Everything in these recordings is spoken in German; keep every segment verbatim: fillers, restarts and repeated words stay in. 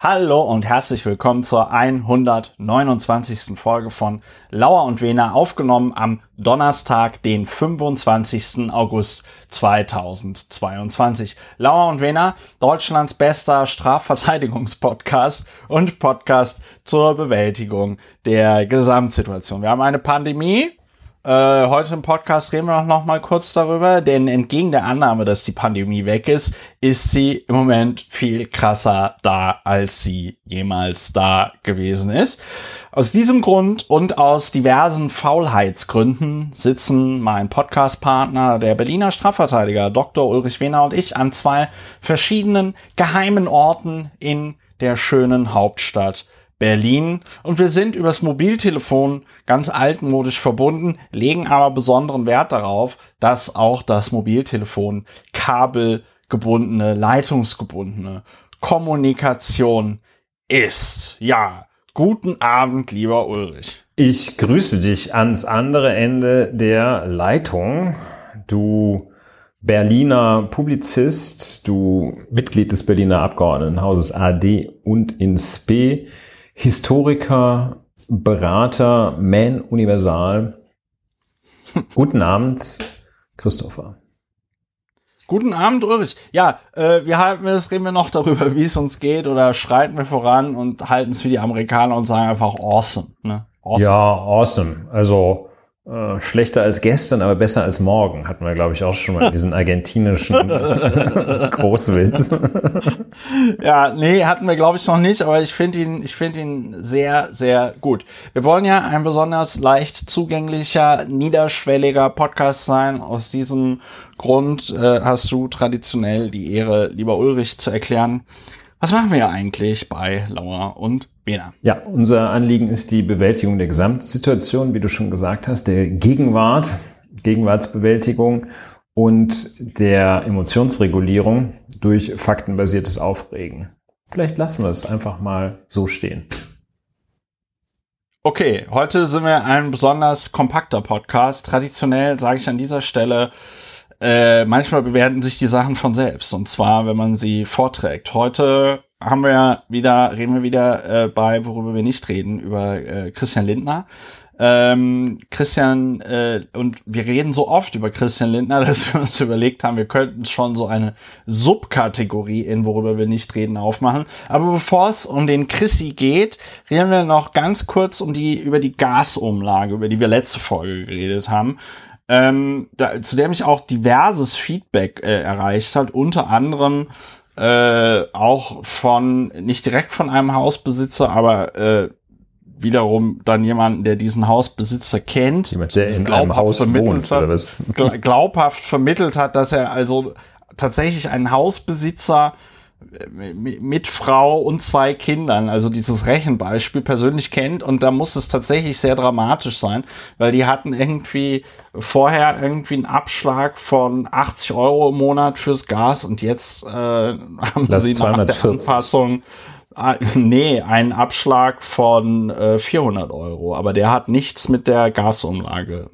Hallo und herzlich willkommen zur hundertneunundzwanzigsten Folge von Lauer und Wehner, aufgenommen am Donnerstag, den fünfundzwanzigsten August zweitausendzweiundzwanzig. Lauer und Wehner, Deutschlands bester Strafverteidigungspodcast und Podcast zur Bewältigung der Gesamtsituation. Wir haben eine Pandemie. Heute im Podcast reden wir noch mal kurz darüber, denn entgegen der Annahme, dass die Pandemie weg ist, ist sie im Moment viel krasser da, als sie jemals da gewesen ist. Aus diesem Grund und aus diversen Faulheitsgründen sitzen mein Podcastpartner, der Berliner Strafverteidiger Doktor Ulrich Wena und ich an zwei verschiedenen geheimen Orten in der schönen Hauptstadt Berlin, und wir sind übers Mobiltelefon ganz altmodisch verbunden, legen aber besonderen Wert darauf, dass auch das Mobiltelefon kabelgebundene, leitungsgebundene Kommunikation ist. Ja, guten Abend, lieber Ulrich. Ich grüße dich ans andere Ende der Leitung, du Berliner Publizist, du Mitglied des Berliner Abgeordnetenhauses A D und InsB, Historiker, Berater, Man Universal. Guten Abend, Christopher. Guten Abend, Ulrich. Ja, äh, wir halten das, reden wir noch darüber, wie es uns geht, oder schreiten wir voran und halten es wie die Amerikaner und sagen einfach awesome, ne? Awesome. Ja, awesome. Also äh, schlechter als gestern, aber besser als morgen, hatten wir, glaube ich, auch schon mal diesen argentinischen Großwitz. Ja, nee, hatten wir, glaube ich, noch nicht, aber ich finde ihn, ich finde ihn sehr, sehr gut. Wir wollen ja ein besonders leicht zugänglicher, niederschwelliger Podcast sein. Aus diesem Grund äh, hast du traditionell die Ehre, lieber Ulrich, zu erklären, was machen wir eigentlich bei Lauer und Wehner? Ja, unser Anliegen ist die Bewältigung der Gesamtsituation, wie du schon gesagt hast, der Gegenwart, Gegenwartsbewältigung und der Emotionsregulierung durch faktenbasiertes Aufregen. Vielleicht lassen wir es einfach mal so stehen. Okay, heute sind wir ein besonders kompakter Podcast. Traditionell sage ich an dieser Stelle, äh, manchmal bewerten sich die Sachen von selbst. Und zwar, wenn man sie vorträgt. Heute haben wir wieder, reden wir wieder äh, bei, worüber wir nicht reden, über äh, Christian Lindner. Ähm, Christian, äh, und wir reden so oft über Christian Lindner, dass wir uns überlegt haben, wir könnten schon so eine Subkategorie in worüber wir nicht reden aufmachen. Aber bevor es um den Chrissy geht, reden wir noch ganz kurz um die, über die Gasumlage, über die wir letzte Folge geredet haben. Ähm, da, zu der mich auch diverses Feedback äh, erreicht hat, unter anderem äh, auch von, nicht direkt von einem Hausbesitzer, aber äh, wiederum dann jemanden, der diesen Hausbesitzer kennt, jemand, der in einem Haus wohnt, oder was? glaubhaft vermittelt hat, dass er also tatsächlich einen Hausbesitzer mit Frau und zwei Kindern, also dieses Rechenbeispiel, persönlich kennt. Und da muss es tatsächlich sehr dramatisch sein, weil die hatten irgendwie vorher irgendwie einen Abschlag von achtzig Euro im Monat fürs Gas und jetzt äh, haben Lass sie nach zweihundertvierzig. Der Anpassung Nee, einen Abschlag von äh, vierhundert Euro, aber der hat nichts mit der Gasumlage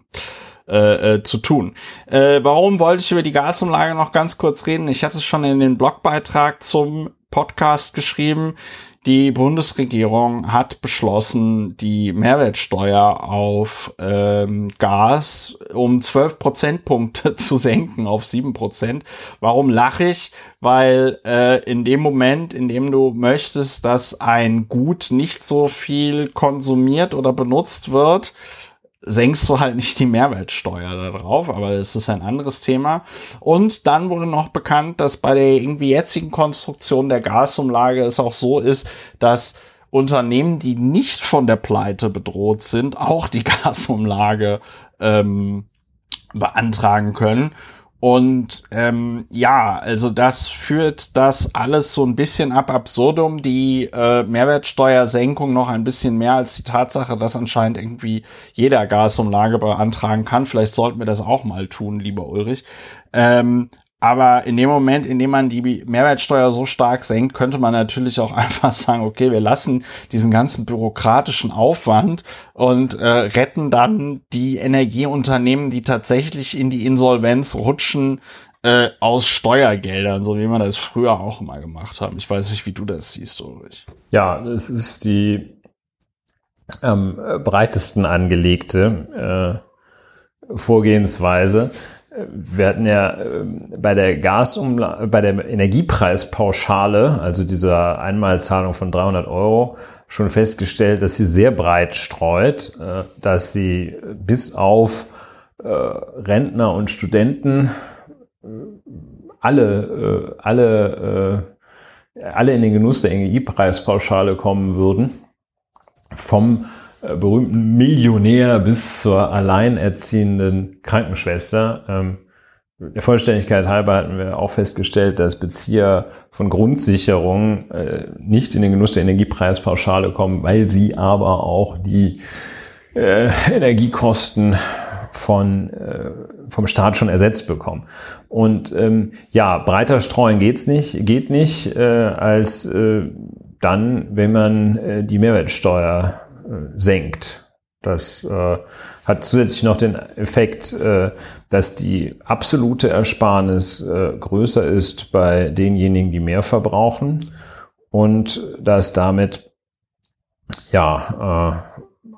äh, äh, zu tun. Äh, warum wollte ich über die Gasumlage noch ganz kurz reden? Ich hatte es schon in den Blogbeitrag zum Podcast geschrieben. Die Bundesregierung hat beschlossen, die Mehrwertsteuer auf ähm, Gas um zwölf Prozentpunkte zu senken auf sieben Prozent. Warum lache ich? Weil äh, in dem Moment, in dem du möchtest, dass ein Gut nicht so viel konsumiert oder benutzt wird, senkst du halt nicht die Mehrwertsteuer da drauf, aber das ist ein anderes Thema. Und dann wurde noch bekannt, dass bei der irgendwie jetzigen Konstruktion der Gasumlage es auch so ist, dass Unternehmen, die nicht von der Pleite bedroht sind, auch die Gasumlage ähm, beantragen können. Und ähm, ja, also das führt das alles so ein bisschen ab absurdum, die äh, Mehrwertsteuersenkung noch ein bisschen mehr als die Tatsache, dass anscheinend irgendwie jeder Gasumlage beantragen kann. Vielleicht sollten wir das auch mal tun, lieber Ulrich. Ähm, aber in dem Moment, in dem man die Mehrwertsteuer so stark senkt, könnte man natürlich auch einfach sagen, okay, wir lassen diesen ganzen bürokratischen Aufwand und äh, retten dann die Energieunternehmen, die tatsächlich in die Insolvenz rutschen, äh, aus Steuergeldern, so wie man das früher auch immer gemacht hat. Ich weiß nicht, wie du das siehst, Ulrich. Ja, es ist die am ähm, breitesten angelegte äh, Vorgehensweise. Wir hatten ja bei der Gasumla- bei der Energiepreispauschale, also dieser Einmalzahlung von dreihundert Euro, schon festgestellt, dass sie sehr breit streut, dass sie bis auf Rentner und Studenten alle, alle, alle in den Genuss der Energiepreispauschale kommen würden, vom berühmten Millionär bis zur alleinerziehenden Krankenschwester. Der Vollständigkeit halber hatten wir auch festgestellt, dass Bezieher von Grundsicherung nicht in den Genuss der Energiepreispauschale kommen, weil sie aber auch die Energiekosten von, vom Staat schon ersetzt bekommen. Und ja, breiter streuen geht's nicht, geht nicht, als dann, wenn man die Mehrwertsteuer senkt. Das äh, hat zusätzlich noch den Effekt, äh, dass die absolute Ersparnis äh, größer ist bei denjenigen, die mehr verbrauchen, und dass damit ja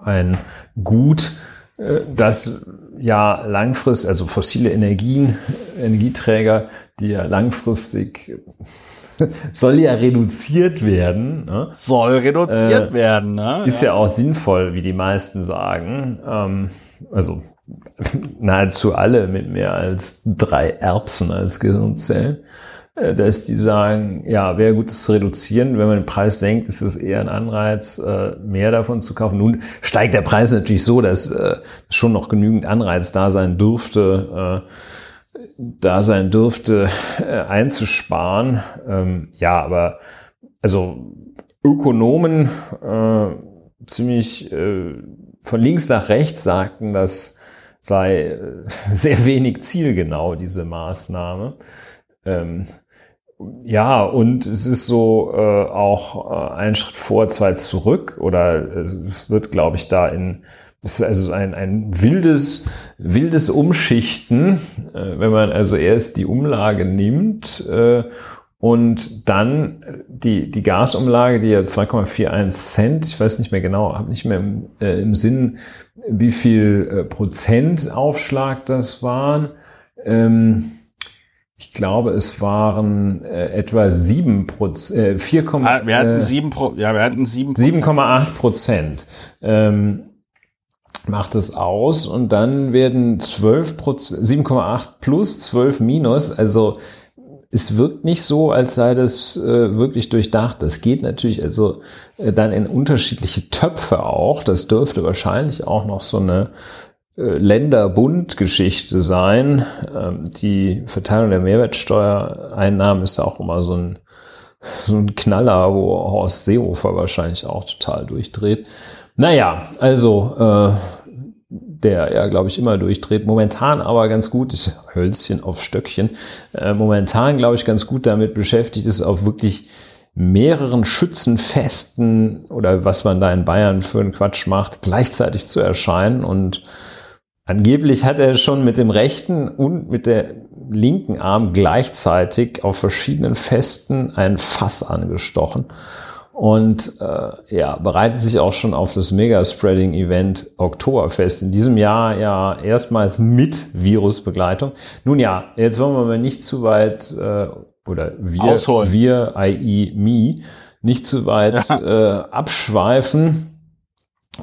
äh, ein Gut, äh, das ja langfristig, also fossile Energien, Energieträger, die ja langfristig soll ja reduziert werden. Ne? Soll reduziert äh, werden. Ne? Ist ja. ja auch sinnvoll, wie die meisten sagen. Ähm, also nahezu alle mit mehr als drei Erbsen als Gehirnzellen, äh, dass die sagen, ja, wäre gut, das zu reduzieren. Wenn man den Preis senkt, ist es eher ein Anreiz, äh, mehr davon zu kaufen. Nun steigt der Preis natürlich so, dass äh, schon noch genügend Anreiz da sein dürfte, äh, da sein dürfte, äh, einzusparen. Ähm, ja, aber also Ökonomen äh, ziemlich äh, von links nach rechts sagten, das sei äh, sehr wenig zielgenau, diese Maßnahme. Ähm, ja, und es ist so äh, auch äh, ein Schritt vor, zwei zurück, oder äh, es wird, glaube ich, da in Es ist also ein, ein wildes, wildes Umschichten, äh, wenn man also erst die Umlage nimmt äh, und dann die, die Gasumlage, die ja zwei Komma vier eins Cent, ich weiß nicht mehr genau, habe nicht mehr im, äh, im Sinn, wie viel äh, Prozent Aufschlag das waren. Ähm, Ich glaube, es waren äh, etwa sieben Prozent, äh, vier Komma acht Prozent. Wir hatten sieben Prozent. Ja, wir hatten sieben Komma acht Prozent. Ähm, macht es aus, und dann werden zwölf Prozent, sieben Komma acht plus zwölf minus, also es wirkt nicht so, als sei das äh, wirklich durchdacht. Das geht natürlich also äh, dann in unterschiedliche Töpfe auch. Das dürfte wahrscheinlich auch noch so eine äh, Länder-Bund-Geschichte sein. Ähm, die Verteilung der Mehrwertsteuereinnahmen ist ja auch immer so ein, so ein Knaller, wo Horst Seehofer wahrscheinlich auch total durchdreht. Naja, also äh, der ja, glaube ich, immer durchdreht. Momentan aber ganz gut, ich, Hölzchen auf Stöckchen, äh, momentan, glaube ich, ganz gut damit beschäftigt ist, auf wirklich mehreren Schützenfesten oder was man da in Bayern für einen Quatsch macht, gleichzeitig zu erscheinen. Und angeblich hat er schon mit dem rechten und mit der linken Arm gleichzeitig auf verschiedenen Festen ein Fass angestochen. Und äh, ja, bereiten sich auch schon auf das Mega-Spreading-Event Oktoberfest in diesem Jahr ja erstmals mit Virusbegleitung. Nun ja, jetzt wollen wir mal nicht zu weit, äh, oder wir, Ausholen. wir, that is me, nicht zu weit ja. äh, abschweifen.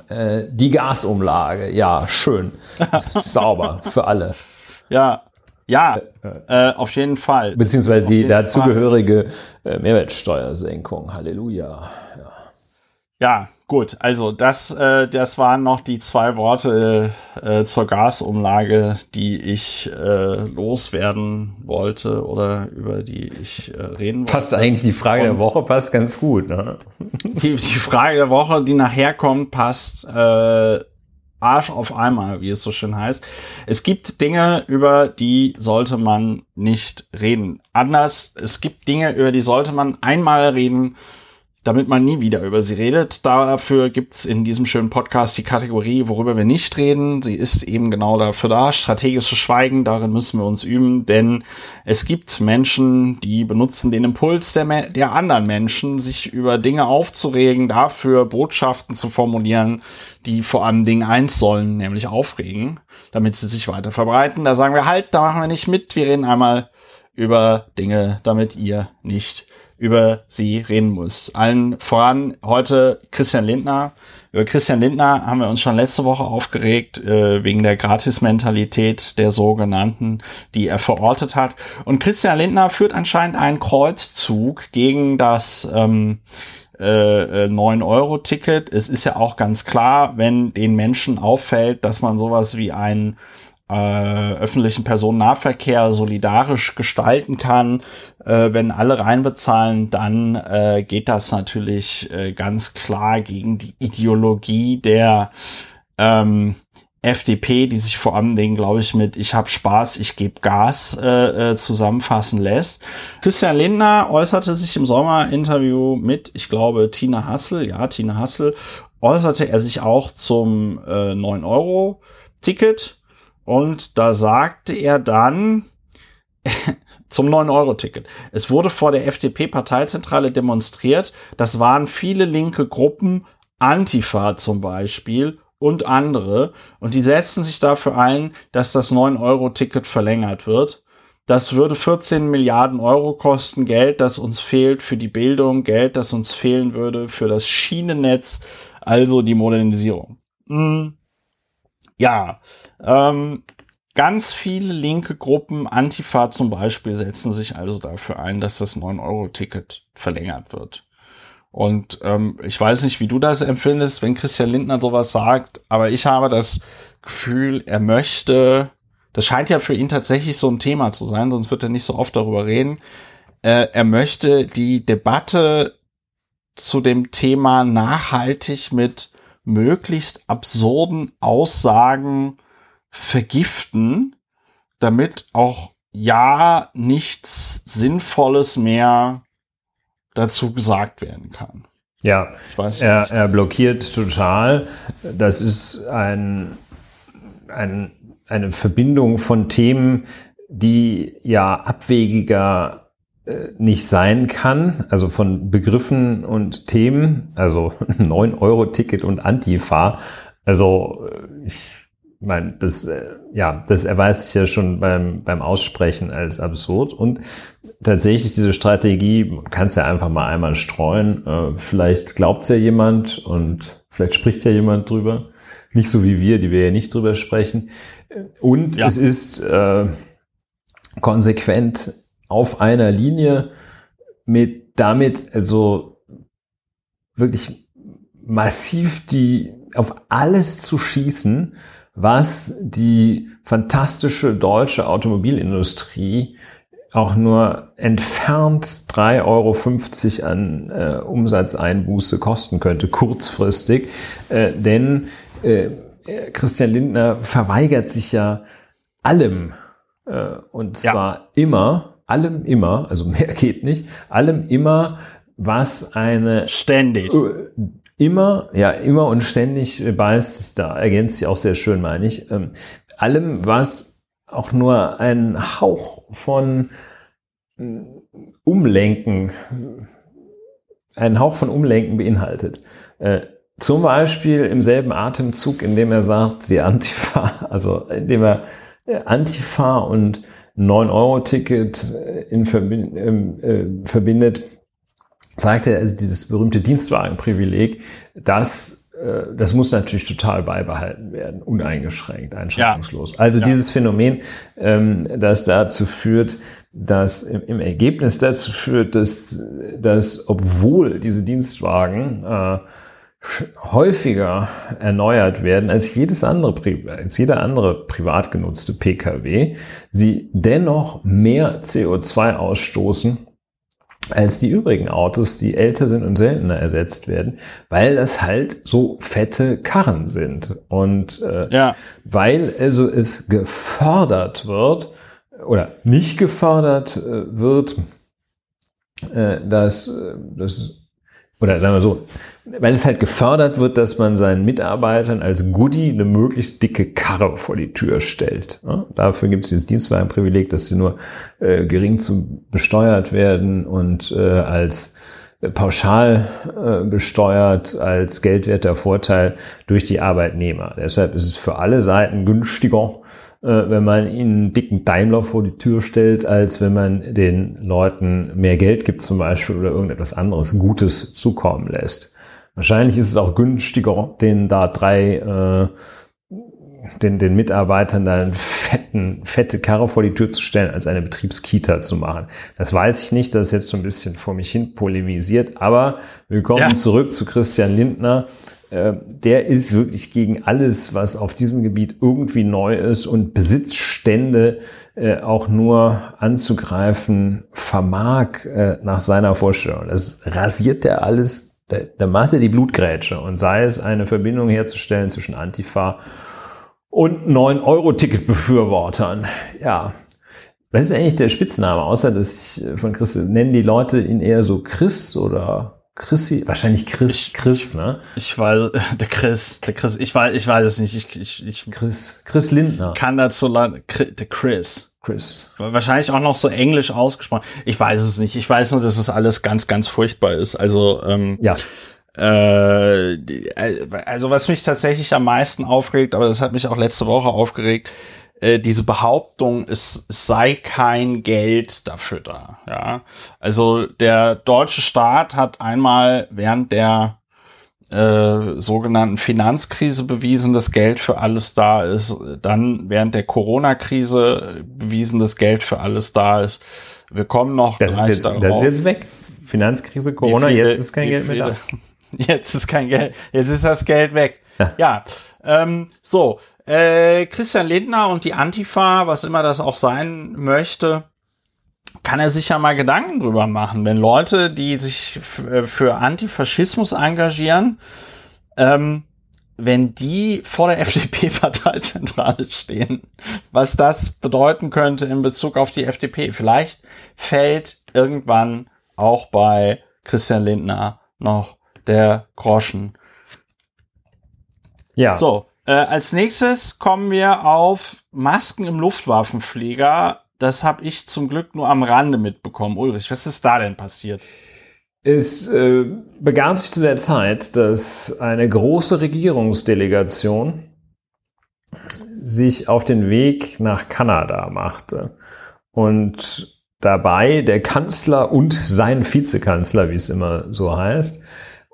Äh, die Gasumlage, ja, schön, sauber für alle. Ja. Ja, äh, auf jeden Fall. Beziehungsweise die dazugehörige äh, Mehrwertsteuersenkung. Halleluja. Ja. Ja, gut. Also das, äh, das waren noch die zwei Worte äh, zur Gasumlage, die ich äh, loswerden wollte oder über die ich äh, reden wollte. Passt eigentlich, die Frage der Woche passt ganz gut. Ne? Die, die Frage der Woche, die nachher kommt, passt äh, Arsch auf einmal, wie es so schön heißt. Es gibt Dinge, über die sollte man nicht reden. Anders, es gibt Dinge, über die sollte man einmal reden, damit man nie wieder über sie redet. Dafür gibt's in diesem schönen Podcast die Kategorie, worüber wir nicht reden. Sie ist eben genau dafür da. Strategisches Schweigen, darin müssen wir uns üben, denn es gibt Menschen, die benutzen den Impuls der, Me- der anderen Menschen, sich über Dinge aufzuregen, dafür Botschaften zu formulieren, die vor allem Ding eins sollen, nämlich aufregen, damit sie sich weiter verbreiten. Da sagen wir halt, da machen wir nicht mit, wir reden einmal über Dinge, damit ihr nicht über sie reden muss. Allen voran heute Christian Lindner. Über Christian Lindner haben wir uns schon letzte Woche aufgeregt, äh, wegen der Gratis-Mentalität der sogenannten, die er verortet hat. Und Christian Lindner führt anscheinend einen Kreuzzug gegen das ähm, äh, neun Euro Ticket. Es ist ja auch ganz klar, wenn den Menschen auffällt, dass man sowas wie einen öffentlichen Personennahverkehr solidarisch gestalten kann. Äh, wenn alle reinbezahlen, dann äh, geht das natürlich äh, ganz klar gegen die Ideologie der ähm, F D P, die sich vor allem, glaube ich, mit "Ich hab Spaß, ich gebe Gas" äh, äh, zusammenfassen lässt. Christian Lindner äußerte sich im Sommerinterview mit, ich glaube, Tina Hassel, ja, Tina Hassel, äußerte er sich auch zum äh, neun Euro Ticket. Und da sagte er dann zum neun Euro Ticket. Es wurde vor der F D P-Parteizentrale demonstriert. Das waren viele linke Gruppen, Antifa zum Beispiel und andere. Und die setzten sich dafür ein, dass das neun Euro Ticket verlängert wird. Das würde vierzehn Milliarden Euro kosten. Geld, das uns fehlt für die Bildung. Geld, das uns fehlen würde für das Schienennetz. Also die Modernisierung. Hm. Ja, ähm, ganz viele linke Gruppen, Antifa zum Beispiel, setzen sich also dafür ein, dass das neun Euro Ticket verlängert wird. Und ähm, ich weiß nicht, wie du das empfindest, wenn Christian Lindner sowas sagt, aber ich habe das Gefühl, er möchte, das scheint ja für ihn tatsächlich so ein Thema zu sein, sonst wird er nicht so oft darüber reden, äh, er möchte die Debatte zu dem Thema nachhaltig mit möglichst absurden Aussagen vergiften, damit auch ja nichts Sinnvolles mehr dazu gesagt werden kann. Ja, ich weiß nicht, er, er blockiert total. Das ist ein, ein, eine Verbindung von Themen, die ja abwegiger nicht sein kann, also von Begriffen und Themen, also neun Euro Ticket und Antifa, also ich meine, das, ja, das erweist sich ja schon beim, beim Aussprechen als absurd und tatsächlich diese Strategie, man kann es ja einfach mal einmal streuen, vielleicht glaubt es ja jemand und vielleicht spricht ja jemand drüber, nicht so wie wir, die wir ja nicht drüber sprechen und ja. Es ist äh, konsequent auf einer Linie mit damit also wirklich massiv die auf alles zu schießen, was die fantastische deutsche Automobilindustrie auch nur entfernt drei Euro fünfzig an äh, Umsatzeinbuße kosten könnte, kurzfristig. Äh, denn äh, Christian Lindner verweigert sich ja allem äh, und zwar ja. immer. Allem immer, also mehr geht nicht, allem immer, was eine... Ständig. Immer, ja, immer und ständig beißt es da, ergänzt sich auch sehr schön, meine ich. Ähm, allem, was auch nur einen Hauch von Umlenken, einen Hauch von Umlenken beinhaltet. Äh, zum Beispiel im selben Atemzug, indem er sagt, die Antifa, also indem er Antifa und neun Euro Ticket in Verbind, äh, verbindet, zeigt er also dieses berühmte Dienstwagenprivileg, das, äh, das muss natürlich total beibehalten werden, uneingeschränkt, einschränkungslos. Ja. Also ja. Dieses Phänomen, ähm, das dazu führt, dass im, im Ergebnis dazu führt, dass, dass obwohl diese Dienstwagen äh, häufiger erneuert werden als jedes andere, als jeder andere privat genutzte P K W, sie dennoch mehr C O zwei ausstoßen als die übrigen Autos, die älter sind und seltener ersetzt werden, weil das halt so fette Karren sind und äh, ja. weil also es gefördert wird oder nicht gefördert äh, wird, äh, dass das Oder sagen wir so, weil es halt gefördert wird, dass man seinen Mitarbeitern als Goodie eine möglichst dicke Karre vor die Tür stellt. Ja? Dafür gibt es dieses Dienstwagenprivileg, dass sie nur äh, gering zu besteuert werden und äh, als äh, pauschal äh, besteuert, als geldwerter Vorteil durch die Arbeitnehmer. Deshalb ist es für alle Seiten günstiger, wenn man ihnen einen dicken Daimler vor die Tür stellt, als wenn man den Leuten mehr Geld gibt zum Beispiel oder irgendetwas anderes Gutes zukommen lässt. Wahrscheinlich ist es auch günstiger, den da drei, äh, den, den Mitarbeitern da einen fetten, fette Karre vor die Tür zu stellen, als eine Betriebskita zu machen. Das weiß ich nicht, das ist jetzt so ein bisschen vor mich hin polemisiert, aber willkommen ja. zurück zu Christian Lindner. Der ist wirklich gegen alles, was auf diesem Gebiet irgendwie neu ist und Besitzstände äh, auch nur anzugreifen vermag äh, nach seiner Vorstellung. Das rasiert er alles, da, da macht er die Blutgrätsche und sei es eine Verbindung herzustellen zwischen Antifa und neun-Euro-Ticket-Befürwortern. Ja, was ist eigentlich der Spitzname, außer dass ich von Chris, nennen die Leute ihn eher so Chris oder... Christi, wahrscheinlich Chris, Chris, ne? Ich weiß, der Chris, der Chris, ich weiß, ich weiß es nicht, ich, ich, ich Chris, Chris Lindner. Kann dazu lang, der Chris. Chris. Wahrscheinlich auch noch so englisch ausgesprochen. Ich weiß es nicht. Ich weiß nur, dass es alles ganz, ganz furchtbar ist. Also, ähm, ja. Äh, also was mich tatsächlich am meisten aufregt, aber das hat mich auch letzte Woche aufgeregt, diese Behauptung, es sei kein Geld dafür da. Ja, also der deutsche Staat hat einmal während der äh, sogenannten Finanzkrise bewiesen, dass Geld für alles da ist. Dann während der Corona-Krise bewiesen, dass Geld für alles da ist. Wir kommen noch das gleich ist jetzt, darauf. Das ist jetzt weg. Finanzkrise, Corona, viele, jetzt ist kein Geld viele. mehr da. Jetzt ist kein Geld. Jetzt ist das Geld weg. Ja, ja. Ähm, so. Äh, Christian Lindner und die Antifa, was immer das auch sein möchte, kann er sich ja mal Gedanken drüber machen. Wenn Leute, die sich f- für Antifaschismus engagieren, ähm, wenn die vor der F D P-Parteizentrale stehen, was das bedeuten könnte in Bezug auf die F D P. Vielleicht fällt irgendwann auch bei Christian Lindner noch der Groschen. Ja. So. Äh, als nächstes kommen wir auf Masken im Luftwaffenflieger. Das habe ich zum Glück nur am Rande mitbekommen. Ulrich, was ist da denn passiert? Es äh, begab sich zu der Zeit, dass eine große Regierungsdelegation sich auf den Weg nach Kanada machte. Und dabei der Kanzler und sein Vizekanzler, wie es immer so heißt,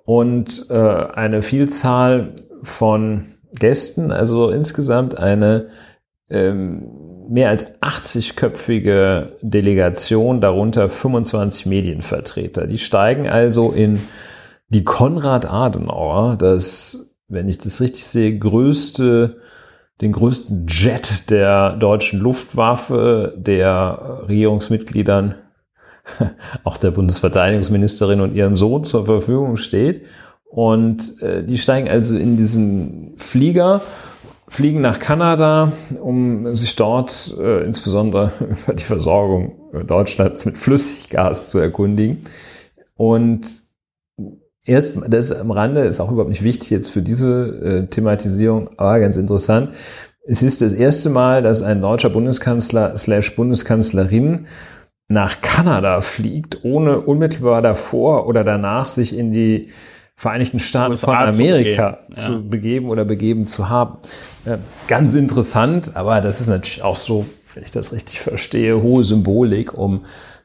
und äh, eine Vielzahl von Gästen, also insgesamt eine ähm, mehr als achtzig-köpfige Delegation, darunter fünfundzwanzig Medienvertreter. Die steigen also in die Konrad Adenauer, das, wenn ich das richtig sehe, größte, den größten Jet der deutschen Luftwaffe, der Regierungsmitgliedern, auch der Bundesverteidigungsministerin und ihrem Sohn zur Verfügung steht. Und äh, die steigen also in diesen Flieger, fliegen nach Kanada, um sich dort äh, insbesondere über die Versorgung Deutschlands mit Flüssiggas zu erkundigen. Und erst, das am Rande ist auch überhaupt nicht wichtig jetzt für diese äh, Thematisierung, aber ganz interessant. Es ist das erste Mal, dass ein deutscher Bundeskanzler slash Bundeskanzlerin nach Kanada fliegt, ohne unmittelbar davor oder danach sich in die Vereinigten Staaten von Amerika zu begeben oder begeben zu haben. Ganz interessant, aber das ist natürlich auch so, wenn ich das richtig verstehe, hohe Symbolik, um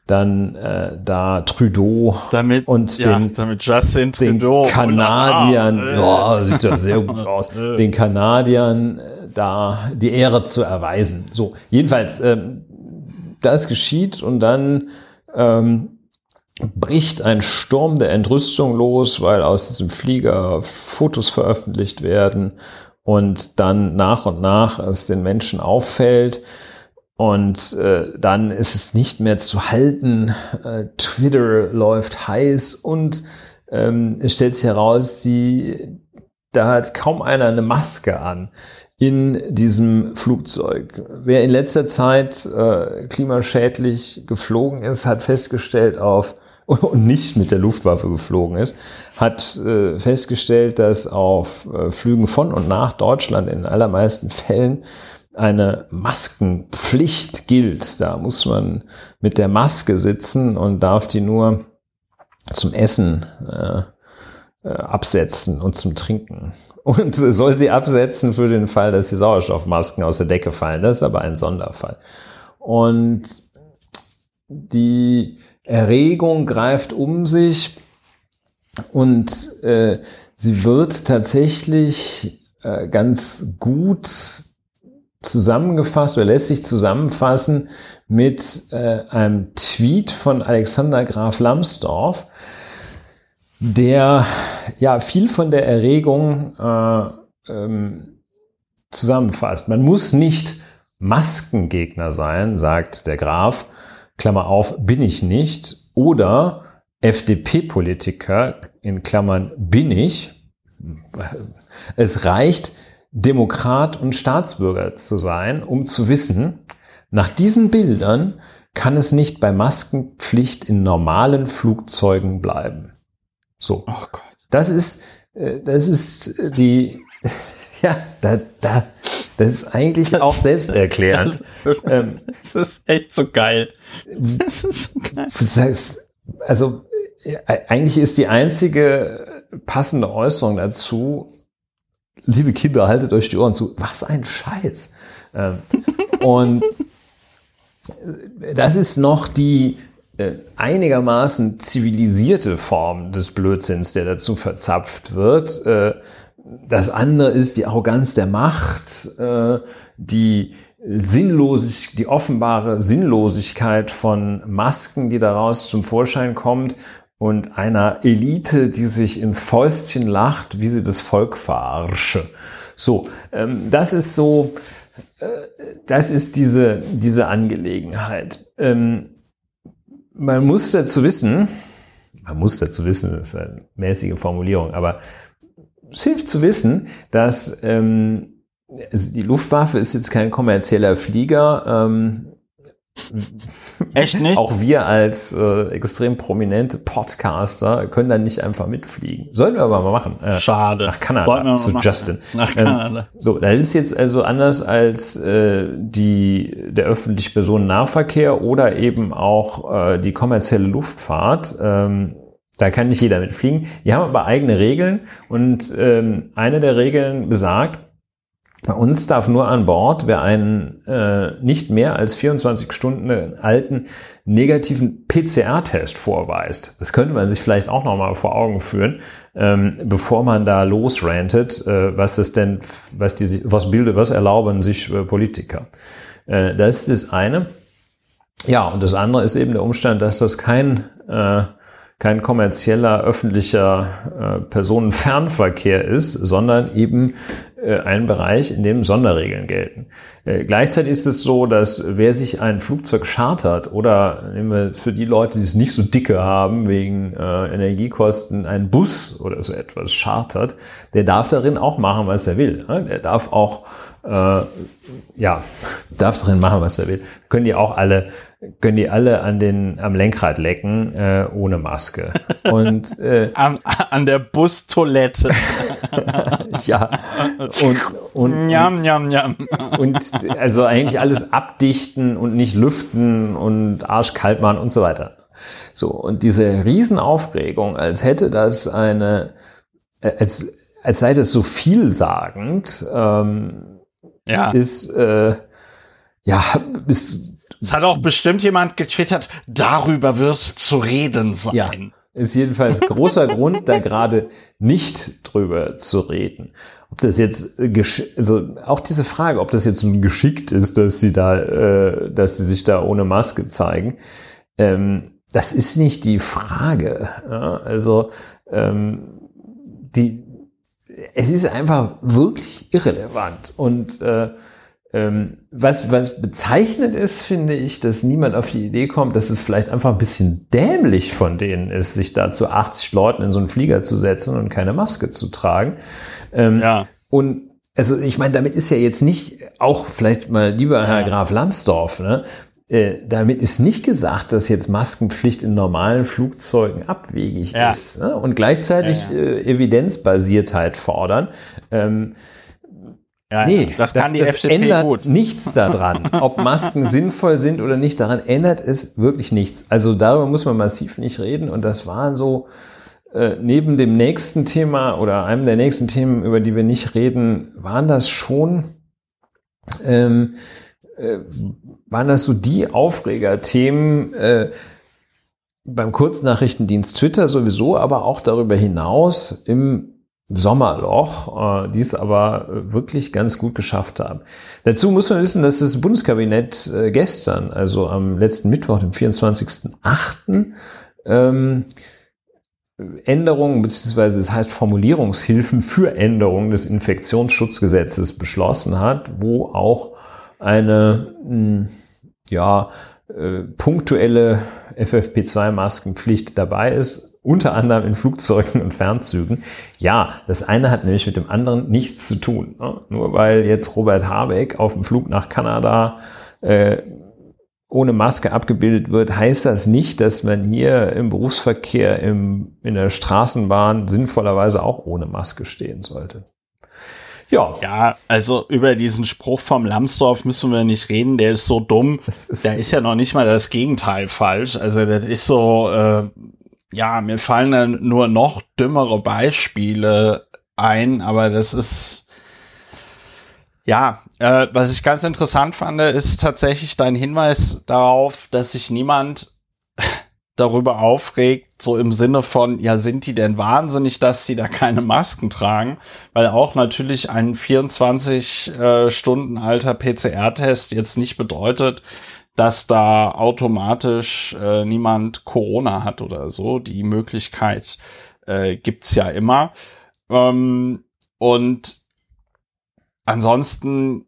dann äh, da Trudeau damit, und ja, den, damit Justin Trudeau den Kanadiern, und, ah, äh. oh, sieht ja sehr gut aus, den Kanadiern da die Ehre zu erweisen. So, jedenfalls, ähm, das geschieht und dann ähm, bricht ein Sturm der Entrüstung los, weil aus diesem Flieger Fotos veröffentlicht werden und dann nach und nach es den Menschen auffällt und äh, dann ist es nicht mehr zu halten. Äh, Twitter läuft heiß und ähm, es stellt sich heraus, die, da hat kaum einer eine Maske an in diesem Flugzeug. Wer in letzter Zeit äh, klimaschädlich geflogen ist, hat festgestellt auf und nicht mit der Luftwaffe geflogen ist, hat äh, festgestellt, dass auf äh, Flügen von und nach Deutschland in allermeisten Fällen eine Maskenpflicht gilt. Da muss man mit der Maske sitzen und darf die nur zum Essen äh, absetzen und zum Trinken. Und soll sie absetzen für den Fall, dass die Sauerstoffmasken aus der Decke fallen. Das ist aber ein Sonderfall. Und die Erregung greift um sich und äh, sie wird tatsächlich äh, ganz gut zusammengefasst oder lässt sich zusammenfassen mit äh, einem Tweet von Alexander Graf Lambsdorff, der ja viel von der Erregung äh, ähm, zusammenfasst. Man muss nicht Maskengegner sein, sagt der Graf, Klammer auf, bin ich nicht, oder F D P-Politiker, in Klammern, bin ich. Es reicht, Demokrat und Staatsbürger zu sein, um zu wissen, nach diesen Bildern kann es nicht bei Maskenpflicht in normalen Flugzeugen bleiben. So, oh Gott. das ist, das ist die, ja, da, da, das ist eigentlich das, auch selbsterklärend. Das, das, ähm, das ist echt so geil. Das ist so geil. Das, also eigentlich ist die einzige passende Äußerung dazu: Liebe Kinder, haltet euch die Ohren zu. Was ein Scheiß. Ähm, und das ist noch die einigermaßen zivilisierte Form des Blödsinns, der dazu verzapft wird. Das andere ist die Arroganz der Macht, die Sinnlosig, die offenbare Sinnlosigkeit von Masken, die daraus zum Vorschein kommt, und einer Elite, die sich ins Fäustchen lacht, wie sie das Volk verarsche. So, das ist so, das ist diese, diese Angelegenheit. Man muss dazu wissen, man muss dazu wissen, das ist eine mäßige Formulierung, aber es hilft zu wissen, dass ähm, also die Luftwaffe ist jetzt kein kommerzieller Flieger. Ähm, Echt nicht? Auch wir als äh, extrem prominente Podcaster können da nicht einfach mitfliegen. Sollten wir aber mal machen. Äh, Schade. Nach Kanada, zu machen. Justin. Nach Kanada. Ähm, so, das ist jetzt also anders als äh, die, der öffentliche Personennahverkehr oder eben auch äh, die kommerzielle Luftfahrt. Ähm, da kann nicht jeder mitfliegen. Die haben aber eigene Regeln und ähm, eine der Regeln besagt, bei uns darf nur an Bord, wer einen äh, nicht mehr als vierundzwanzig Stunden alten negativen P C R-Test vorweist. Das könnte man sich vielleicht auch nochmal vor Augen führen, ähm, bevor man da losrantet, äh, was das denn, was die, was bildet, was erlauben sich äh, Politiker. Äh, das ist das eine. Ja, und das andere ist eben der Umstand, dass das kein äh, kein kommerzieller, öffentlicher äh, Personenfernverkehr ist, sondern eben äh, ein Bereich, in dem Sonderregeln gelten. Äh, gleichzeitig ist es so, dass wer sich ein Flugzeug chartert oder nehmen wir für die Leute, die es nicht so dicke haben, wegen äh, Energiekosten, einen Bus oder so etwas chartert, der darf darin auch machen, was er will. Ne? Der darf auch äh, ja, darf darin machen, was er will. Können die auch alle können die alle an den, am Lenkrad lecken, äh, ohne Maske. Und, äh, an, an der Bustoilette. Ja. Und, und, njam, njam, njam. Und, also eigentlich alles abdichten und nicht lüften und arschkalt machen und so weiter. So. Und diese Riesenaufregung, als hätte das eine, als, als sei das so vielsagend, ähm, ja. ist, äh, ja, ist, es hat auch bestimmt jemand getwittert, darüber wird zu reden sein. Ja, ist jedenfalls großer Grund, da gerade nicht drüber zu reden. Ob das jetzt, also auch diese Frage, ob das jetzt geschickt ist, dass sie da, äh, dass sie sich da ohne Maske zeigen, ähm, das ist nicht die Frage. Ja, also ähm, die, es ist einfach wirklich irrelevant und äh, Was, was bezeichnet ist, finde ich, dass niemand auf die Idee kommt, dass es vielleicht einfach ein bisschen dämlich von denen ist, sich da zu achtzig Leuten in so einen Flieger zu setzen und keine Maske zu tragen. Ähm, ja. Und also ich meine, damit ist ja jetzt nicht auch vielleicht mal lieber Herr Graf Lambsdorff, ne? Äh, damit ist nicht gesagt, dass jetzt Maskenpflicht in normalen Flugzeugen abwegig ja. ist, ne? Und gleichzeitig ja, ja. Äh, Evidenzbasiertheit fordern. Ähm, ja, nee, das, kann das, die das ändert gut. nichts daran, ob Masken sinnvoll sind oder nicht. Daran ändert es wirklich nichts. Also darüber muss man massiv nicht reden. Und das war so äh, neben dem nächsten Thema oder einem der nächsten Themen, über die wir nicht reden, waren das schon... Ähm, waren das so die Aufregerthemen äh, beim Kurznachrichtendienst Twitter sowieso, aber auch darüber hinaus im Sommerloch, äh, die es aber wirklich ganz gut geschafft haben. Dazu muss man wissen, dass das Bundeskabinett äh, gestern, also am letzten Mittwoch, dem vierundzwanzigsten achten, ähm, Änderungen beziehungsweise das heißt Formulierungshilfen für Änderungen des Infektionsschutzgesetzes beschlossen hat, wo auch eine ja, äh, punktuelle F F P zwei Maskenpflicht dabei ist, unter anderem in Flugzeugen und Fernzügen. Ja, das eine hat nämlich mit dem anderen nichts zu tun. Ne? Nur weil jetzt Robert Habeck auf dem Flug nach Kanada äh, ohne Maske abgebildet wird, heißt das nicht, dass man hier im Berufsverkehr, im, in der Straßenbahn sinnvollerweise auch ohne Maske stehen sollte. Ja. ja, also über diesen Spruch vom Lambsdorff müssen wir nicht reden, der ist so dumm, ist da ist ja noch nicht mal das Gegenteil falsch, also das ist so, äh, ja, mir fallen dann nur noch dümmere Beispiele ein, aber das ist, ja, äh, was ich ganz interessant fand, ist tatsächlich dein Hinweis darauf, dass sich niemand darüber aufregt, so im Sinne von, ja, sind die denn wahnsinnig, dass die da keine Masken tragen? Weil auch natürlich ein vierundzwanzig Stunden alter P C R Test jetzt nicht bedeutet, dass da automatisch äh, niemand Corona hat oder so. Die Möglichkeit äh, gibt's ja immer. Ähm, und ansonsten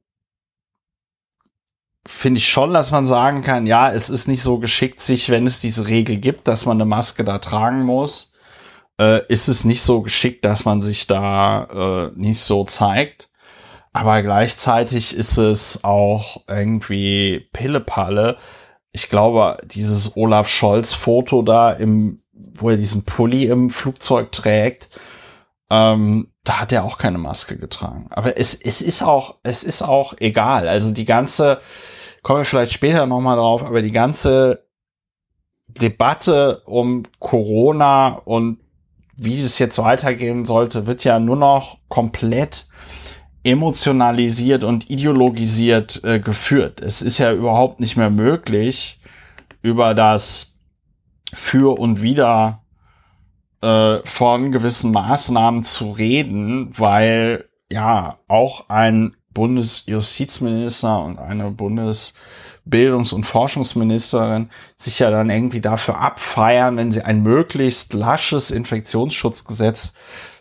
finde ich schon, dass man sagen kann, ja, es ist nicht so geschickt, sich, wenn es diese Regel gibt, dass man eine Maske da tragen muss, äh, ist es nicht so geschickt, dass man sich da äh, nicht so zeigt. Aber gleichzeitig ist es auch irgendwie Pillepalle. Ich glaube, dieses Olaf Scholz-Foto da, im, wo er diesen Pulli im Flugzeug trägt, ähm, da hat er auch keine Maske getragen. Aber es, es ist auch, es ist auch egal. Also die ganze, kommen wir vielleicht später nochmal drauf, aber die ganze Debatte um Corona und wie es jetzt weitergehen sollte, wird ja nur noch komplett emotionalisiert und ideologisiert äh, geführt. Es ist ja überhaupt nicht mehr möglich, über das Für und Wider äh, von gewissen Maßnahmen zu reden, weil ja auch ein Bundesjustizminister und eine Bundesbildungs- und Forschungsministerin sich ja dann irgendwie dafür abfeiern, wenn sie ein möglichst lasches Infektionsschutzgesetz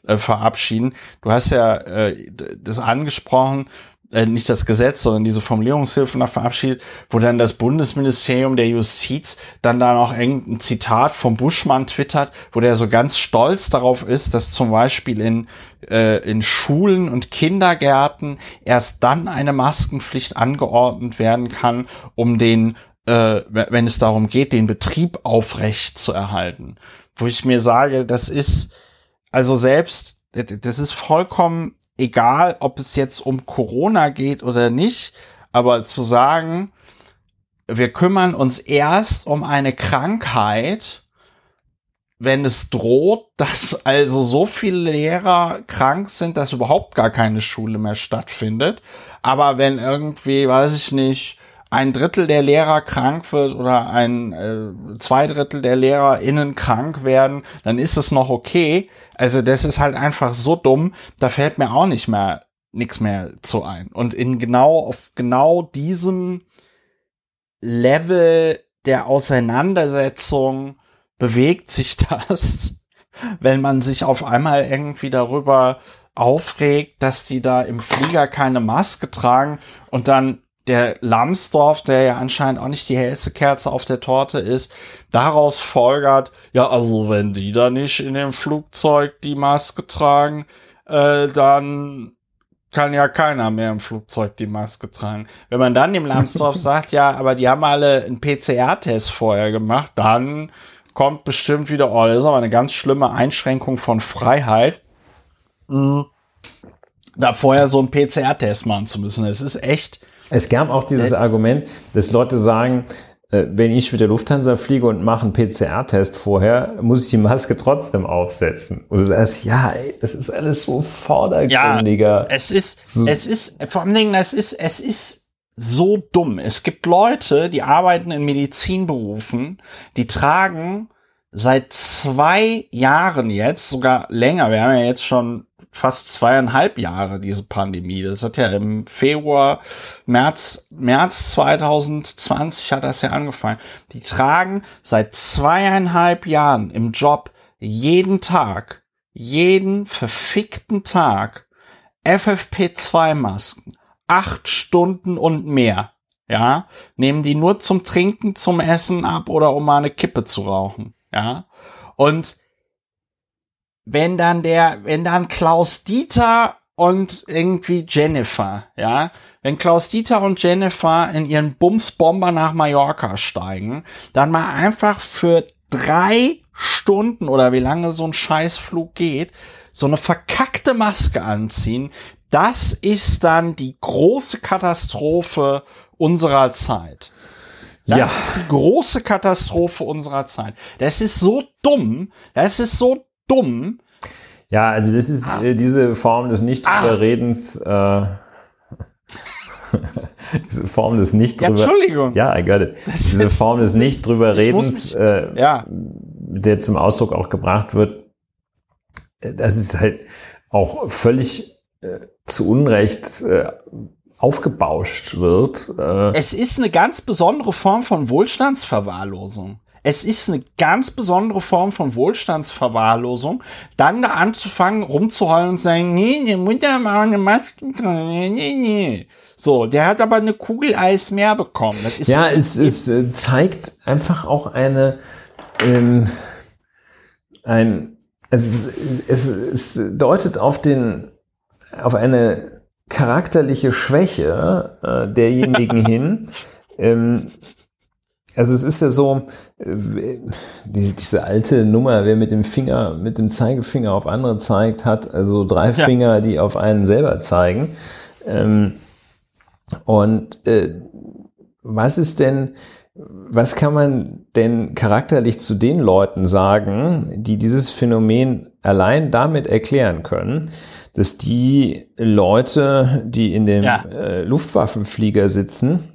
äh, verabschieden. Du hast ja äh, das angesprochen, äh, nicht das Gesetz, sondern diese Formulierungshilfen da verabschiedet, wo dann das Bundesministerium der Justiz dann da noch irgendein Zitat vom Buschmann twittert, wo der so ganz stolz darauf ist, dass zum Beispiel in in Schulen und Kindergärten erst dann eine Maskenpflicht angeordnet werden kann, um den, äh, wenn es darum geht, den Betrieb aufrecht zu erhalten. Wo ich mir sage, das ist, also selbst, das ist vollkommen egal, ob es jetzt um Corona geht oder nicht, aber zu sagen, wir kümmern uns erst um eine Krankheit, wenn es droht, dass also so viele Lehrer krank sind, dass überhaupt gar keine Schule mehr stattfindet. Aber wenn irgendwie, weiß ich nicht, ein Drittel der Lehrer krank wird oder ein äh, zwei Drittel der LehrerInnen krank werden, dann ist es noch okay. Also das ist halt einfach so dumm, da fällt mir auch nicht mehr nichts mehr zu ein. Und in genau auf genau diesem Level der Auseinandersetzung bewegt sich das, wenn man sich auf einmal irgendwie darüber aufregt, dass die da im Flieger keine Maske tragen und dann der Lambsdorff, der ja anscheinend auch nicht die hellste Kerze auf der Torte ist, daraus folgert, ja, also wenn die da nicht in dem Flugzeug die Maske tragen, äh, dann kann ja keiner mehr im Flugzeug die Maske tragen. Wenn man dann dem Lambsdorff sagt, ja, aber die haben alle einen P C R-Test vorher gemacht, dann kommt bestimmt wieder, oh, das ist aber eine ganz schlimme Einschränkung von Freiheit, mhm. da vorher so einen P C R-Test machen zu müssen. Es ist echt... Es gab auch dieses Argument, dass Leute sagen, wenn ich mit der Lufthansa fliege und mache einen P C R-Test vorher, muss ich die Maske trotzdem aufsetzen. Und du sagst, ja, ey, das ist alles so vordergründiger. Ja, es ist, so. es ist, vor allen Dingen, es ist, es ist so dumm. Es gibt Leute, die arbeiten in Medizinberufen, die tragen seit zwei Jahren jetzt, sogar länger, wir haben ja jetzt schon fast zweieinhalb Jahre diese Pandemie. Das hat ja im Februar, März, März zwanzig zwanzig hat das ja angefangen. Die tragen seit zweieinhalb Jahren im Job jeden Tag, jeden verfickten Tag F F P zwei Masken, acht Stunden und mehr. Ja, nehmen die nur zum Trinken, zum Essen ab oder um mal eine Kippe zu rauchen. Ja, und wenn dann der, wenn dann Klaus Dieter und irgendwie Jennifer, ja, wenn Klaus Dieter und Jennifer in ihren Bumsbomber nach Mallorca steigen, dann mal einfach für drei Stunden oder wie lange so ein Scheißflug geht, so eine verkackte Maske anziehen, das ist dann die große Katastrophe unserer Zeit. Das ja. ist die große Katastrophe unserer Zeit. Das ist so dumm, das ist so dumm. Ja, also das ist ah. äh, diese Form des Nicht-Drüber-Redens. Äh, diese Form des Nicht-Drüber... Ja, Entschuldigung. Ja, I got it. Das diese ist, Form des Nicht-Drüber-Redens, mich, äh, ja. der zum Ausdruck auch gebracht wird, das ist halt auch völlig äh, zu Unrecht äh, aufgebauscht wird. Äh, es ist eine ganz besondere Form von Wohlstandsverwahrlosung. Es ist eine ganz besondere Form von Wohlstandsverwahrlosung, dann da anzufangen, rumzuheulen und zu sagen, nee, die Mutter macht eine Maske, nee, nee. So, der hat aber eine Kugel Eis mehr bekommen. Das ist ja, es, es zeigt einfach auch eine, ähm, ein, es, es, es deutet auf den, auf eine charakterliche Schwäche äh, derjenigen hin, ähm, also es ist ja so, diese alte Nummer, wer mit dem Finger, mit dem Zeigefinger auf andere zeigt, hat also drei ja. Finger, die auf einen selber zeigen. Und was ist denn, was kann man denn charakterlich zu den Leuten sagen, die dieses Phänomen allein damit erklären können, dass die Leute, die in dem ja. Luftwaffenflieger sitzen,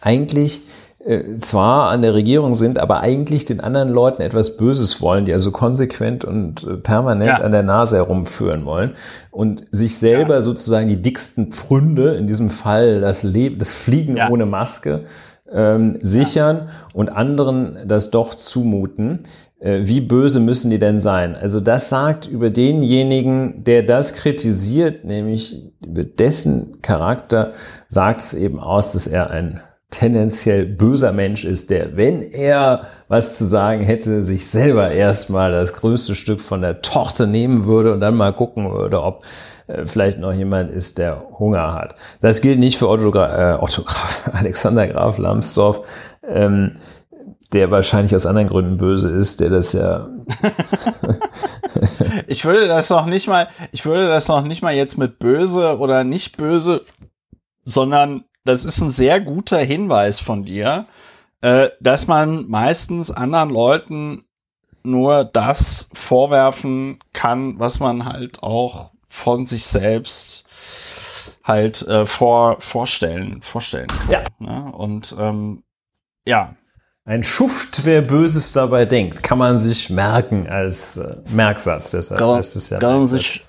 eigentlich zwar an der Regierung sind, aber eigentlich den anderen Leuten etwas Böses wollen, die also konsequent und permanent ja. an der Nase herumführen wollen und sich selber ja. sozusagen die dicksten Pfründe, in diesem Fall das Leben, das Fliegen ja. ohne Maske, ähm, sichern ja. und anderen das doch zumuten. Äh, wie böse müssen die denn sein? Also das sagt über denjenigen, der das kritisiert, nämlich über dessen Charakter, sagt es eben aus, dass er ein tendenziell böser Mensch ist, der, wenn er was zu sagen hätte, sich selber erstmal das größte Stück von der Torte nehmen würde und dann mal gucken würde, ob äh, vielleicht noch jemand ist, der Hunger hat. Das gilt nicht für Orthogra- äh, Orthograf Alexander Graf Lambsdorff, ähm, der wahrscheinlich aus anderen Gründen böse ist, der das ja. Ich würde das noch nicht mal, ich würde das noch nicht mal jetzt mit böse oder nicht böse, sondern das ist ein sehr guter Hinweis von dir, äh, dass man meistens anderen Leuten nur das vorwerfen kann, was man halt auch von sich selbst halt äh, vor, vorstellen, vorstellen kann. Ja. Ne? Und ähm, ja. Ein Schuft, wer Böses dabei denkt, kann man sich merken als äh, Merksatz. Deshalb kann, ist es ja kann Merksatz. Sich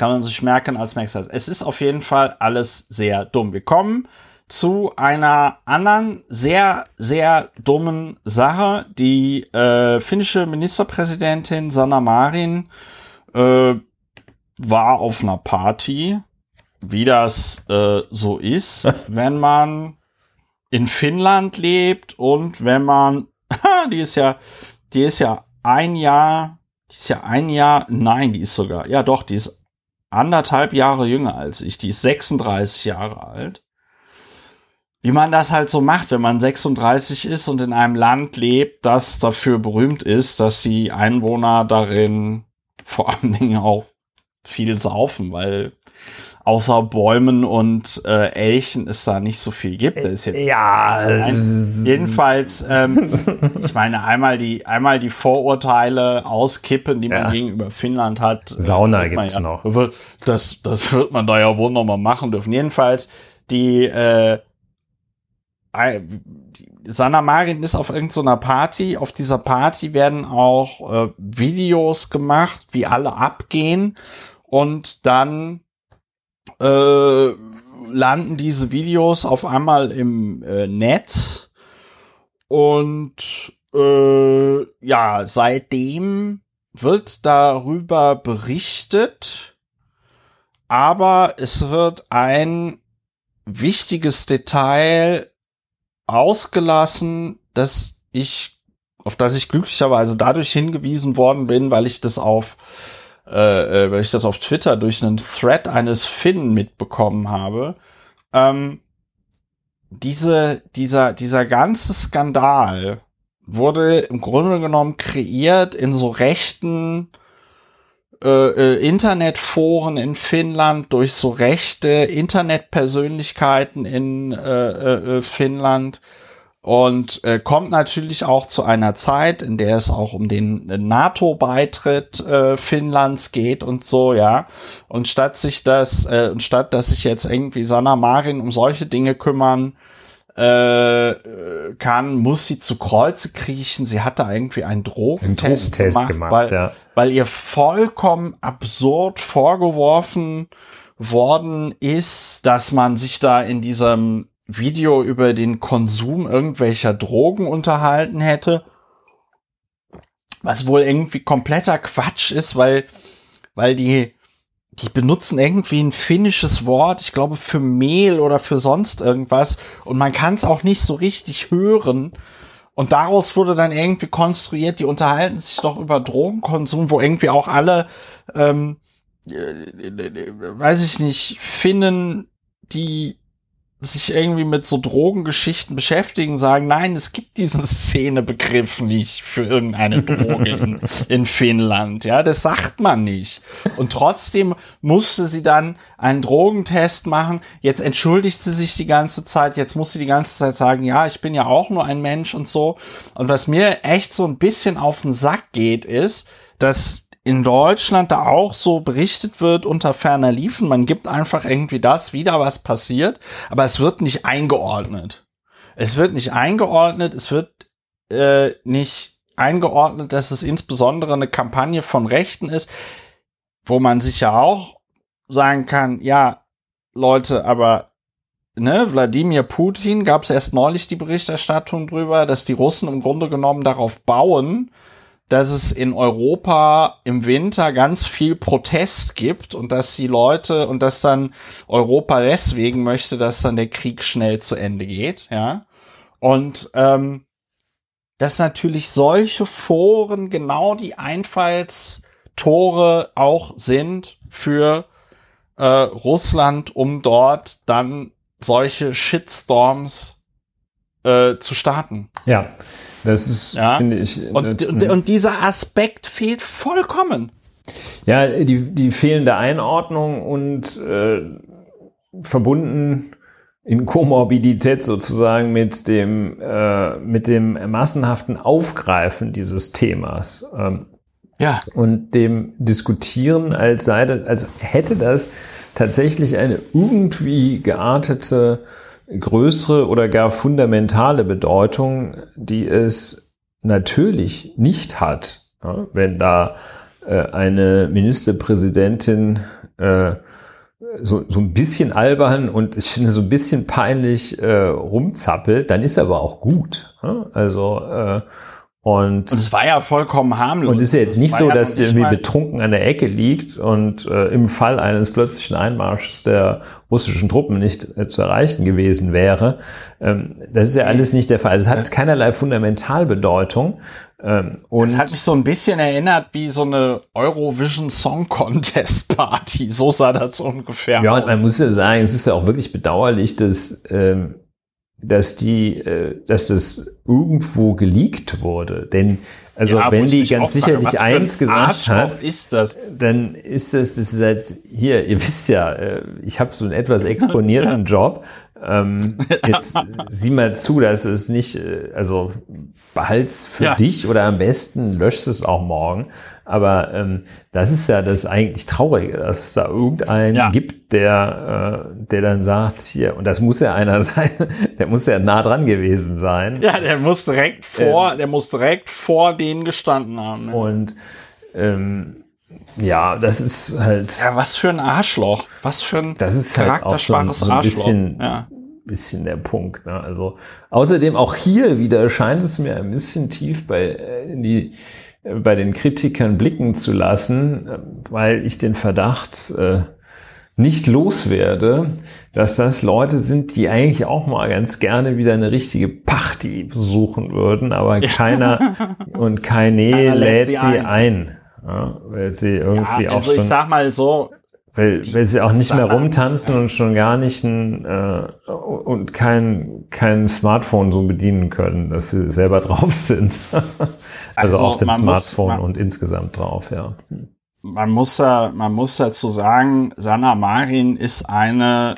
Kann man sich merken als Merksatz. Es ist auf jeden Fall alles sehr dumm. Wir kommen zu einer anderen sehr, sehr dummen Sache. Die äh, finnische Ministerpräsidentin Sanna Marin äh, war auf einer Party, wie das äh, so ist, wenn man in Finnland lebt und wenn man, die ist ja, die ist ja ein Jahr, die ist ja ein Jahr, nein, die ist sogar, ja doch, die ist anderthalb Jahre jünger als ich, die ist sechsunddreißig Jahre alt. Wie man das halt so macht, wenn man sechsunddreißig ist und in einem Land lebt, das dafür berühmt ist, dass die Einwohner darin vor allen Dingen auch viel saufen, weil außer Bäumen und äh, Elchen es da nicht so viel gibt. Da ist jetzt ja ein, jedenfalls, ähm, ich meine, einmal die einmal die Vorurteile auskippen, die man ja. gegenüber Finnland hat. Sauna gibt's ja, noch. Wird, das das wird man da ja wohl noch mal machen dürfen. Jedenfalls die äh, Sanna Marin ist auf irgendeiner Party. Auf dieser Party werden auch äh, Videos gemacht, wie alle abgehen. Und dann äh, landen diese Videos auf einmal im äh, Netz. Und äh, ja, seitdem wird darüber berichtet. Aber es wird ein wichtiges Detail ausgelassen, dass ich, auf das ich glücklicherweise dadurch hingewiesen worden bin, weil ich das auf, äh, weil ich das auf Twitter durch einen Thread eines Finnen mitbekommen habe. Ähm, diese, dieser, dieser ganze Skandal wurde im Grunde genommen kreiert in so rechten äh, Internetforen in Finnland, durch so rechte Internetpersönlichkeiten in äh, äh, Finnland und äh, kommt natürlich auch zu einer Zeit, in der es auch um den NATO-Beitritt äh, Finnlands geht und so, ja. Und statt sich das, äh, und statt dass sich jetzt irgendwie Sanna Marin um solche Dinge kümmern äh, kann, muss sie zu Kreuze kriechen. Sie hat da irgendwie einen Drogentest Test gemacht, gemacht weil, ja. weil ihr vollkommen absurd vorgeworfen worden ist, dass man sich da in diesem Video über den Konsum irgendwelcher Drogen unterhalten hätte, was wohl irgendwie kompletter Quatsch ist, weil, weil die Die benutzen irgendwie ein finnisches Wort, ich glaube für Mehl oder für sonst irgendwas. Und man kann es auch nicht so richtig hören. Und daraus wurde dann irgendwie konstruiert, die unterhalten sich doch über Drogenkonsum, wo irgendwie auch alle, ähm, äh, äh, weiß ich nicht, Finnen, die sich irgendwie mit so Drogengeschichten beschäftigen, sagen, nein, es gibt diesen Szenebegriff nicht für irgendeine Droge in, in Finnland. Ja, das sagt man nicht. Und trotzdem musste sie dann einen Drogentest machen. Jetzt entschuldigt sie sich die ganze Zeit. Jetzt muss sie die ganze Zeit sagen, ja, ich bin ja auch nur ein Mensch und so. Und was mir echt so ein bisschen auf den Sack geht, ist, dass in Deutschland da auch so berichtet wird unter ferner Liefen. Man gibt einfach irgendwie das wieder, was passiert, aber es wird nicht eingeordnet. Es wird nicht eingeordnet, es wird äh, nicht eingeordnet, dass es insbesondere eine Kampagne von Rechten ist, wo man sich ja auch sagen kann, ja, Leute, aber ne, Wladimir Putin, gab es erst neulich die Berichterstattung drüber, dass die Russen im Grunde genommen darauf bauen, dass es in Europa im Winter ganz viel Protest gibt und dass die Leute und dass dann Europa deswegen möchte, dass dann der Krieg schnell zu Ende geht, ja. Und ähm, dass natürlich solche Foren genau die Einfallstore auch sind für äh, Russland, um dort dann solche Shitstorms äh, zu starten. Ja. Das ist, ja. finde ich. Und, und, und dieser Aspekt fehlt vollkommen. Ja, die, die fehlende Einordnung und äh, verbunden in Komorbidität sozusagen mit dem, äh, mit dem massenhaften Aufgreifen dieses Themas. Ähm, ja. Und dem Diskutieren, als sei das, als hätte das tatsächlich eine irgendwie geartete größere oder gar fundamentale Bedeutung, die es natürlich nicht hat, ja, wenn da äh, eine Ministerpräsidentin äh, so, so ein bisschen albern und ich finde so ein bisschen peinlich äh, rumzappelt, dann ist aber auch gut. Ja? Also äh, Und es war ja vollkommen harmlos. Und ist ja jetzt nicht so, dass sie irgendwie betrunken an der Ecke liegt und äh, im Fall eines plötzlichen Einmarsches der russischen Truppen nicht äh, zu erreichen gewesen wäre. Ähm, das ist ja alles nicht der Fall. Also es hat keinerlei Fundamentalbedeutung. Ähm, und das hat mich so ein bisschen erinnert wie so eine Eurovision Song Contest Party. So sah das ungefähr ja, aus. Ja, und man muss ja sagen, es ist ja auch wirklich bedauerlich, dass... Ähm, dass die, dass das irgendwo geleakt wurde. Denn, also, ja, wenn die ganz sicherlich frage, eins gesagt hat, ist das? dann ist das, das ist halt, hier, ihr wisst ja, ich habe so einen etwas exponierten Job. Ähm, jetzt sieh mal zu, dass es nicht, also, behalt's für ja. dich oder am besten löscht es auch morgen. Aber ähm, das ist ja das eigentlich Traurige, dass es da irgendeinen ja. gibt, der, äh, der dann sagt, hier, und das muss ja einer sein, der muss ja nah dran gewesen sein. Ja, der muss direkt vor, ähm, der muss direkt vor denen gestanden haben. Ne? Und ähm, ja, das ist halt. Ja, was für ein Arschloch. Was für ein das ist halt auch so ein, so ein bisschen, ja. bisschen der Punkt. Ne? Also außerdem auch hier wieder scheint es mir ein bisschen tief bei äh, die bei den Kritikern blicken zu lassen, weil ich den Verdacht äh, nicht loswerde, dass das Leute sind, die eigentlich auch mal ganz gerne wieder eine richtige Party besuchen würden, aber ja. keiner und keine keiner lädt sie ein, ein ja, weil sie irgendwie ja, also auch schon... Also ich sag mal so... Weil, weil sie auch nicht mehr rumtanzen und schon gar nicht ein, äh, und kein, kein Smartphone so bedienen können, dass sie selber drauf sind. Also, also auf dem Smartphone muss, man, und insgesamt drauf, ja. Man muss, man muss dazu sagen, Sanna Marin ist eine,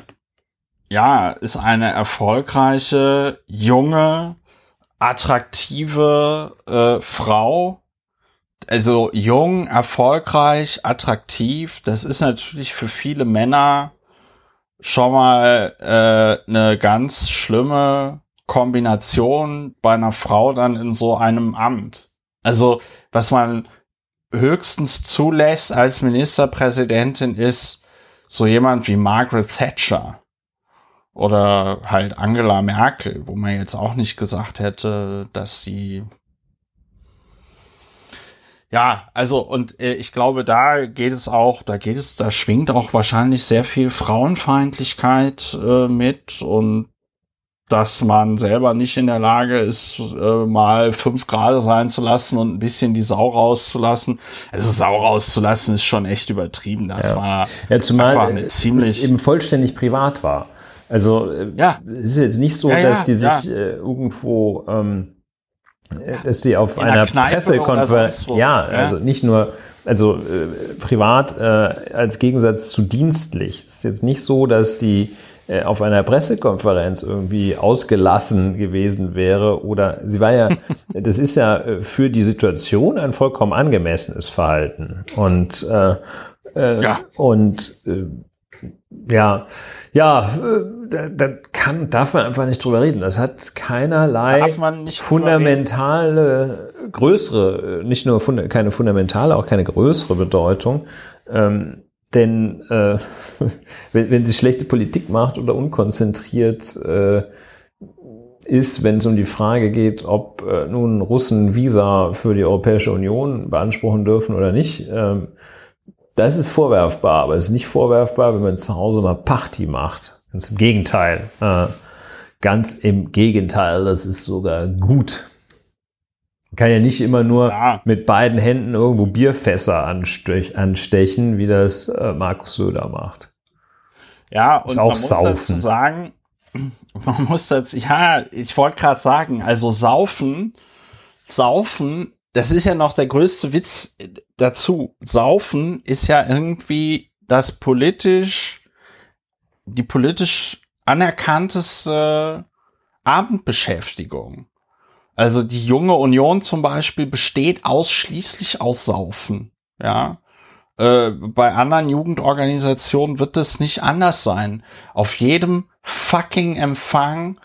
ja, ist eine erfolgreiche, junge, attraktive äh, Frau. Also jung, erfolgreich, attraktiv, das ist natürlich für viele Männer schon mal äh, eine ganz schlimme Kombination bei einer Frau dann in so einem Amt. Also was man höchstens zulässt als Ministerpräsidentin ist so jemand wie Margaret Thatcher oder halt Angela Merkel, wo man jetzt auch nicht gesagt hätte, dass die... Ja, also und äh, ich glaube, da geht es auch, da geht es, da schwingt auch wahrscheinlich sehr viel Frauenfeindlichkeit äh, mit und dass man selber nicht in der Lage ist, äh, mal fünf Grad sein zu lassen und ein bisschen die Sau rauszulassen. Also Sau rauszulassen ist schon echt übertrieben. Das ja. war ja, zumal einfach eine ziemlich es eben vollständig privat war. Also äh, ja, es ist jetzt nicht so, ja, dass ja, die sich ja. äh, irgendwo ähm dass sie auf einer, einer Pressekonferenz, so, ja, ja, also nicht nur, also äh, privat äh, als Gegensatz zu dienstlich. Es ist jetzt nicht so, dass die äh, auf einer Pressekonferenz irgendwie ausgelassen gewesen wäre oder sie war ja, das ist ja äh, für die Situation ein vollkommen angemessenes Verhalten und äh, äh, ja. und äh, Ja, ja, da, da kann, darf man einfach nicht drüber reden. Das hat keinerlei fundamentale, größere, nicht nur fund- keine fundamentale, auch keine größere Bedeutung. Ähm, denn äh, wenn, wenn sie schlechte Politik macht oder unkonzentriert äh, ist, wenn es um die Frage geht, ob äh, nun Russen Visa für die Europäische Union beanspruchen dürfen oder nicht, äh, das ist vorwerfbar, aber es ist nicht vorwerfbar, wenn man zu Hause mal Party macht. Ganz im Gegenteil. Äh, ganz im Gegenteil, das ist sogar gut. Man kann ja nicht immer nur ja. mit beiden Händen irgendwo Bierfässer anstech- anstechen, wie das äh, Markus Söder macht. Ja, und ist auch man muss saufen. dazu sagen, man muss dazu, ja, ich wollte gerade sagen, also saufen, saufen, das ist ja noch der größte Witz dazu. Saufen ist ja irgendwie das politisch, die politisch anerkannteste Abendbeschäftigung. Also die Junge Union zum Beispiel besteht ausschließlich aus Saufen. Ja, äh, bei anderen Jugendorganisationen wird das nicht anders sein. Auf jedem fucking Empfang,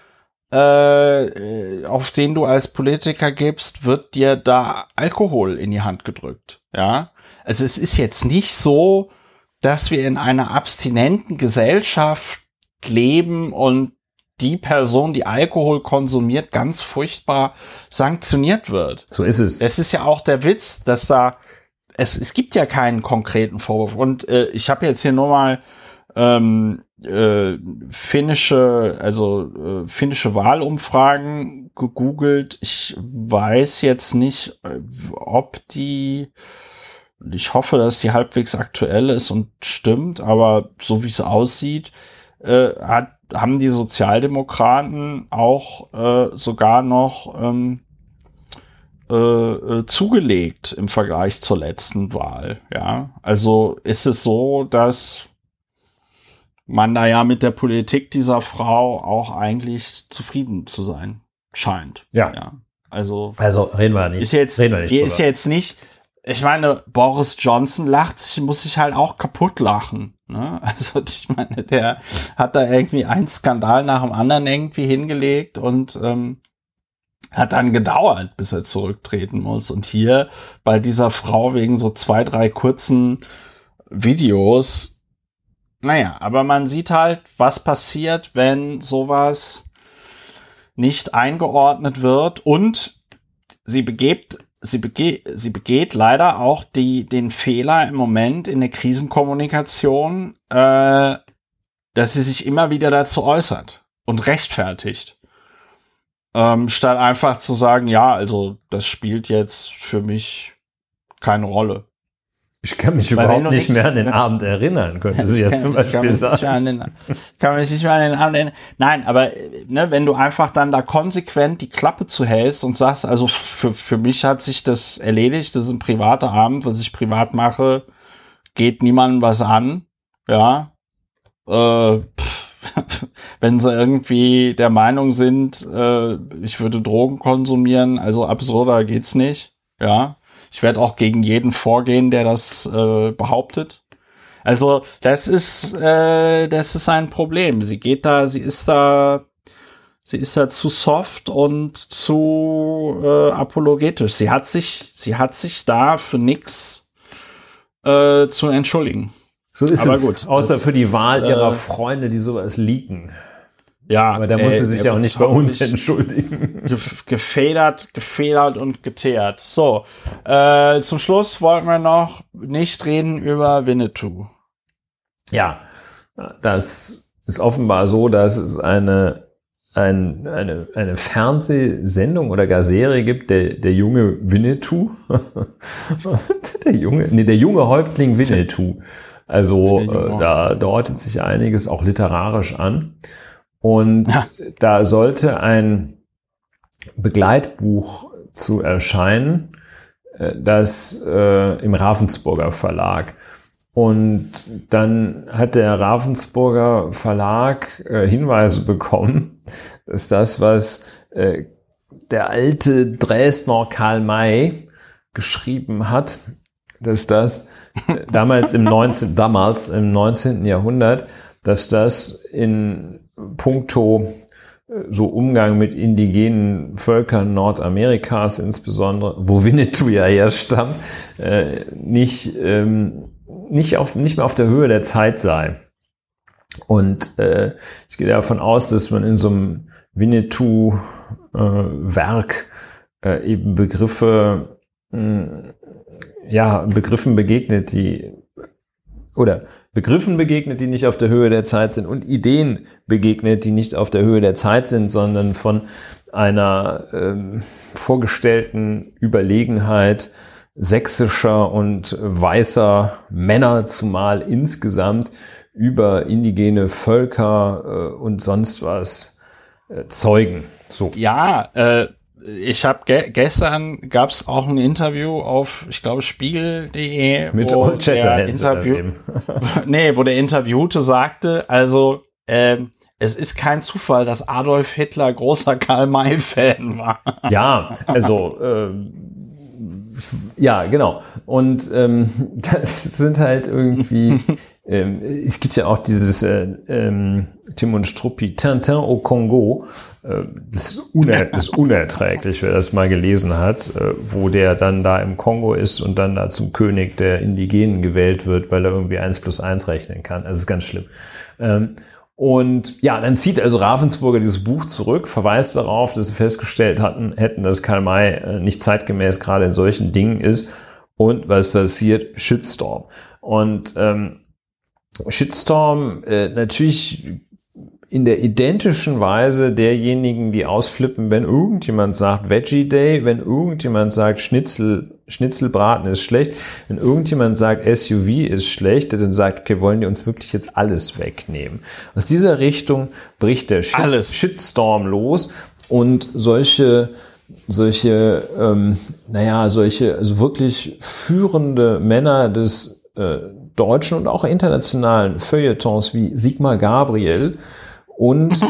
auf den du als Politiker gibst, wird dir da Alkohol in die Hand gedrückt. Ja, also es ist jetzt nicht so, dass wir in einer abstinenten Gesellschaft leben und die Person, die Alkohol konsumiert, ganz furchtbar sanktioniert wird. So ist es. Es ist ja auch der Witz, dass da, es, es gibt ja keinen konkreten Vorwurf. Und äh, ich habe jetzt hier nur mal ähm, äh, finnische, also äh, finnische Wahlumfragen gegoogelt. Ich weiß jetzt nicht, ob die... Ich hoffe, dass die halbwegs aktuell ist und stimmt, aber so wie es aussieht, äh, hat, haben die Sozialdemokraten auch äh, sogar noch ähm, äh, äh, zugelegt im Vergleich zur letzten Wahl. Ja, also ist es so, dass man da ja mit der Politik dieser Frau auch eigentlich zufrieden zu sein scheint. Ja, ja. Also, also reden wir nicht. Ist jetzt, reden wir nicht ist jetzt nicht. Ich meine, Boris Johnson lacht sich, muss sich halt auch kaputt lachen. Ne? Also ich meine, der hat da irgendwie einen Skandal nach dem anderen irgendwie hingelegt und ähm, hat dann gedauert, bis er zurücktreten muss. Und hier bei dieser Frau wegen so zwei, drei kurzen Videos, naja, aber man sieht halt, was passiert, wenn sowas nicht eingeordnet wird und sie begebt Sie begeht, sie begeht leider auch die, den Fehler im Moment in der Krisenkommunikation, äh, dass sie sich immer wieder dazu äußert und rechtfertigt. Ähm, statt einfach zu sagen, ja, also das spielt jetzt für mich keine Rolle. Ich kann mich Weil überhaupt nicht mehr an den Abend erinnern, könnte sie jetzt zum Beispiel sagen. Ich kann mich nicht mehr an den Abend erinnern. Nein, aber ne, wenn du einfach dann da konsequent die Klappe zuhältst und sagst, also für, für mich hat sich das erledigt, das ist ein privater Abend, was ich privat mache, geht niemandem was an. Ja, äh, wenn sie irgendwie der Meinung sind, äh, ich würde Drogen konsumieren, also absurder geht's nicht, ja. Ich werde auch gegen jeden vorgehen, der das äh, behauptet. Also das ist, äh, das ist ein Problem. Sie geht da, sie ist da, sie ist da zu soft und zu äh, apologetisch. Sie hat sich, sie hat sich da für nichts äh, zu entschuldigen. So ist Aber es. Gut, Außer für die Wahl ist, ihrer äh, Freunde, die sowas leaken. Ja, aber da muss ey, sie sich ja auch nicht bei uns entschuldigen. Gefedert, gefedert und geteert. So, äh, zum Schluss wollten wir noch nicht reden über Winnetou. Ja, das ist offenbar so, dass es eine, ein, eine, eine Fernsehsendung oder gar Serie gibt, der, der junge Winnetou. der junge, nee, der junge Häuptling Winnetou. Also, äh, da deutet sich einiges auch literarisch an. Und ja. Da sollte ein Begleitbuch zu erscheinen, das äh, im Ravensburger Verlag. Und dann hat der Ravensburger Verlag äh, Hinweise bekommen, dass das, was äh, der alte Dresdner Karl May geschrieben hat, dass das äh, damals, im neunzehnten, damals im neunzehnten Jahrhundert, dass das in puncto so Umgang mit indigenen Völkern Nordamerikas insbesondere, wo Winnetou ja herstammt, äh, nicht, ähm, nicht, auf, nicht mehr auf der Höhe der Zeit sei. Und äh, ich gehe davon aus, dass man in so einem Winnetou-Werk äh, äh, eben Begriffe, mh, ja, Begriffen begegnet, die oder Begriffen begegnet, die nicht auf der Höhe der Zeit sind und Ideen begegnet, die nicht auf der Höhe der Zeit sind, sondern von einer ähm, vorgestellten Überlegenheit sächsischer und weißer Männer, zumal insgesamt über indigene Völker äh, und sonst was äh, zeugen. So. Ja, äh, ich habe ge- gestern gab es auch ein Interview auf, ich glaube, spiegel punkt de mit wo der Interview, nee, wo der Interviewte sagte, also ähm, es ist kein Zufall, dass Adolf Hitler großer Karl May-Fan war. Ja, also äh, ja, genau. Und ähm, das sind halt irgendwie ähm, es gibt ja auch dieses äh, ähm, Tim und Struppi Tintin au Congo. Das ist, uner- das ist unerträglich, wer das mal gelesen hat, wo der dann da im Kongo ist und dann da zum König der Indigenen gewählt wird, weil er irgendwie eins plus eins rechnen kann. Also ist ganz schlimm. Und ja, dann zieht also Ravensburger dieses Buch zurück, verweist darauf, dass sie festgestellt hatten, hätten, dass Karl May nicht zeitgemäß gerade in solchen Dingen ist. Und was passiert? Shitstorm. Und ähm, Shitstorm äh, natürlich in der identischen Weise derjenigen, die ausflippen, wenn irgendjemand sagt Veggie Day, wenn irgendjemand sagt Schnitzel, Schnitzelbraten ist schlecht, wenn irgendjemand sagt, S U V ist schlecht, dann sagt, okay, wollen die uns wirklich jetzt alles wegnehmen? Aus dieser Richtung bricht der Shit- alles. Shitstorm los und solche, solche, ähm, naja, solche, also wirklich führende Männer des äh, deutschen und auch internationalen Feuilletons wie Sigmar Gabriel und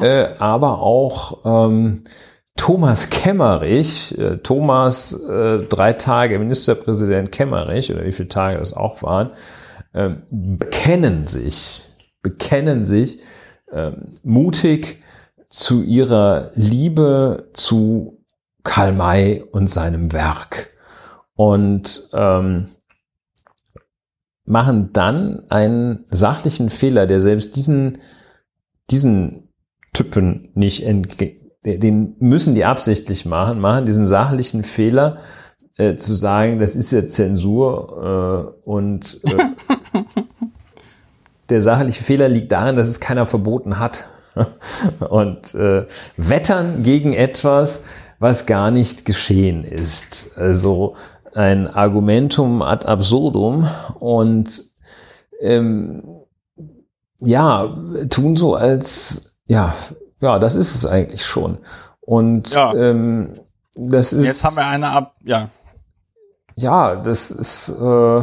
äh, aber auch ähm, Thomas Kemmerich, äh, Thomas äh, drei Tage Ministerpräsident Kemmerich, oder wie viele Tage das auch waren, äh, bekennen sich, bekennen sich äh, mutig zu ihrer Liebe zu Karl May und seinem Werk und ähm, machen dann einen sachlichen Fehler, der selbst diesen, diesen Typen nicht entgeht. Den müssen die absichtlich machen, machen diesen sachlichen Fehler, äh, zu sagen, das ist ja Zensur äh, und äh, der sachliche Fehler liegt darin, dass es keiner verboten hat und äh, wettern gegen etwas, was gar nicht geschehen ist. Also ein Argumentum ad absurdum und ähm, ja, tun so als, ja, Ja, das ist es eigentlich schon. Und ja. ähm, das ist. Jetzt haben wir eine ab. Ja, ja, das ist, äh,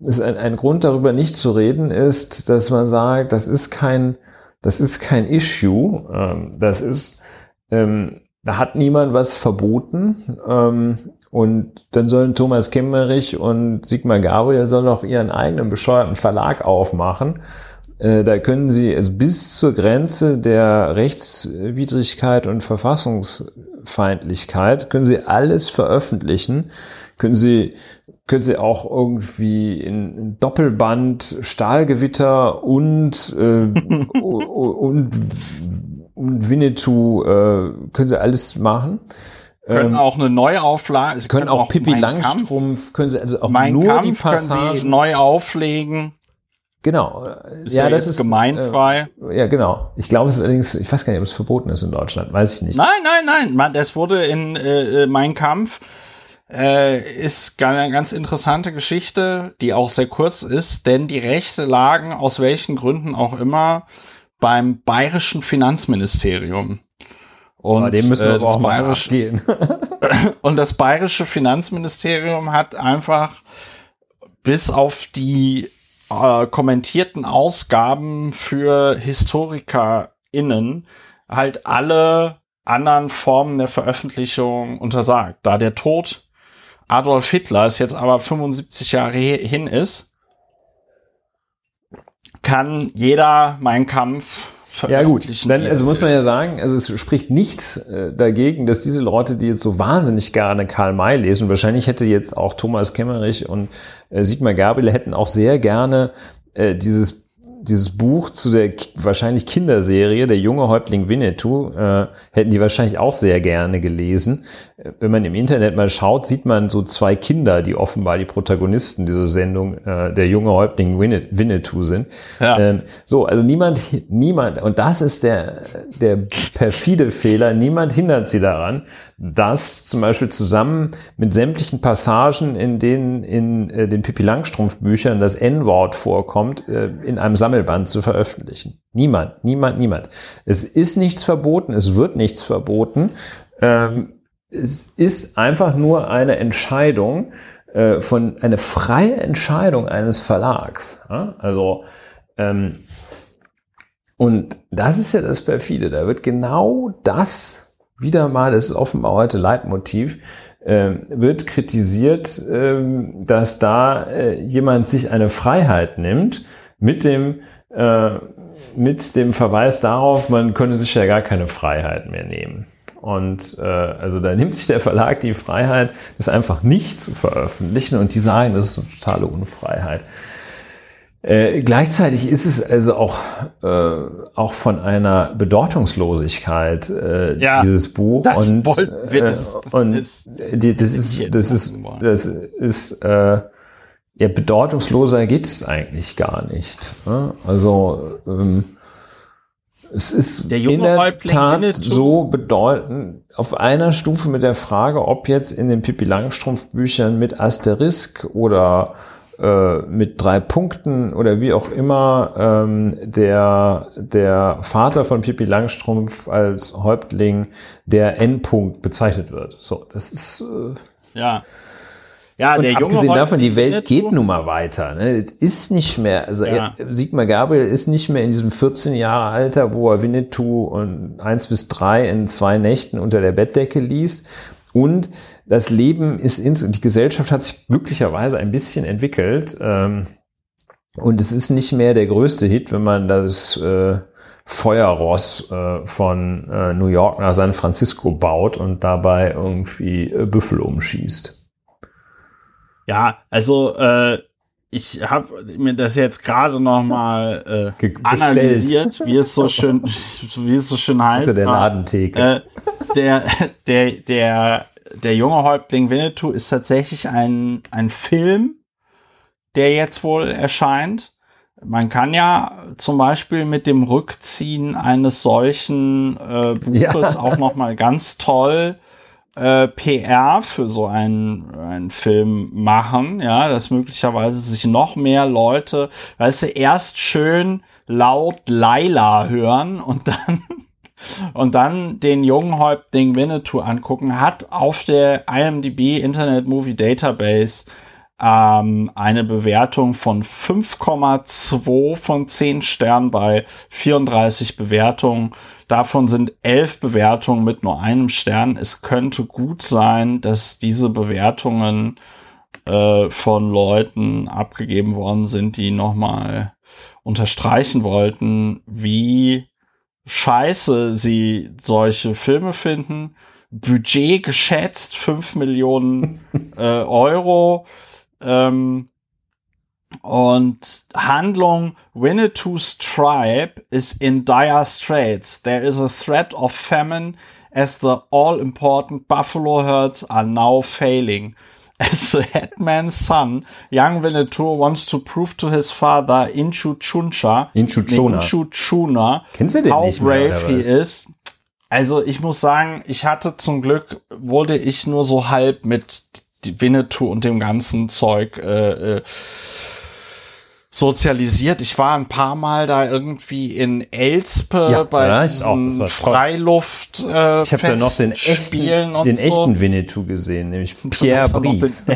ist ein, ein Grund, darüber nicht zu reden, ist, dass man sagt, das ist kein, das ist kein Issue. Ähm, das ist, ähm, da hat niemand was verboten. Ähm, und dann sollen Thomas Kemmerich und Sigmar Gabriel sollen auch ihren eigenen bescheuerten Verlag aufmachen. Da können sie also bis zur Grenze der Rechtswidrigkeit und Verfassungsfeindlichkeit können sie alles veröffentlichen, können sie, können sie auch irgendwie in Doppelband, Stahlgewitter und, äh, und, und Winnetou, äh, können sie alles machen. Können auch eine Neuauflage, sie können, können auch, auch Pippi Langstrumpf, Kampf, können sie also auch nur Kampf die Passagen können sie neu auflegen. Genau. Ist ja, ja das ist gemeinfrei. Äh, ja, genau. Ich glaube, es ist allerdings, ich weiß gar nicht, ob es verboten ist in Deutschland, weiß ich nicht. Nein, nein, nein. Das wurde in äh, Mein Kampf, äh, ist eine ganz interessante Geschichte, die auch sehr kurz ist, denn die Rechte lagen aus welchen Gründen auch immer beim bayerischen Finanzministerium. Und aber dem müssen wir äh, auch mal abgehen. Und das bayerische Finanzministerium hat einfach bis auf die Äh, kommentierten Ausgaben für HistorikerInnen halt alle anderen Formen der Veröffentlichung untersagt. Da der Tod Adolf Hitlers jetzt aber fünfundsiebzig Jahre hin ist, kann jeder Mein Kampf veröffentlichen. Ja gut, dann, also muss man ja sagen, also es spricht nichts äh, dagegen, dass diese Leute, die jetzt so wahnsinnig gerne Karl May lesen, wahrscheinlich hätte jetzt auch Thomas Kemmerich und äh, Sigmar Gabriel hätten auch sehr gerne äh, dieses dieses Buch zu der k- wahrscheinlich Kinderserie, der junge Häuptling Winnetou, äh, hätten die wahrscheinlich auch sehr gerne gelesen. Äh, wenn man im Internet mal schaut, sieht man so zwei Kinder, die offenbar die Protagonisten dieser Sendung, äh, der junge Häuptling Winnet- Winnetou sind. Ja. Ähm, so, also niemand, niemand, und das ist der, der perfide Fehler, niemand hindert sie daran, dass zum Beispiel zusammen mit sämtlichen Passagen, in denen in äh, den Pippi Langstrumpf Büchern das En-Wort vorkommt, äh, in einem Sammelband zu veröffentlichen. Niemand, niemand, niemand. Es ist nichts verboten, es wird nichts verboten. Ähm, es ist einfach nur eine Entscheidung äh, von, eine freie Entscheidung eines Verlags. Ja? Also, ähm, und das ist ja das perfide. Da wird genau das wieder mal, das ist offenbar heute Leitmotiv, äh, wird kritisiert, äh, dass da äh, jemand sich eine Freiheit nimmt mit dem, äh, mit dem Verweis darauf, man könne sich ja gar keine Freiheit mehr nehmen. Und äh, also da nimmt sich der Verlag die Freiheit, das einfach nicht zu veröffentlichen und die sagen, das ist eine totale Unfreiheit. Äh, gleichzeitig ist es also auch, äh, auch von einer Bedeutungslosigkeit, äh, ja, dieses Buch. Das und, wollten wir das, äh, und das, die, das ist, das ist, das ist, äh, ja, bedeutungsloser geht's eigentlich gar nicht. Ne? Also, ähm, es ist der in der Tat so bedeutend, auf einer Stufe mit der Frage, ob jetzt in den Pippi Langstrumpf Büchern mit Asterisk oder äh, mit drei Punkten oder wie auch immer ähm, der, der Vater von Pippi Langstrumpf als Häuptling der Endpunkt bezeichnet wird. So, das ist äh, ja. Ja, und der junge abgesehen davon, die Welt geht nun mal weiter. Ne? Ist nicht mehr, also ja. er, Sigmar Gabriel ist nicht mehr in diesem vierzehn-Jahre-Alter, wo er Winnetou und eins bis drei in zwei Nächten unter der Bettdecke liest. Und das Leben ist, ins, die Gesellschaft hat sich glücklicherweise ein bisschen entwickelt. Ähm, und es ist nicht mehr der größte Hit, wenn man das äh, Feuerross äh, von äh, New York nach San Francisco baut und dabei irgendwie äh, Büffel umschießt. Ja, also äh, ich habe mir das jetzt gerade noch mal äh, analysiert, wie es so schön, wie es so schön heißt. Unter der Ladentheke. Äh, der, der, der, der junge Häuptling Winnetou ist tatsächlich ein, ein Film, der jetzt wohl erscheint. Man kann ja zum Beispiel mit dem Rückziehen eines solchen äh, Buches ja. auch noch mal ganz toll P R für so einen, einen Film machen, ja, dass möglicherweise sich noch mehr Leute, weißt du, erst schön laut Laila hören und dann und dann den jungen Häuptling Winnetou angucken, hat auf der I M D B Internet Movie Database ähm, eine Bewertung von fünf Komma zwei von zehn Sternen bei vierunddreißig Bewertungen. Davon sind elf Bewertungen mit nur einem Stern. Es könnte gut sein, dass diese Bewertungen äh, von Leuten abgegeben worden sind, die nochmal unterstreichen wollten, wie scheiße sie solche Filme finden. Budget geschätzt fünf Millionen äh, Euro. Ähm, Und Handlung, Winnetou's tribe is in dire straits. There is a threat of famine as the all-important buffalo herds are now failing. As the headman's son, young Winnetou wants to prove to his father, Inchuchuncha, Inchuchuna, nee, how brave he is. Also ich muss sagen, ich hatte zum Glück, wurde ich nur so halb mit Winnetou und dem ganzen Zeug äh, äh, sozialisiert. Ich war ein paar Mal da irgendwie in Elspe ja, bei ja, diesen Freiluft äh, Ich habe da noch den echten, und den so. echten Winnetou gesehen, nämlich Pierre Brice.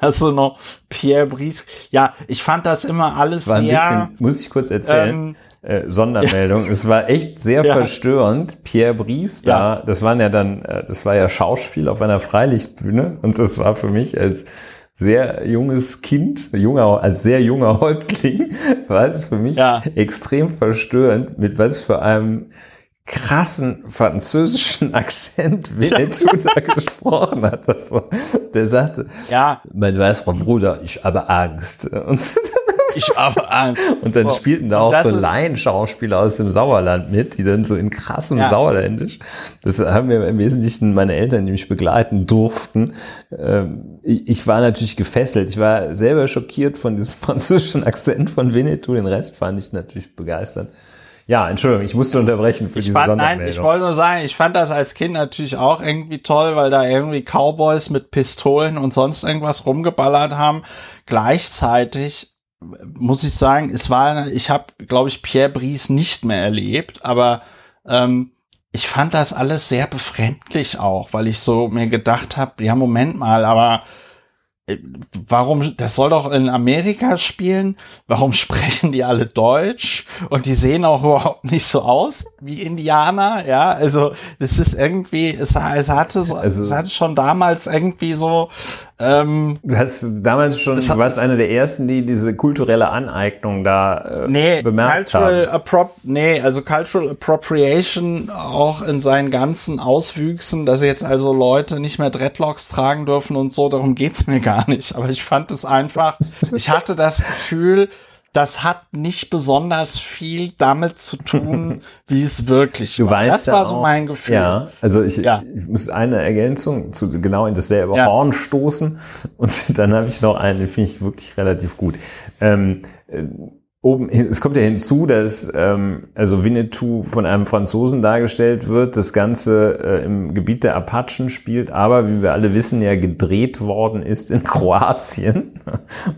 Hast du noch Pierre Brice? Ja, ich fand das immer alles das war ein sehr... Bisschen, muss ich kurz erzählen? Ähm, äh, Sondermeldung. Ja. Es war echt sehr ja. verstörend. Pierre Brice ja. da, das waren ja dann, das war ja Schauspiel auf einer Freilichtbühne und das war für mich als... sehr junges Kind, junger, als sehr junger Häuptling, war es für mich ja. extrem verstörend, mit was für einem krassen französischen Akzent Winnetou da gesprochen hat. Das war, der sagte, ja. mein weißer Bruder, ich habe Angst. Und ich habe Angst. Und dann spielten da auch so Laienschauspieler aus dem Sauerland mit, die dann so in krassem ja. Sauerländisch, das haben wir im Wesentlichen meine Eltern, die mich begleiten durften. Ich war natürlich gefesselt. Ich war selber schockiert von diesem französischen Akzent von Winnetou. Den Rest fand ich natürlich begeistert. Ja, Entschuldigung, ich musste unterbrechen für ich diese fand, Sondermeldung. Nein, ich wollte nur sagen, ich fand das als Kind natürlich auch irgendwie toll, weil da irgendwie Cowboys mit Pistolen und sonst irgendwas rumgeballert haben. Gleichzeitig muss ich sagen, es war, ich habe, glaube ich, Pierre Brice nicht mehr erlebt, aber ähm, ich fand das alles sehr befremdlich auch, weil ich so mir gedacht habe, ja, Moment mal, aber äh, warum, das soll doch in Amerika spielen, warum sprechen die alle Deutsch und die sehen auch überhaupt nicht so aus wie Indianer, ja, also das ist irgendwie, es, es hatte so, also, es hatte schon damals irgendwie so, Ähm, du hast damals schon, du warst einer der ersten, die diese kulturelle Aneignung da äh, nee, bemerkt cultural haben. Appro- nee, also Cultural Appropriation auch in seinen ganzen Auswüchsen, dass jetzt also Leute nicht mehr Dreadlocks tragen dürfen und so, darum geht's mir gar nicht. Aber ich fand es einfach, ich hatte das Gefühl, das hat nicht besonders viel damit zu tun, wie es wirklich du war. Weißt das ja war so auch, mein Gefühl. Ja, also ich, ja. ich muss eine Ergänzung zu genau in dasselbe ja. Horn stoßen. Und dann habe ich noch eine, die finde ich wirklich relativ gut. Ähm, äh, Oben, es kommt ja hinzu, dass ähm, also Winnetou von einem Franzosen dargestellt wird, das Ganze äh, im Gebiet der Apachen spielt, aber wie wir alle wissen, ja gedreht worden ist in Kroatien.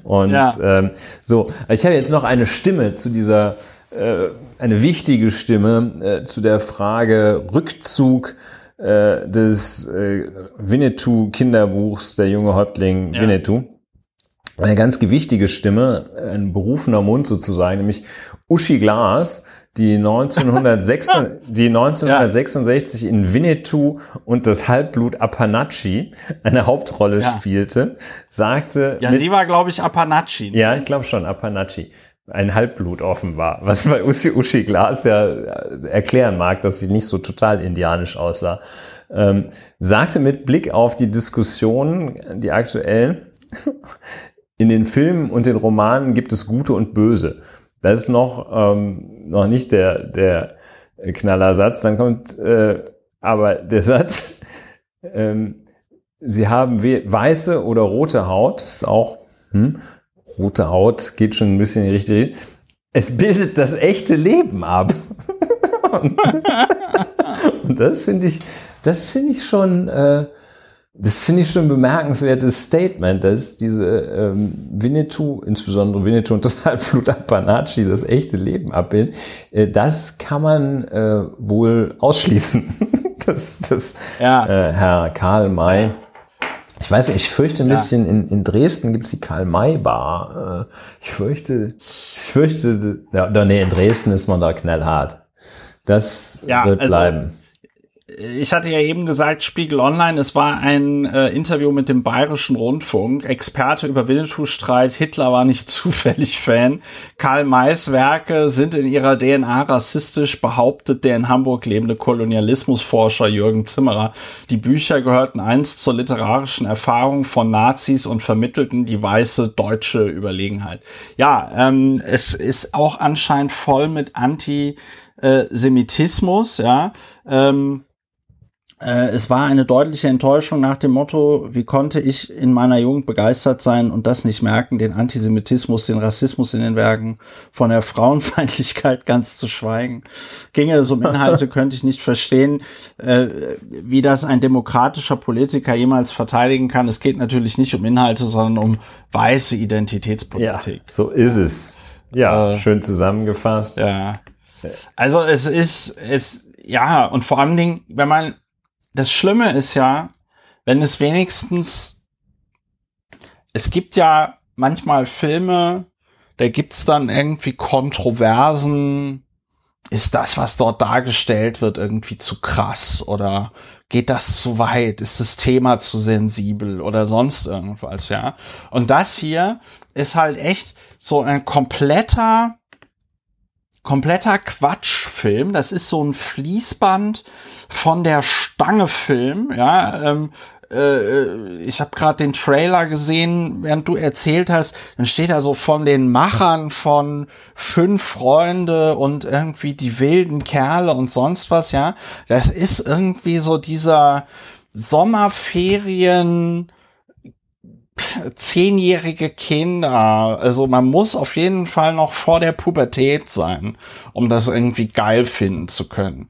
Und ja. ähm, so, ich habe jetzt noch eine Stimme zu dieser, äh, eine wichtige Stimme äh, zu der Frage Rückzug äh, des äh, Winnetou-Kinderbuchs, der junge Häuptling ja. Winnetou. Eine ganz gewichtige Stimme, ein berufener Mund sozusagen, nämlich Uschi Glas, die, neunzehnhundertsechsundsechzig ja. in Winnetou und das Halbblut Apanachi eine Hauptrolle ja. spielte, sagte... Ja, mit, sie war, glaube ich, Apanachi. Ne? Ja, ich glaube schon, Apanachi. Ein Halbblut offenbar, was bei Uschi, Uschi Glas ja erklären mag, dass sie nicht so total indianisch aussah. Ähm, sagte mit Blick auf die Diskussionen, die aktuellen... In den Filmen und den Romanen gibt es Gute und Böse. Das ist noch ähm, noch nicht der der Knallersatz. Dann kommt äh, aber der Satz: ähm, Sie haben we- weiße oder rote Haut. Das ist auch hm, rote Haut geht schon ein bisschen in die richtige Richtung. Es bildet das echte Leben ab. und, und das finde ich, das finde ich schon. Äh, Das finde ich schon ein bemerkenswertes Statement, dass diese ähm, Winnetou, insbesondere Winnetou und das Halbblut Apanachi, das echte Leben abbilden. Äh, das kann man äh, wohl ausschließen, dass das, ja. äh, Herr Karl May, ich weiß nicht, ich fürchte ein ja. bisschen, in, in Dresden gibt's die Karl May Bar. Äh, ich fürchte, ich fürchte, ja, nee, in Dresden ist man da knallhart. Das ja, wird also, bleiben. Ich hatte ja eben gesagt, Spiegel Online, es war ein äh, Interview mit dem Bayerischen Rundfunk, Experte über Winnetou-Streit, Hitler war nicht zufällig Fan, Karl Mays Werke sind in ihrer D N A rassistisch, behauptet der in Hamburg lebende Kolonialismusforscher Jürgen Zimmerer. Die Bücher gehörten einst zur literarischen Erfahrung von Nazis und vermittelten die weiße deutsche Überlegenheit. Ja, ähm, es ist auch anscheinend voll mit Antisemitismus, ja, ähm, es war eine deutliche Enttäuschung nach dem Motto, wie konnte ich in meiner Jugend begeistert sein und das nicht merken, den Antisemitismus, den Rassismus in den Werken, von der Frauenfeindlichkeit ganz zu schweigen. Ginge es um Inhalte, könnte ich nicht verstehen, wie das ein demokratischer Politiker jemals verteidigen kann. Es geht natürlich nicht um Inhalte, sondern um weiße Identitätspolitik. Ja, so ist es. Ja, äh, schön zusammengefasst. Ja. Also es ist, es, ja, und vor allen Dingen, wenn man das Schlimme ist ja, wenn es wenigstens, es gibt ja manchmal Filme, da gibt's dann irgendwie Kontroversen, ist das, was dort dargestellt wird, irgendwie zu krass oder geht das zu weit, ist das Thema zu sensibel oder sonst irgendwas, ja. Und das hier ist halt echt so ein kompletter, kompletter Quatschfilm, das ist so ein Fließband von der Stange Film, ja, ähm, äh, ich habe gerade den Trailer gesehen, während du erzählt hast, dann steht da so von den Machern von Fünf Freunde und irgendwie die wilden Kerle und sonst was, ja, das ist irgendwie so dieser Sommerferien- zehnjährige Kinder, also man muss auf jeden Fall noch vor der Pubertät sein, um das irgendwie geil finden zu können.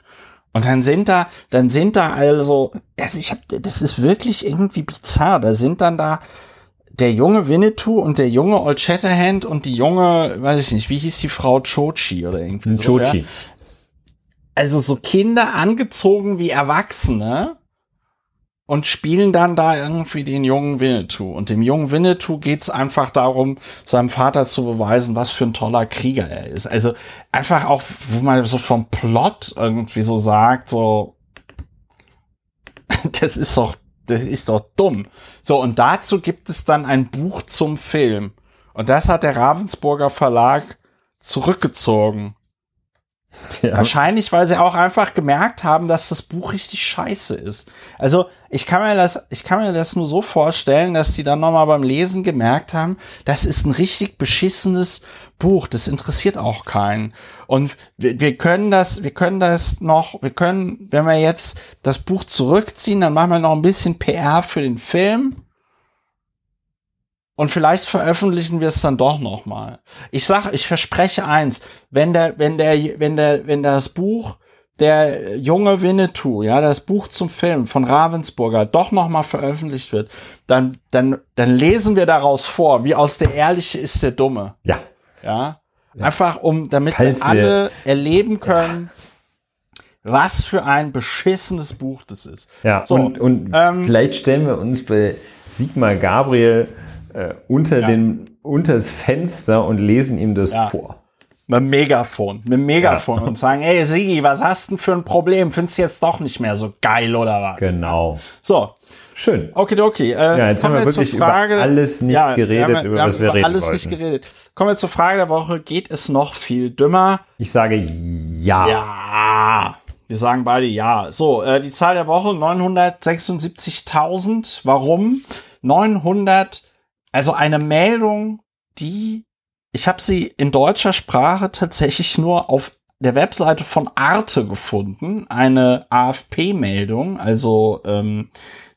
Und dann sind da, dann sind da also, also ich hab, das ist wirklich irgendwie bizarr, da sind dann da der junge Winnetou und der junge Old Shatterhand und die junge, weiß ich nicht, wie hieß die Frau, Chochi oder irgendwie so. Chochi. Ja? Also so Kinder angezogen wie Erwachsene, und spielen dann da irgendwie den jungen Winnetou. Und dem jungen Winnetou geht's einfach darum, seinem Vater zu beweisen, was für ein toller Krieger er ist. Also einfach auch, wo man so vom Plot irgendwie so sagt, so, das ist doch, das ist doch dumm. So, und dazu gibt es dann ein Buch zum Film. Und das hat der Ravensburger Verlag zurückgezogen. Ja. Wahrscheinlich, weil sie auch einfach gemerkt haben, dass das Buch richtig scheiße ist. Also ich kann mir das, ich kann mir das nur so vorstellen, dass die dann nochmal beim Lesen gemerkt haben, das ist ein richtig beschissenes Buch, das interessiert auch keinen. Und wir, wir können das, wir können das noch, wir können, wenn wir jetzt das Buch zurückziehen, dann machen wir noch ein bisschen P R für den Film. Und vielleicht veröffentlichen wir es dann doch nochmal. Ich sag, ich verspreche eins, wenn der, wenn der, wenn der, wenn das Buch Der junge Winnetou, ja, das Buch zum Film von Ravensburger doch nochmal veröffentlicht wird, dann, dann, dann lesen wir daraus vor, wie aus der Ehrliche ist der Dumme. Ja. Ja. Einfach um, damit Falls wir alle wir erleben können, ja. Was für ein beschissenes Buch das ist. Ja, so, und, und ähm, vielleicht stellen wir uns bei Sigmar Gabriel äh, unter ja. den, unters Fenster und lesen ihm das ja. vor. Mit dem Megafon, mit dem Megafon ja. und sagen, ey Sigi, was hast denn für ein Problem? Findest du jetzt doch nicht mehr so geil oder was? Genau. So. Schön. Okidoki. Äh, ja, jetzt haben wir wirklich zur Frage, über alles nicht ja, geredet, wir haben, über was wir, wir reden alles wollten. Nicht geredet. Kommen wir zur Frage der Woche. Geht es noch viel dümmer? Ich sage ja. Ja. Wir sagen beide ja. So, äh, die Zahl der Woche neunhundertsechsundsiebzigtausend. Warum? neunhundert, also eine Meldung, die, ich habe sie in deutscher Sprache tatsächlich nur auf der Webseite von Arte gefunden, eine A F P-Meldung, also ähm,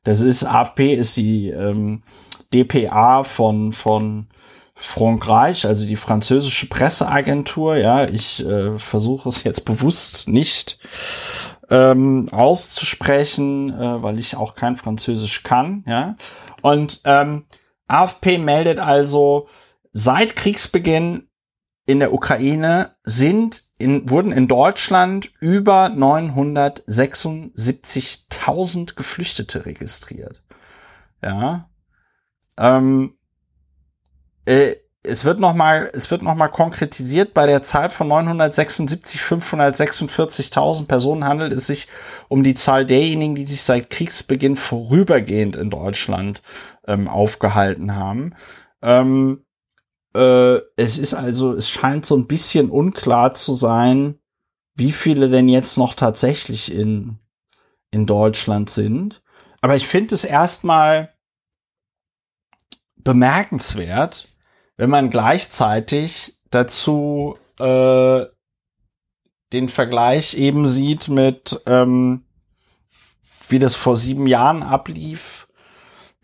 das ist, A F P ist die ähm, D P A von von Frankreich, also die französische Presseagentur, ja, ich äh, versuche es jetzt bewusst nicht ähm, auszusprechen, äh, weil ich auch kein Französisch kann, ja, und ähm, A F P meldet also, seit Kriegsbeginn in der Ukraine sind in, wurden in Deutschland über neunhundertsechsundsiebzigtausend Geflüchtete registriert. Ja, ähm, äh, es wird noch mal, es wird noch mal konkretisiert. Bei der Zahl von neunhundertsechsundsiebzig, fünfhundertsechsundvierzigtausend Personen handelt es sich um die Zahl derjenigen, die sich seit Kriegsbeginn vorübergehend in Deutschland ähm, aufgehalten haben. Ähm, Äh, es ist also, es scheint so ein bisschen unklar zu sein, wie viele denn jetzt noch tatsächlich in, in Deutschland sind. Aber ich finde es erstmal bemerkenswert, wenn man gleichzeitig dazu äh, den Vergleich eben sieht mit, ähm, wie das vor sieben Jahren ablief,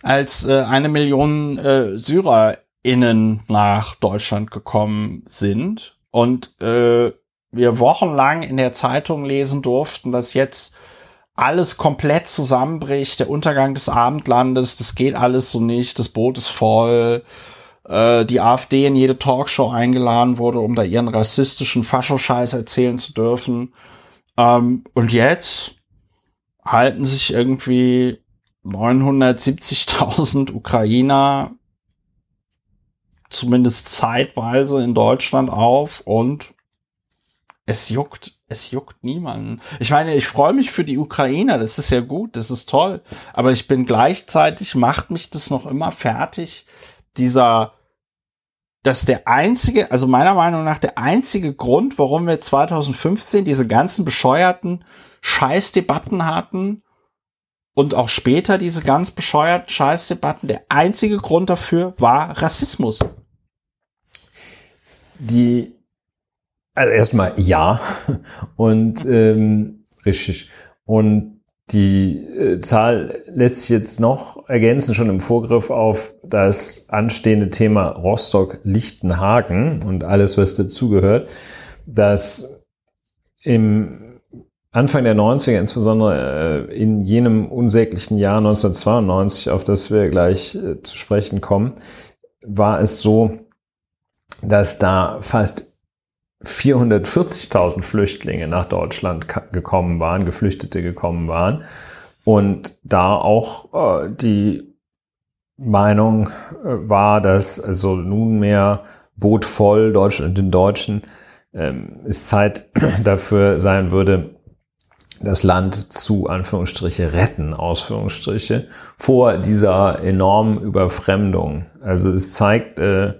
als äh, eine Million äh, Syrer innen nach Deutschland gekommen sind und äh, wir wochenlang in der Zeitung lesen durften, dass jetzt alles komplett zusammenbricht, der Untergang des Abendlandes, das geht alles so nicht, das Boot ist voll, äh, die AfD in jede Talkshow eingeladen wurde, um da ihren rassistischen Faschoscheiß erzählen zu dürfen. Ähm, und jetzt halten sich irgendwie neunhundertsiebzigtausend Ukrainer zumindest zeitweise in Deutschland auf und es juckt, es juckt niemanden. Ich meine, ich freue mich für die Ukrainer, das ist ja gut, das ist toll, aber ich bin gleichzeitig, macht mich das noch immer fertig, dieser, dass der einzige, also meiner Meinung nach der einzige Grund, warum wir zweitausendfünfzehn diese ganzen bescheuerten Scheißdebatten hatten und auch später diese ganz bescheuerten Scheißdebatten, der einzige Grund dafür war Rassismus. Die, also erstmal ja und ähm, richtig und die äh, Zahl lässt sich jetzt noch ergänzen, schon im Vorgriff auf das anstehende Thema Rostock-Lichtenhagen und alles, was dazugehört, dass im Anfang der neunziger, insbesondere äh, in jenem unsäglichen Jahr neunzehnhundertzweiundneunzig, auf das wir gleich äh, zu sprechen kommen, war es so, dass da fast vierhundertvierzigtausend Flüchtlinge nach Deutschland gekommen waren, Geflüchtete gekommen waren und da auch äh, die Meinung äh, war, dass also nunmehr Boot voll Deutschland den Deutschen ähm, es Zeit dafür sein würde, das Land zu, Anführungsstriche, retten, Ausführungsstriche, vor dieser enormen Überfremdung. Also es zeigt, äh,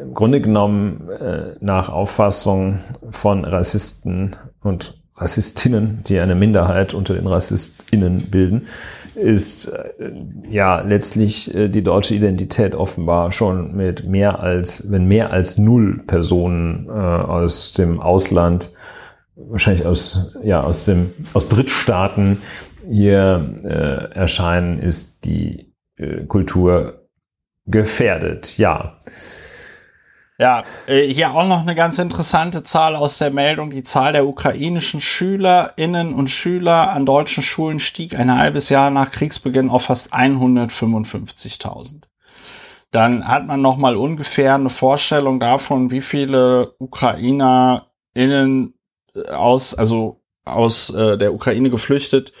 im Grunde genommen äh, nach Auffassung von Rassisten und Rassistinnen, die eine Minderheit unter den RassistInnen bilden, ist äh, ja letztlich äh, die deutsche Identität offenbar schon mit mehr als, wenn mehr als null Personen äh, aus dem Ausland, wahrscheinlich aus, ja, aus dem, aus Drittstaaten hier äh, erscheinen, ist die äh, Kultur gefährdet, ja. Ja, hier auch noch eine ganz interessante Zahl aus der Meldung. Die Zahl der ukrainischen SchülerInnen und Schüler an deutschen Schulen stieg ein halbes Jahr nach Kriegsbeginn auf fast hundertfünfundfünfzigtausend. Dann hat man nochmal ungefähr eine Vorstellung davon, wie viele UkrainerInnen aus, also aus äh, der Ukraine geflüchtet,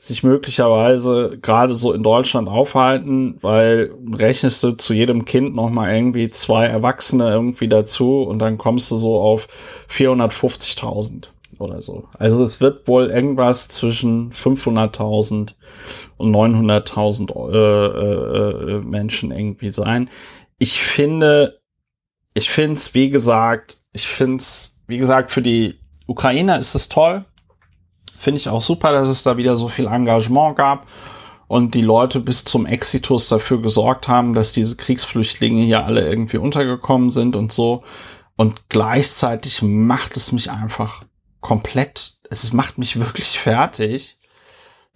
sich möglicherweise gerade so in Deutschland aufhalten, weil rechnest du zu jedem Kind nochmal irgendwie zwei Erwachsene irgendwie dazu und dann kommst du so auf vierhundertfünfzigtausend oder so. Also es wird wohl irgendwas zwischen fünfhunderttausend und neunhunderttausend äh, äh, Menschen irgendwie sein. Ich finde, ich find's, wie gesagt, ich find's, wie gesagt, für die Ukrainer ist es toll. Finde ich auch super, dass es da wieder so viel Engagement gab und die Leute bis zum Exitus dafür gesorgt haben, dass diese Kriegsflüchtlinge hier alle irgendwie untergekommen sind und so. Und gleichzeitig macht es mich einfach komplett, es macht mich wirklich fertig,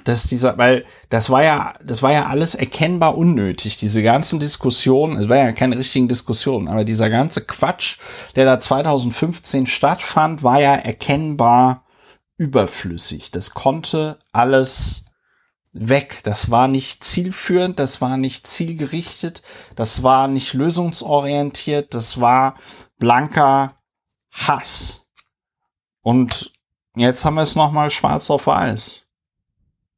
dass dieser, weil das war ja, das war ja alles erkennbar unnötig, diese ganzen Diskussionen, es war ja keine richtigen Diskussionen, aber dieser ganze Quatsch, der da zweitausendfünfzehn stattfand, war ja erkennbar überflüssig. Das konnte alles weg. Das war nicht zielführend, das war nicht zielgerichtet, das war nicht lösungsorientiert, das war blanker Hass. Und jetzt haben wir es nochmal schwarz auf weiß.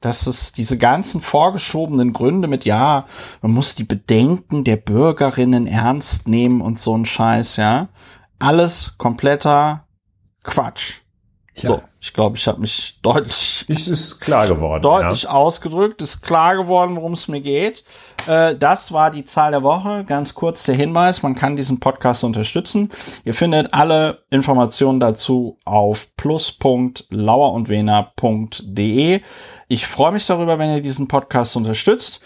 Dass es diese ganzen vorgeschobenen Gründe mit, ja, man muss die Bedenken der Bürgerinnen ernst nehmen und so ein Scheiß, ja. Alles kompletter Quatsch. Ja. So, ich glaube, ich habe mich deutlich ich ist klar geworden, deutlich ja. ausgedrückt, ist klar geworden, worum es mir geht. Äh, das war die Zahl der Woche. Ganz kurz der Hinweis, man kann diesen Podcast unterstützen. Ihr findet alle Informationen dazu auf plus punkt lauer und wehner punkt de. Ich freue mich darüber, wenn ihr diesen Podcast unterstützt.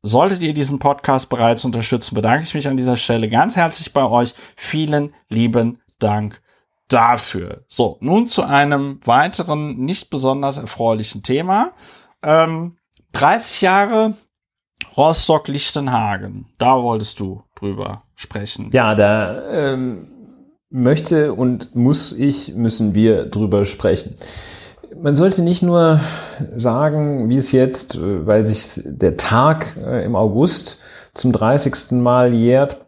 Solltet ihr diesen Podcast bereits unterstützen, bedanke ich mich an dieser Stelle ganz herzlich bei euch. Vielen lieben Dank dafür. So, nun zu einem weiteren nicht besonders erfreulichen Thema. Ähm, dreißig Jahre Rostock-Lichtenhagen. Da wolltest du drüber sprechen. Ja, da ähm, möchte und muss ich, müssen wir drüber sprechen. Man sollte nicht nur sagen, wie es jetzt, weil sich der Tag äh, im August zum dreißigsten Mal jährt,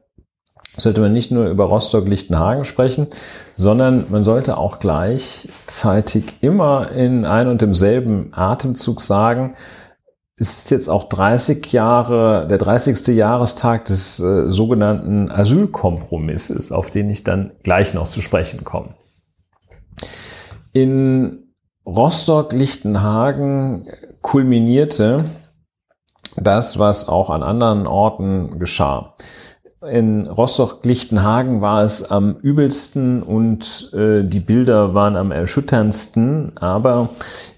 sollte man nicht nur über Rostock-Lichtenhagen sprechen, sondern man sollte auch gleichzeitig immer in ein und demselben Atemzug sagen, es ist jetzt auch dreißig Jahre, der dreißigste Jahrestag des äh, sogenannten Asylkompromisses, auf den ich dann gleich noch zu sprechen komme. In Rostock-Lichtenhagen kulminierte das, was auch an anderen Orten geschah. In Rostock-Lichtenhagen war es am übelsten und äh, die Bilder waren am erschütterndsten, aber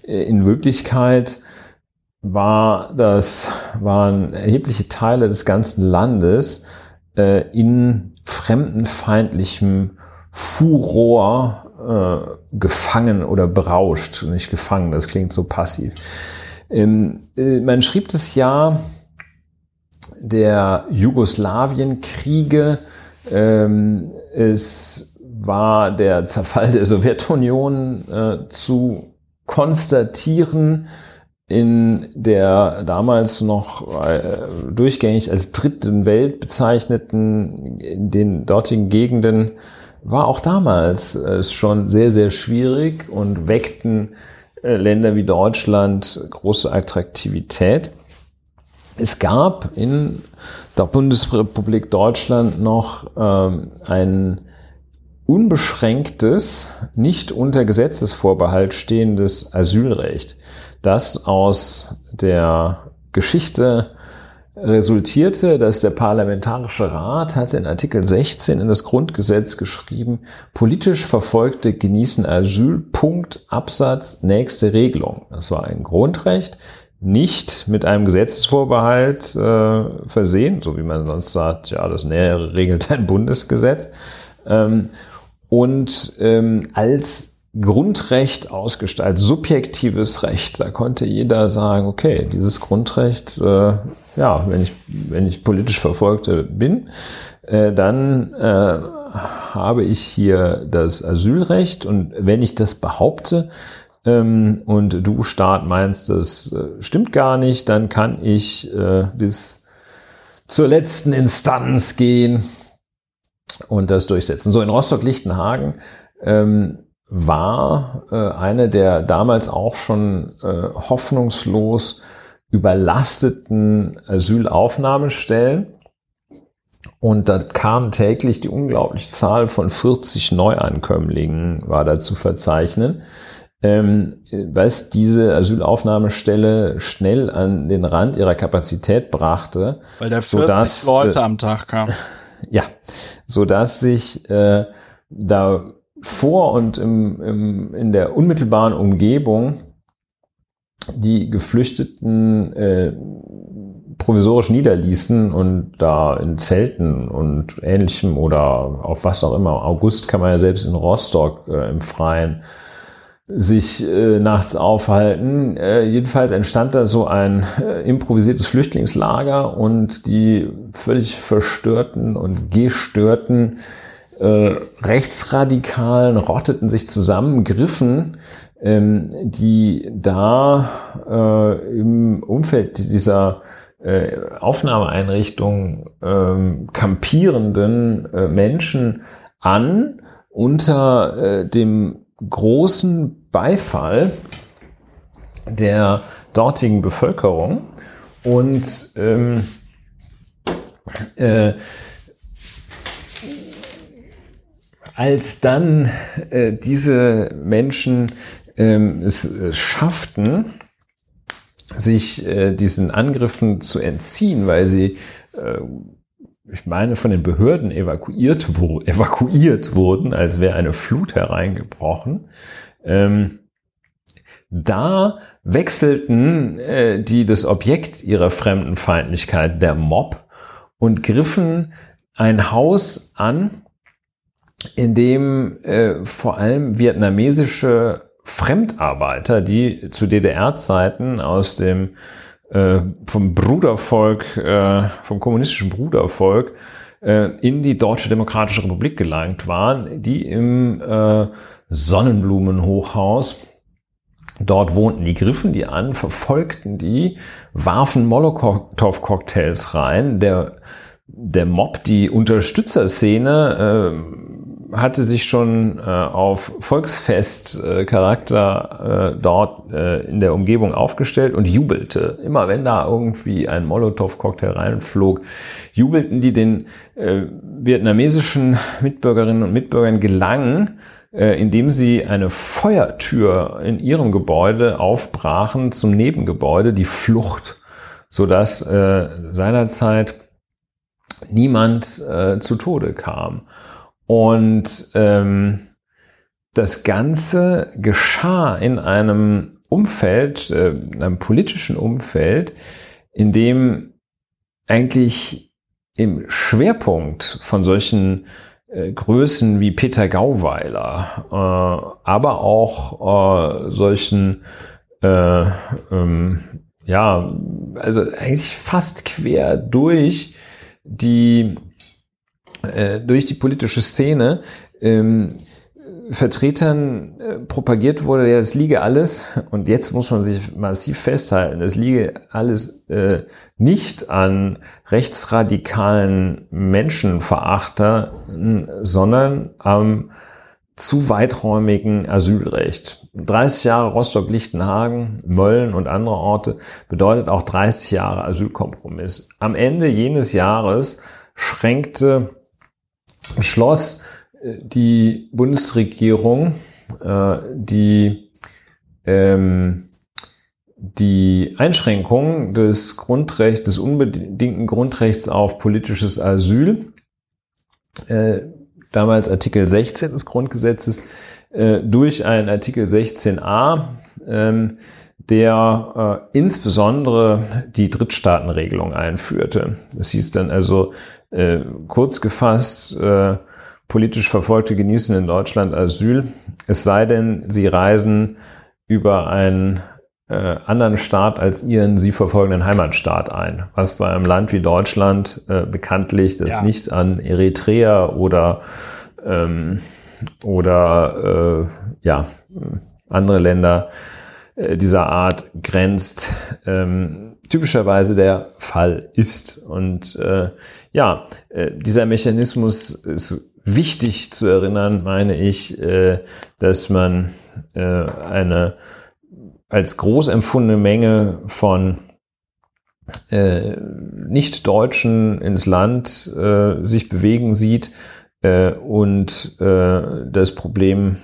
äh, in Wirklichkeit war das, waren erhebliche Teile des ganzen Landes äh, in fremdenfeindlichem Furor äh, gefangen oder berauscht. Nicht gefangen, das klingt so passiv. Ähm, äh, man schrieb das Jahr der Jugoslawienkriege, ähm, es war der Zerfall der Sowjetunion äh, zu konstatieren in der damals noch äh, durchgängig als dritten Welt bezeichneten, in den dortigen Gegenden war auch damals äh, schon sehr, sehr schwierig und weckten äh, Länder wie Deutschland große Attraktivität. Es gab in der Bundesrepublik Deutschland noch ähm, ein unbeschränktes, nicht unter Gesetzesvorbehalt stehendes Asylrecht, das aus der Geschichte resultierte, dass der Parlamentarische Rat hat in Artikel sechzehn in das Grundgesetz geschrieben, politisch Verfolgte genießen Asyl, Punkt, Absatz, nächste Regelung. Das war ein Grundrecht, nicht mit einem Gesetzesvorbehalt äh, versehen, so wie man sonst sagt, ja, das Nähere regelt ein Bundesgesetz, ähm, und ähm, als Grundrecht ausgestaltet, subjektives Recht. Da konnte jeder sagen, okay, dieses Grundrecht, äh, ja, wenn ich, wenn ich politisch Verfolgte bin, äh, dann äh, habe ich hier das Asylrecht, und wenn ich das behaupte, ähm, und du, Staat, meinst, das äh, stimmt gar nicht, dann kann ich äh, bis zur letzten Instanz gehen und das durchsetzen. So, in Rostock-Lichtenhagen ähm, war äh, eine der damals auch schon äh, hoffnungslos überlasteten Asylaufnahmestellen. Und da kam täglich die unglaubliche Zahl von vierzig Neuankömmlingen, war da zu verzeichnen, ähm, was diese Asylaufnahmestelle schnell an den Rand ihrer Kapazität brachte. Weil da vierzig sodass, Leute äh, am Tag kamen. Ja, sodass sich äh, da vor und im, im, in der unmittelbaren Umgebung die Geflüchteten äh, provisorisch niederließen und da in Zelten und Ähnlichem oder auf was auch immer. Im August kann man ja selbst in Rostock äh, im Freien sich äh, nachts aufhalten. Äh, jedenfalls entstand da so ein äh, improvisiertes Flüchtlingslager, und die völlig verstörten und gestörten Äh, Rechtsradikalen rotteten sich zusammen, griffen, ähm, die da äh, im Umfeld dieser äh, Aufnahmeeinrichtung äh, kampierenden äh, Menschen an, unter äh, dem großen Beifall der dortigen Bevölkerung. Und ähm, äh, Als dann äh, diese Menschen ähm, es äh, schafften, sich äh, diesen Angriffen zu entziehen, weil sie, äh, ich meine, von den Behörden evakuiert, wo, evakuiert wurden, als wäre eine Flut hereingebrochen, ähm, da wechselten äh, die das Objekt ihrer Fremdenfeindlichkeit, der Mob, und griffen ein Haus an, in dem äh, vor allem vietnamesische Fremdarbeiter, die zu D D R-Zeiten aus dem äh, vom Brudervolk, äh, vom kommunistischen Brudervolk äh, in die Deutsche Demokratische Republik gelangt waren, die im äh, Sonnenblumenhochhaus dort wohnten. Die griffen die an, verfolgten die, warfen Molotow-Cocktails rein. Der, der Mob, die Unterstützerszene, äh, hatte sich schon äh, auf Volksfest-Charakter äh, äh, dort äh, in der Umgebung aufgestellt und jubelte. Immer wenn da irgendwie ein Molotow-Cocktail reinflog, jubelten die. Den äh, vietnamesischen Mitbürgerinnen und Mitbürgern gelangen, äh, indem sie eine Feuertür in ihrem Gebäude aufbrachen zum Nebengebäude, die Flucht, sodass äh, seinerzeit niemand äh, zu Tode kam. Und ähm, das Ganze geschah in einem Umfeld, äh, in einem politischen Umfeld, in dem eigentlich im Schwerpunkt von solchen äh, Größen wie Peter Gauweiler, äh, aber auch äh, solchen, äh, ähm, ja, also eigentlich fast quer durch die durch die politische Szene ähm, Vertretern äh, propagiert wurde, ja, es liege alles, und jetzt muss man sich massiv festhalten, es liege alles äh, nicht an rechtsradikalen Menschenverachtern, sondern am zu weiträumigen Asylrecht. dreißig Jahre Rostock-Lichtenhagen, Mölln und andere Orte bedeutet auch dreißig Jahre Asylkompromiss. Am Ende jenes Jahres schränkte beschloss die Bundesregierung äh, die, ähm, die Einschränkung des Grundrechts, des unbedingten Grundrechts auf politisches Asyl, äh, damals Artikel sechzehn des Grundgesetzes, äh, durch einen Artikel sechzehn a, ähm, der äh, insbesondere die Drittstaatenregelung einführte. Das hieß dann also äh, kurz gefasst, äh, politisch Verfolgte genießen in Deutschland Asyl, es sei denn, sie reisen über einen äh, anderen Staat als ihren sie verfolgenden Heimatstaat ein, was bei einem Land wie Deutschland äh, bekanntlich das ja. nicht an Eritrea oder ähm, oder äh, ja andere Länder äh, dieser Art grenzt, ähm, typischerweise der Fall ist. Und äh, ja, äh, dieser Mechanismus ist wichtig zu erinnern, meine ich, äh, dass man äh, eine als groß empfundene Menge von äh, Nicht-Deutschen ins Land äh, sich bewegen sieht äh, und äh, das Problem,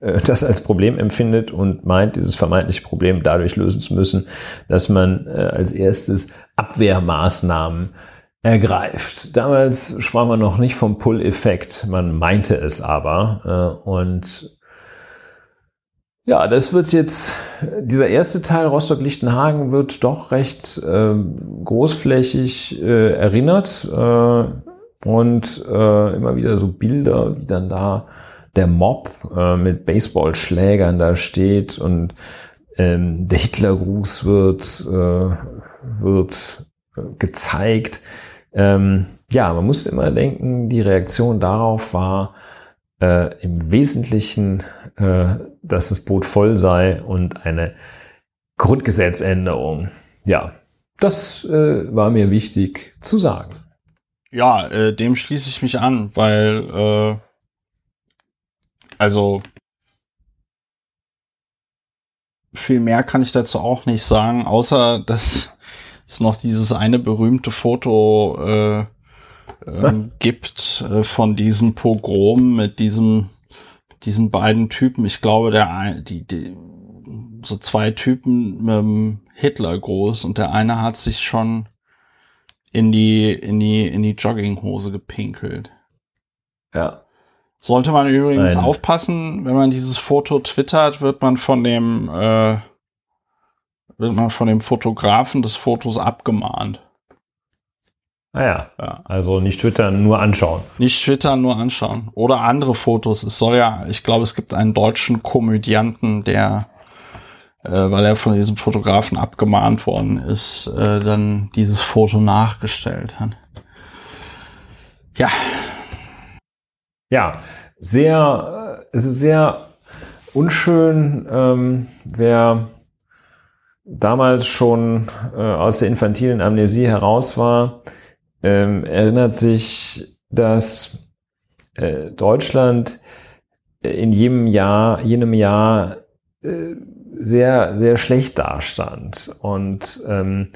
äh, das als Problem empfindet und meint, dieses vermeintliche Problem dadurch lösen zu müssen, dass man äh, als erstes Abwehrmaßnahmen ergreift. Damals sprach man noch nicht vom Pull-Effekt, man meinte es aber. Äh, und ja, das wird jetzt, dieser erste Teil Rostock-Lichtenhagen wird doch recht äh, großflächig äh, erinnert äh, und äh, immer wieder so Bilder, wie dann da der Mob äh, mit Baseballschlägern da steht und ähm, der Hitlergruß wird, äh, wird gezeigt. Ähm, ja, man muss immer denken, die Reaktion darauf war äh, im Wesentlichen, äh, dass das Boot voll sei und eine Grundgesetzänderung. Ja, das äh, war mir wichtig zu sagen. Ja, äh, dem schließe ich mich an, weil äh, also viel mehr kann ich dazu auch nicht sagen, außer dass es noch dieses eine berühmte Foto äh, äh, gibt äh, von diesem Pogrom mit diesem diesen beiden Typen, ich glaube, der die, die so zwei Typen mit dem Hitler groß und der eine hat sich schon in die in die in die Jogginghose gepinkelt. Ja. Sollte man übrigens Nein. aufpassen, wenn man dieses Foto twittert, wird man von dem äh, wird man von dem Fotografen des Fotos abgemahnt. Ah ja. ja, also nicht twittern, nur anschauen. Nicht twittern, nur anschauen. Oder andere Fotos. Es soll ja, ich glaube, es gibt einen deutschen Komödianten, der, äh, weil er von diesem Fotografen abgemahnt worden ist, äh, dann dieses Foto nachgestellt hat. Ja. Ja, sehr, es ist sehr unschön, ähm, wer damals schon äh, aus der infantilen Amnesie heraus war, Ähm, erinnert sich, dass äh, Deutschland in jedem Jahr, jenem Jahr äh, sehr, sehr schlecht dastand. Und ähm,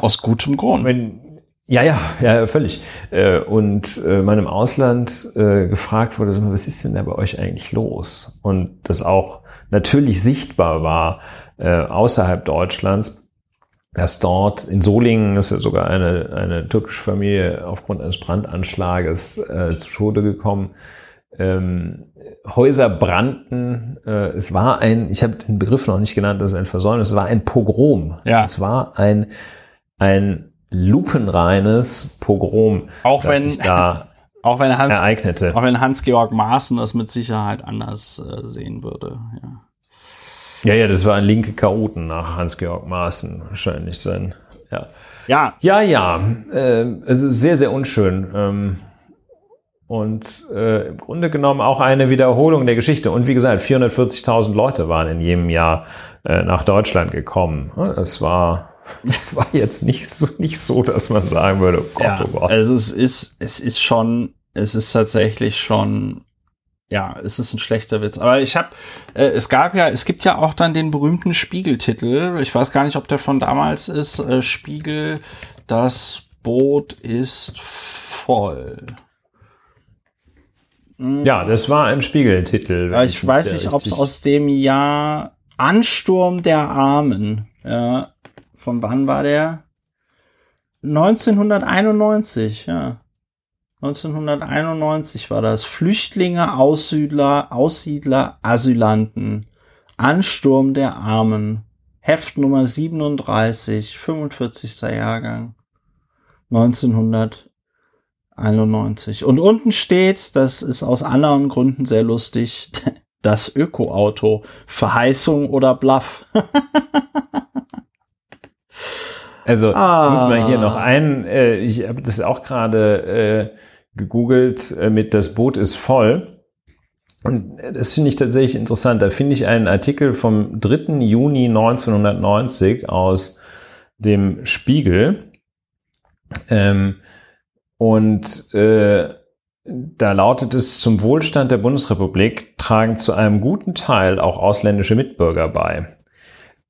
aus gutem Grund. Wenn, ja, ja, ja, völlig. Äh, und äh, man im Ausland äh, gefragt wurde, was ist denn da bei euch eigentlich los? Und das auch natürlich sichtbar war äh, außerhalb Deutschlands, dass dort in Solingen ist ja sogar eine, eine türkische Familie aufgrund eines Brandanschlages äh, zu Tode gekommen. Ähm, Häuser brannten. Äh, es war ein, ich habe den Begriff noch nicht genannt, das ist ein Versäumnis, es war ein Pogrom. Ja. Es war ein, ein lupenreines Pogrom, auch das wenn, sich da auch wenn Hans, ereignete. Auch wenn Hans-Georg Maaßen das mit Sicherheit anders äh, sehen würde, ja. Ja, ja, das war ein linke Chaoten nach Hans-Georg Maaßen wahrscheinlich sein. Ja, ja, ja, ja. Äh, also sehr, sehr unschön. Ähm, und äh, im Grunde genommen auch eine Wiederholung der Geschichte. Und wie gesagt, vierhundertvierzigtausend Leute waren in jedem Jahr äh, nach Deutschland gekommen. Das war, das war jetzt nicht so, nicht so, dass man sagen würde, oh Gott, ja, oh Gott. Also es ist, es ist schon, es ist tatsächlich schon. Ja, es ist ein schlechter Witz. Aber ich habe, äh, es gab ja, es gibt ja auch dann den berühmten Spiegeltitel. Ich weiß gar nicht, ob der von damals ist. Äh, Spiegel, das Boot ist voll. Mhm. Ja, das war ein Spiegeltitel. Ich weiß nicht, ob es aus dem Jahr Ansturm der Armen. Ja, von wann war der? neunzehnhunderteinundneunzig, ja. neunzehnhunderteinundneunzig war das. Flüchtlinge, Aussiedler, Aussiedler, Asylanten. Ansturm der Armen. Heft Nummer siebenunddreißig, fünfundvierzigster Jahrgang. neunzehnhunderteinundneunzig. Und unten steht, das ist aus anderen Gründen sehr lustig, das Ökoauto. Verheißung oder Bluff. Also, ah. ich muss mal hier noch ein, äh, ich habe das auch gerade äh, gegoogelt äh, mit das Boot ist voll. Und das finde ich tatsächlich interessant. Da finde ich einen Artikel vom dritten Juni neunzehnhundertneunzig aus dem Spiegel. Ähm, und äh, da lautet es, zum Wohlstand der Bundesrepublik tragen zu einem guten Teil auch ausländische Mitbürger bei.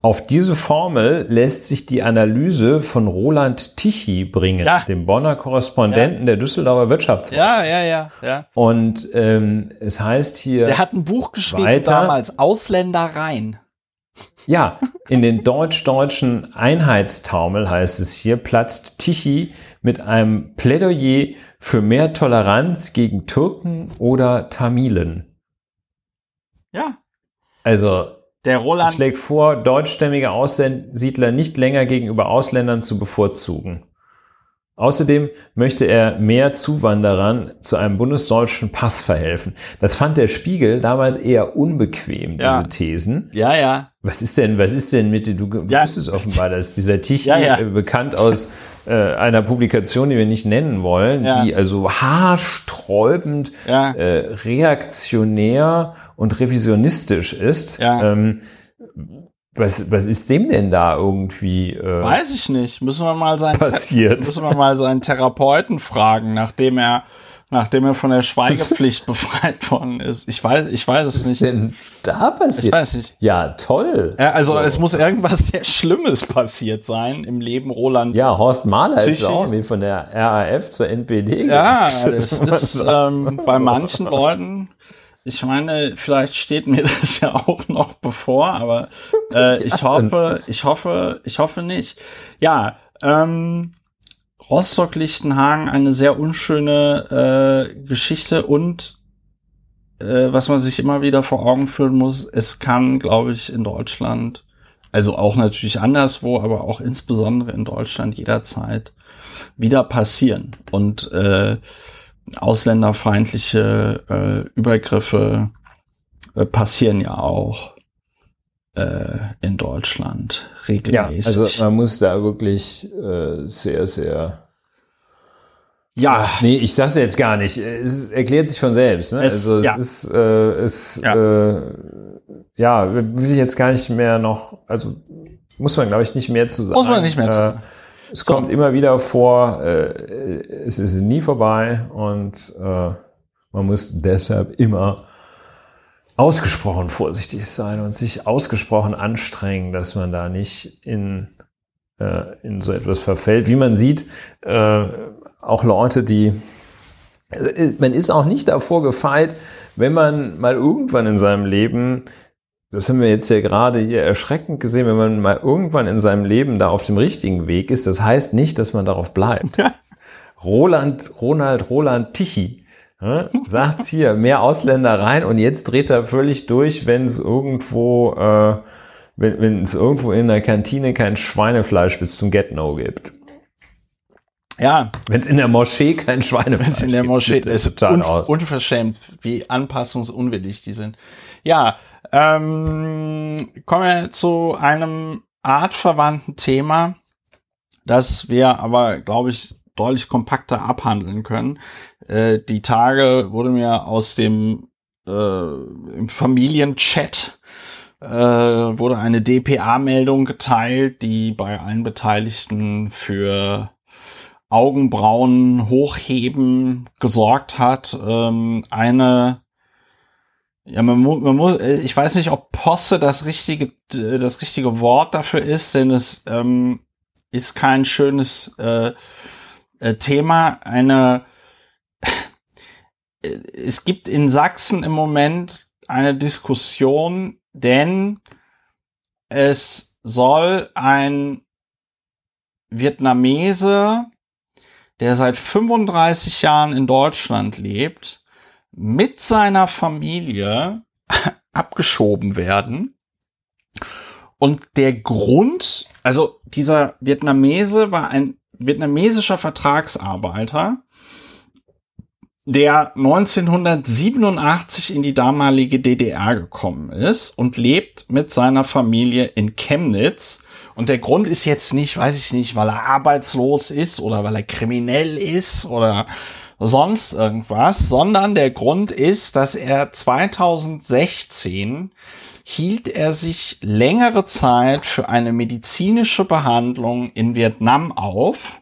Auf diese Formel lässt sich die Analyse von Roland Tichy bringen, ja. dem Bonner Korrespondenten ja. der Düsseldorfer Wirtschaftswoche. Ja, ja, ja, ja. Und ähm, es heißt hier... Der hat ein Buch geschrieben weiter, damals, Ausländer rein. Ja, in den deutsch-deutschen Einheitstaumel, heißt es hier, platzt Tichy mit einem Plädoyer für mehr Toleranz gegen Türken oder Tamilen. Ja. Also... Der Roland schlägt vor, deutschstämmige Aussiedler nicht länger gegenüber Ausländern zu bevorzugen. Außerdem möchte er mehr Zuwanderern zu einem bundesdeutschen Pass verhelfen. Das fand der Spiegel damals eher unbequem, ja. diese Thesen. Ja, ja. Was ist denn, was ist denn mit du, du ja. wusstest offenbar, dass dieser Tichy ja, ja. bekannt aus äh, einer Publikation, die wir nicht nennen wollen, ja. die also haarsträubend ja. äh, reaktionär und revisionistisch ist. Ja. Ähm, Was, was ist dem denn da irgendwie? Äh, Weiß ich nicht. Müssen wir mal seinen passiert. Müssen wir mal seinen Therapeuten fragen, nachdem er, nachdem er von der Schweigepflicht befreit worden ist. Ich weiß, ich weiß es nicht. Was ist denn da passiert? Ich weiß nicht. Ja, toll. Ja, also so. Es muss irgendwas sehr Schlimmes passiert sein im Leben Roland. Ja, Horst Mahler ist auch wie von der R A F zur N P D. Ja, das ist ähm, bei manchen Leuten. Ich meine, vielleicht steht mir das ja auch noch bevor, aber äh, ich hoffe, ich hoffe, ich hoffe nicht. Ja, ähm, Rostock-Lichtenhagen, eine sehr unschöne äh, Geschichte und äh, was man sich immer wieder vor Augen führen muss, es kann, glaube ich, in Deutschland, also auch natürlich anderswo, aber auch insbesondere in Deutschland jederzeit wieder passieren. Und äh, ausländerfeindliche äh, Übergriffe äh, passieren ja auch äh, in Deutschland regelmäßig. Ja, also man muss da wirklich äh, sehr, sehr... Ja. Nee, ich sag's jetzt gar nicht. Es erklärt sich von selbst. Ne? Es, also es ja. ist... Äh, es, ja. Äh, ja, will ich jetzt gar nicht mehr noch... Also muss man, glaube ich, nicht mehr zu sagen. Muss man nicht mehr zu sagen. Äh, Es so. kommt immer wieder vor, äh, es ist nie vorbei und äh, man muss deshalb immer ausgesprochen vorsichtig sein und sich ausgesprochen anstrengen, dass man da nicht in, äh, in so etwas verfällt. Wie man sieht, äh, auch Leute, die... Man ist auch nicht davor gefeit, wenn man mal irgendwann in seinem Leben... Das haben wir jetzt ja gerade hier erschreckend gesehen, wenn man mal irgendwann in seinem Leben da auf dem richtigen Weg ist. Das heißt nicht, dass man darauf bleibt. Roland, Ronald, Roland Tichy äh, sagt hier, mehr Ausländer rein und jetzt dreht er völlig durch, wenn es irgendwo, äh, wenn, wenn es irgendwo in der Kantine kein Schweinefleisch bis zum Get-No gibt. Ja. Wenn es in der Moschee kein Schweinefleisch gibt. Wenn es in der Moschee gibt, ist total un- aus. Unverschämt, wie anpassungsunwillig die sind. Ja, ähm, kommen wir zu einem artverwandten Thema, das wir aber, glaube ich, deutlich kompakter abhandeln können. Äh, die Tage wurde mir aus dem äh, im Familienchat äh, wurde eine D P A-Meldung geteilt, die bei allen Beteiligten für Augenbrauen hochheben gesorgt hat. Ähm, eine Ja, man muss, man muss, ich weiß nicht, ob Posse das richtige, das richtige Wort dafür ist, denn es ähm, ist kein schönes äh, Thema. Eine, es gibt in Sachsen im Moment eine Diskussion, denn Es soll ein Vietnamese, der seit fünfunddreißig Jahren in Deutschland lebt, mit seiner Familie abgeschoben werden. Und der Grund, also dieser Vietnamese war ein vietnamesischer Vertragsarbeiter, der neunzehnhundertsiebenundachtzig in die damalige D D R gekommen ist und lebt mit seiner Familie in Chemnitz. Und der Grund ist jetzt nicht, weiß ich nicht, weil er arbeitslos ist oder weil er kriminell ist oder sonst irgendwas, sondern der Grund ist, dass er zweitausendsechzehn hielt er sich längere Zeit für eine medizinische Behandlung in Vietnam auf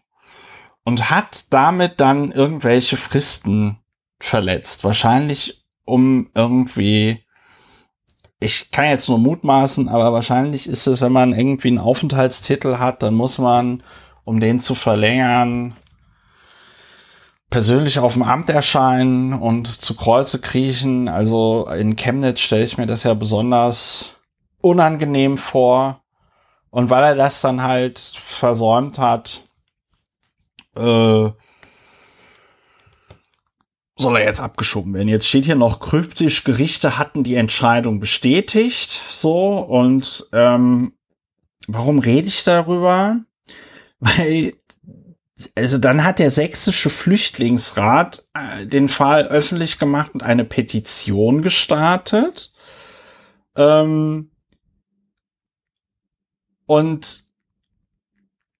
und hat damit dann irgendwelche Fristen verletzt. Wahrscheinlich um irgendwie, ich kann jetzt nur mutmaßen, aber wahrscheinlich ist es, wenn man irgendwie einen Aufenthaltstitel hat, dann muss man, um den zu verlängern, persönlich auf dem Amt erscheinen und zu Kreuze kriechen. Also in Chemnitz stelle ich mir das ja besonders unangenehm vor. Und weil er das dann halt versäumt hat, äh, soll er jetzt abgeschoben werden. Jetzt steht hier noch kryptisch, Gerichte hatten die Entscheidung bestätigt. So, und ähm, warum rede ich darüber? Weil Also dann hat der sächsische Flüchtlingsrat äh, den Fall öffentlich gemacht und eine Petition gestartet. Ähm und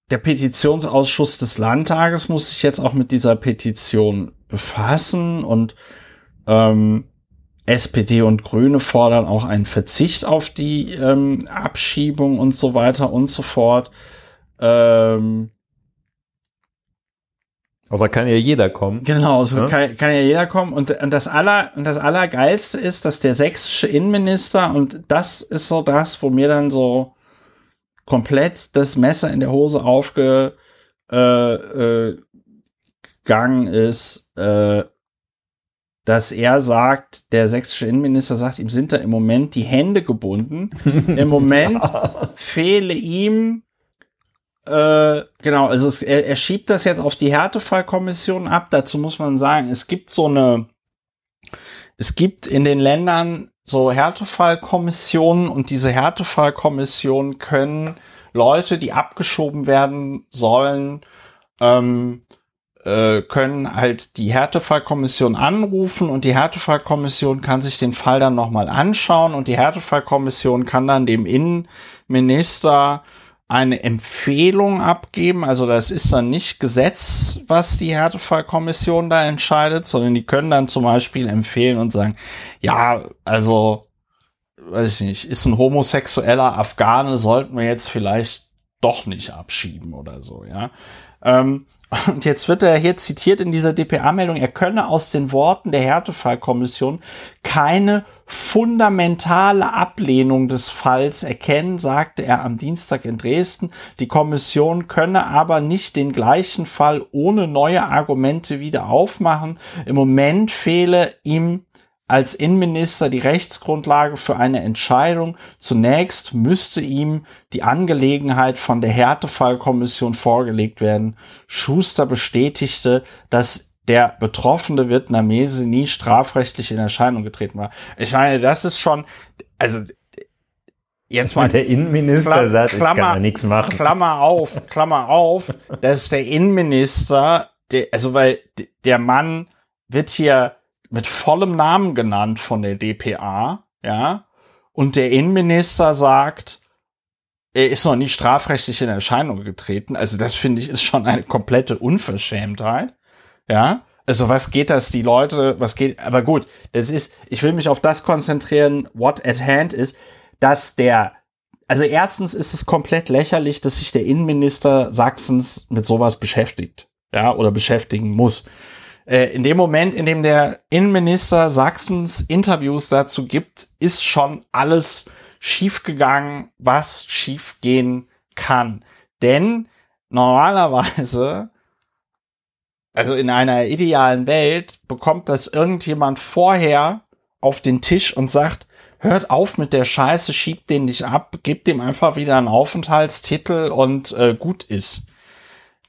der Petitionsausschuss des Landtages muss sich jetzt auch mit dieser Petition befassen. Und ähm, S P D und Grüne fordern auch einen Verzicht auf die ähm, Abschiebung und so weiter und so fort. Ähm Aber kann ja jeder kommen. Genau, so ja. Kann, kann ja jeder kommen. Und, und, das aller, und das Allergeilste ist, dass der sächsische Innenminister, und das ist so das, wo mir dann so komplett das Messer in der Hose aufgegangen äh, äh, ist, äh, dass er sagt, der sächsische Innenminister sagt, ihm sind da im Moment die Hände gebunden. Im Moment fehle ihm Äh, genau, also es, er, er schiebt das jetzt auf die Härtefallkommission ab. Dazu muss man sagen, es gibt so eine, es gibt in den Ländern so Härtefallkommissionen und diese Härtefallkommissionen können Leute, die abgeschoben werden sollen, ähm, äh, können halt die Härtefallkommission anrufen und die Härtefallkommission kann sich den Fall dann nochmal anschauen und die Härtefallkommission kann dann dem Innenminister eine Empfehlung abgeben, also das ist dann nicht Gesetz, was die Härtefallkommission da entscheidet, sondern die können dann zum Beispiel empfehlen und sagen, ja, also, weiß ich nicht, ist ein homosexueller Afghane, sollten wir jetzt vielleicht doch nicht abschieben oder so, ja. Ähm, und jetzt wird er hier zitiert in dieser D P A-Meldung, er könne aus den Worten der Härtefallkommission keine fundamentale Ablehnung des Falls erkennen, sagte er am Dienstag in Dresden. Die Kommission könne aber nicht den gleichen Fall ohne neue Argumente wieder aufmachen. Im Moment fehle ihm als Innenminister die Rechtsgrundlage für eine Entscheidung. Zunächst müsste ihm die Angelegenheit von der Härtefallkommission vorgelegt werden. Schuster bestätigte, dass der betroffene Vietnamese nie strafrechtlich in Erscheinung getreten war. Ich meine, das ist schon, also jetzt mal der Innenminister Klam- sagt, Klammer, ich kann da nichts machen. Klammer auf, Klammer auf, dass der Innenminister, der, also weil der Mann wird hier mit vollem Namen genannt von der D P A, ja, und der Innenminister sagt, er ist noch nicht strafrechtlich in Erscheinung getreten, also das finde ich ist schon eine komplette Unverschämtheit, ja, also was geht das, die Leute, was geht, aber gut, das ist, ich will mich auf das konzentrieren, what at hand ist, dass der, also erstens ist es komplett lächerlich, dass sich der Innenminister Sachsens mit sowas beschäftigt, ja, oder beschäftigen muss. In dem Moment, in dem der Innenminister Sachsens Interviews dazu gibt, ist schon alles schiefgegangen, was schiefgehen kann. Denn normalerweise, also in einer idealen Welt, bekommt das irgendjemand vorher auf den Tisch und sagt, hört auf mit der Scheiße, schiebt den nicht ab, gebt dem einfach wieder einen Aufenthaltstitel und äh, gut ist.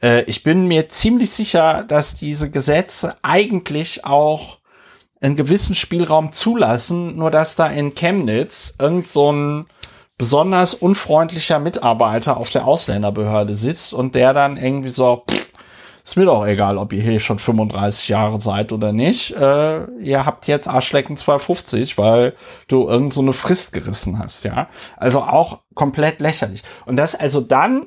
Äh, ich bin mir ziemlich sicher, dass diese Gesetze eigentlich auch einen gewissen Spielraum zulassen, nur dass da in Chemnitz irgend so ein besonders unfreundlicher Mitarbeiter auf der Ausländerbehörde sitzt und der dann irgendwie so, pff, ist mir doch egal, ob ihr hier schon fünfunddreißig Jahre seid oder nicht, äh, ihr habt jetzt Arschlecken zwei fünfzig, weil du irgend so eine Frist gerissen hast, ja. Also auch komplett lächerlich. Und das also dann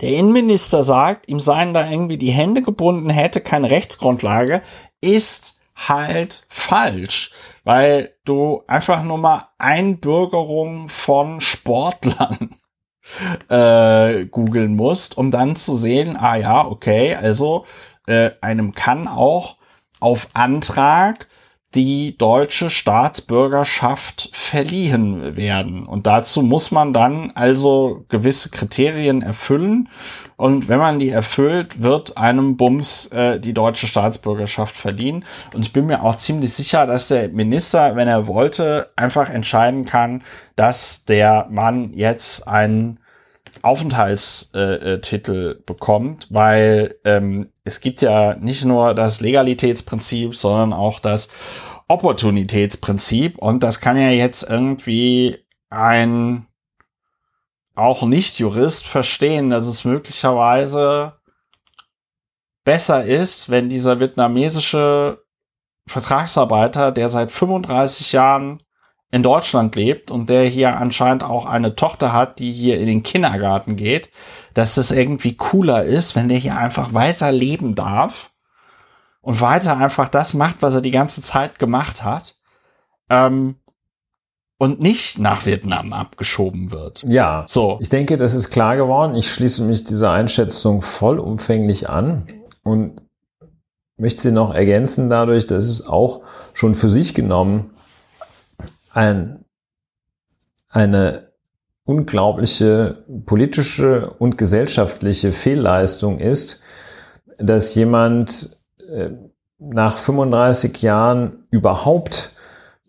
der Innenminister sagt, ihm seien da irgendwie die Hände gebunden, hätte keine Rechtsgrundlage, ist halt falsch, weil du einfach nur mal Einbürgerung von Sportlern äh, googeln musst, um dann zu sehen, ah ja, okay, also äh, einem kann auch auf Antrag die deutsche Staatsbürgerschaft verliehen werden. Und dazu muss man dann also gewisse Kriterien erfüllen. Und wenn man die erfüllt, wird einem Bums äh, die deutsche Staatsbürgerschaft verliehen. Und ich bin mir auch ziemlich sicher, dass der Minister, wenn er wollte, einfach entscheiden kann, dass der Mann jetzt einen Aufenthaltstitel bekommt, weil ähm, es gibt ja nicht nur das Legalitätsprinzip, sondern auch das Opportunitätsprinzip, und das kann ja jetzt irgendwie ein auch Nicht-Jurist verstehen, dass es möglicherweise besser ist, wenn dieser vietnamesische Vertragsarbeiter, der seit fünfunddreißig Jahren in Deutschland lebt und der hier anscheinend auch eine Tochter hat, die hier in den Kindergarten geht, dass das irgendwie cooler ist, wenn der hier einfach weiter leben darf und weiter einfach das macht, was er die ganze Zeit gemacht hat, ähm, und nicht nach Vietnam abgeschoben wird. Ja, so. Ich denke, das ist klar geworden. Ich schließe mich dieser Einschätzung vollumfänglich an und möchte sie noch ergänzen dadurch, dass es auch schon für sich genommen Ein, eine unglaubliche politische und gesellschaftliche Fehlleistung ist, dass jemand äh, nach fünfunddreißig Jahren überhaupt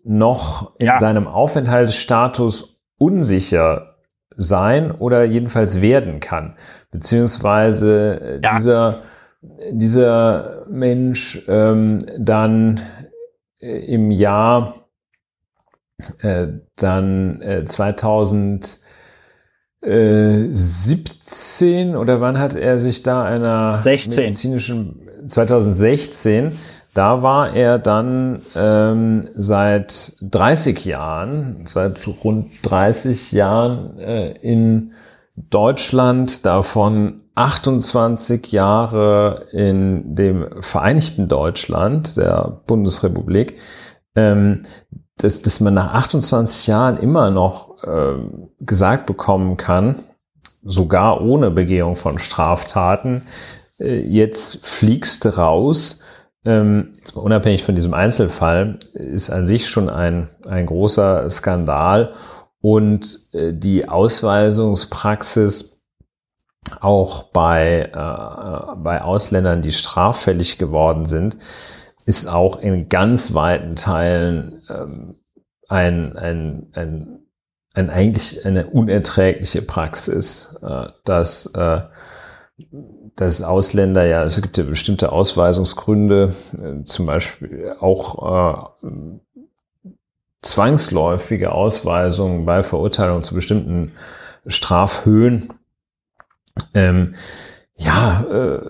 noch in ja. seinem Aufenthaltsstatus unsicher sein oder jedenfalls werden kann. Beziehungsweise ja. dieser, dieser Mensch ähm, dann äh, im Jahr Äh, dann äh, zweitausendsiebzehn oder wann hat er sich da einer sechzehn medizinischen zweitausendsechzehn, da war er dann ähm, seit dreißig Jahren, seit rund dreißig Jahren äh, in Deutschland, davon achtundzwanzig Jahre in dem Vereinigten Deutschland, der Bundesrepublik. ähm, Dass, dass man nach achtundzwanzig Jahren immer noch äh, gesagt bekommen kann, sogar ohne Begehung von Straftaten, äh, jetzt fliegst du raus, ähm, jetzt mal unabhängig von diesem Einzelfall, ist an sich schon ein, ein großer Skandal. Und äh, die Ausweisungspraxis auch bei, äh, bei Ausländern, die straffällig geworden sind, ist auch in ganz weiten Teilen ähm, ein, ein, ein, ein eigentlich eine unerträgliche Praxis, äh, dass, äh, dass Ausländer, ja, es gibt ja bestimmte Ausweisungsgründe, äh, zum Beispiel auch äh, zwangsläufige Ausweisungen bei Verurteilung zu bestimmten Strafhöhen, ähm, ja, äh,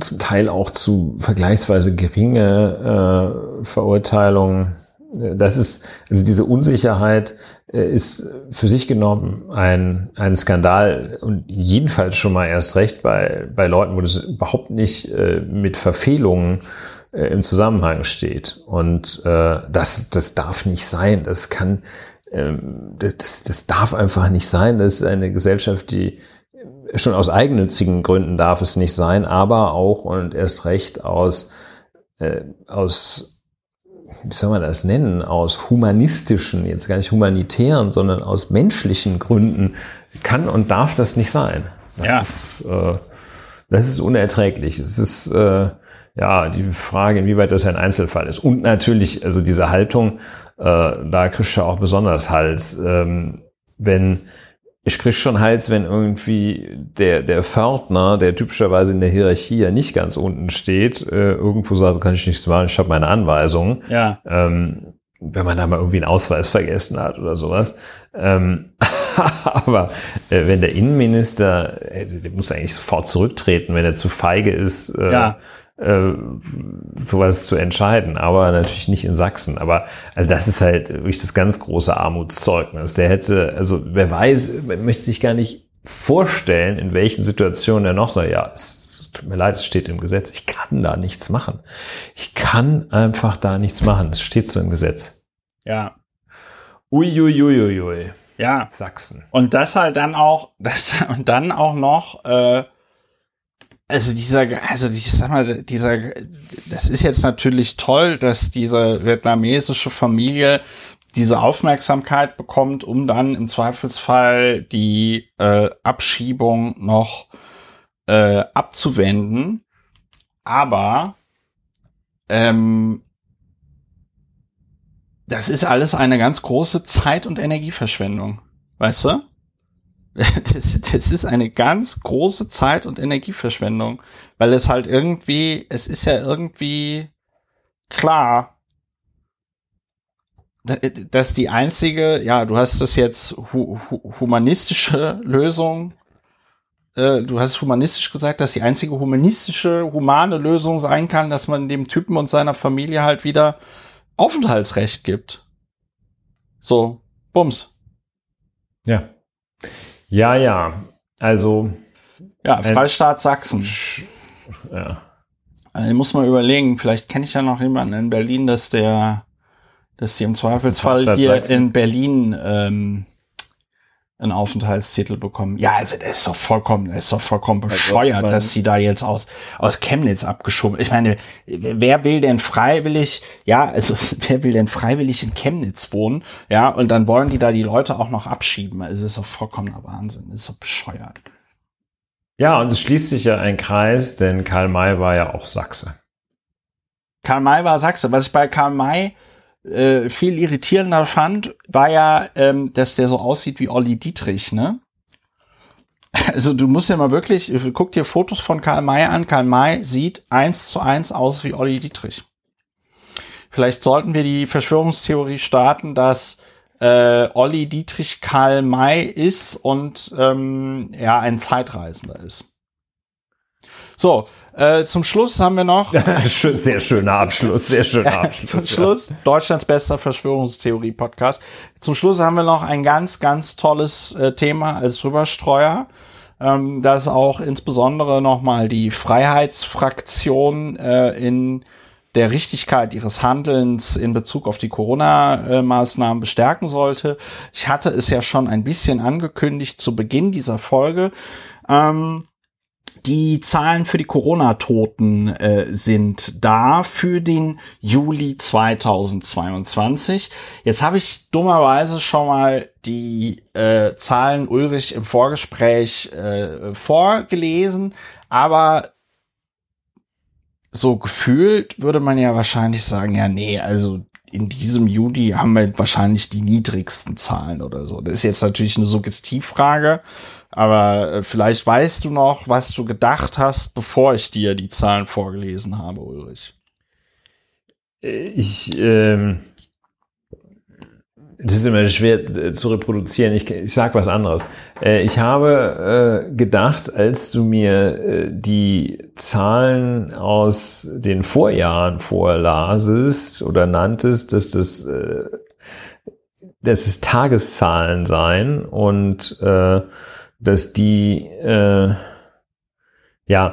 zum Teil auch zu vergleichsweise geringe äh, Verurteilungen. Das ist, also diese Unsicherheit äh, ist für sich genommen ein, ein Skandal und jedenfalls schon mal erst recht bei, bei Leuten, wo das überhaupt nicht äh, mit Verfehlungen äh, im Zusammenhang steht. Und äh, das, das darf nicht sein. Das kann, ähm, das, das darf einfach nicht sein. Das ist eine Gesellschaft, die schon aus eigennützigen Gründen darf es nicht sein, aber auch und erst recht aus, äh, aus, wie soll man das nennen, aus humanistischen, jetzt gar nicht humanitären, sondern aus menschlichen Gründen kann und darf das nicht sein. Das, ja. ist, äh, das ist unerträglich. Es ist, äh, ja, die Frage, inwieweit das ein Einzelfall ist. Und natürlich, also diese Haltung, äh, da kriegst du auch besonders Hals. Ähm, wenn, ich krieg schon Hals, wenn irgendwie der, der Pförtner, der typischerweise in der Hierarchie ja nicht ganz unten steht, äh, irgendwo sagt, kann ich nichts machen, ich habe meine Anweisungen. Ja. Ähm, wenn man da mal irgendwie einen Ausweis vergessen hat oder sowas. Ähm, aber äh, wenn der Innenminister, äh, der muss eigentlich sofort zurücktreten, wenn er zu feige ist, äh, ja. äh, sowas zu entscheiden. Aber natürlich nicht in Sachsen. Aber also das ist halt wirklich das ganz große Armutszeugnis. Der hätte, also wer weiß, man möchte sich gar nicht vorstellen, in welchen Situationen er noch sagt, ja, es tut mir leid, es steht im Gesetz. Ich kann da nichts machen. Ich kann einfach da nichts machen. Es steht so im Gesetz. Ja. Uiuiuiui. Ui, ui, ui. Ja. Sachsen. Und das halt dann auch, das und dann auch noch, äh, also dieser, also ich sag mal, dieser, das ist jetzt natürlich toll, dass diese vietnamesische Familie diese Aufmerksamkeit bekommt, um dann im Zweifelsfall die äh, Abschiebung noch Äh, abzuwenden, aber ähm, das ist alles eine ganz große Zeit- und Energieverschwendung, weißt du? Das, das ist eine ganz große Zeit- und Energieverschwendung, weil es halt irgendwie, es ist ja irgendwie klar, dass die einzige, ja, du hast das jetzt hu- hu- humanistische Lösung, du hast humanistisch gesagt, dass die einzige humanistische, humane Lösung sein kann, dass man dem Typen und seiner Familie halt wieder Aufenthaltsrecht gibt. So, Bums. Ja. Ja, ja. Also. Ja, Freistaat Sachsen. Ja. Also, ich muss mal überlegen, vielleicht kenne ich ja noch jemanden in Berlin, dass der, dass die im Zweifelsfall hier Sachsen. in Berlin, ähm, einen Aufenthaltstitel bekommen. Ja, also der ist doch vollkommen, der ist doch vollkommen bescheuert, also, dass sie da jetzt aus aus Chemnitz abgeschoben. Ich meine, wer will denn freiwillig, ja, also wer will denn freiwillig in Chemnitz wohnen? Ja, und dann wollen die da die Leute auch noch abschieben. Also das ist doch vollkommener Wahnsinn, das ist doch bescheuert. Ja, und es schließt sich ja ein Kreis, denn Karl May war ja auch Sachse. Karl May war Sachse. Was ich bei Karl May viel irritierender fand, war ja, ähm, dass der so aussieht wie Olli Dietrich, ne? Also du musst ja mal wirklich, guck dir Fotos von Karl May an. Karl May sieht eins zu eins aus wie Olli Dietrich. Vielleicht sollten wir die Verschwörungstheorie starten, dass äh, Olli Dietrich Karl May ist und ähm, ja, ein Zeitreisender ist. So, äh, zum Schluss haben wir noch... Sehr schöner Abschluss, sehr schöner Abschluss. Zum Schluss, Deutschlands bester Verschwörungstheorie-Podcast. Zum Schluss haben wir noch ein ganz, ganz tolles äh, Thema als Rüberstreuer, ähm, das auch insbesondere nochmal die Freiheitsfraktion äh, in der Richtigkeit ihres Handelns in Bezug auf die Corona-Maßnahmen bestärken sollte. Ich hatte es ja schon ein bisschen angekündigt zu Beginn dieser Folge. Ähm, Die Zahlen für die Corona-Toten äh, sind da für den Juli zweitausendzweiundzwanzig. Jetzt habe ich dummerweise schon mal die äh, Zahlen Ulrich im Vorgespräch äh, vorgelesen, aber so gefühlt würde man ja wahrscheinlich sagen, ja nee, also in diesem Juli haben wir wahrscheinlich die niedrigsten Zahlen oder so. Das ist jetzt natürlich eine Suggestivfrage, aber vielleicht weißt du noch, was du gedacht hast, bevor ich dir die Zahlen vorgelesen habe, Ulrich. Ich, ähm, das ist immer schwer zu reproduzieren. Ich, ich sag was anderes. Ich habe äh, gedacht, als du mir äh, die Zahlen aus den Vorjahren vorlasest oder nanntest, dass das, äh, dass es Tageszahlen seien und äh, dass die, äh, ja,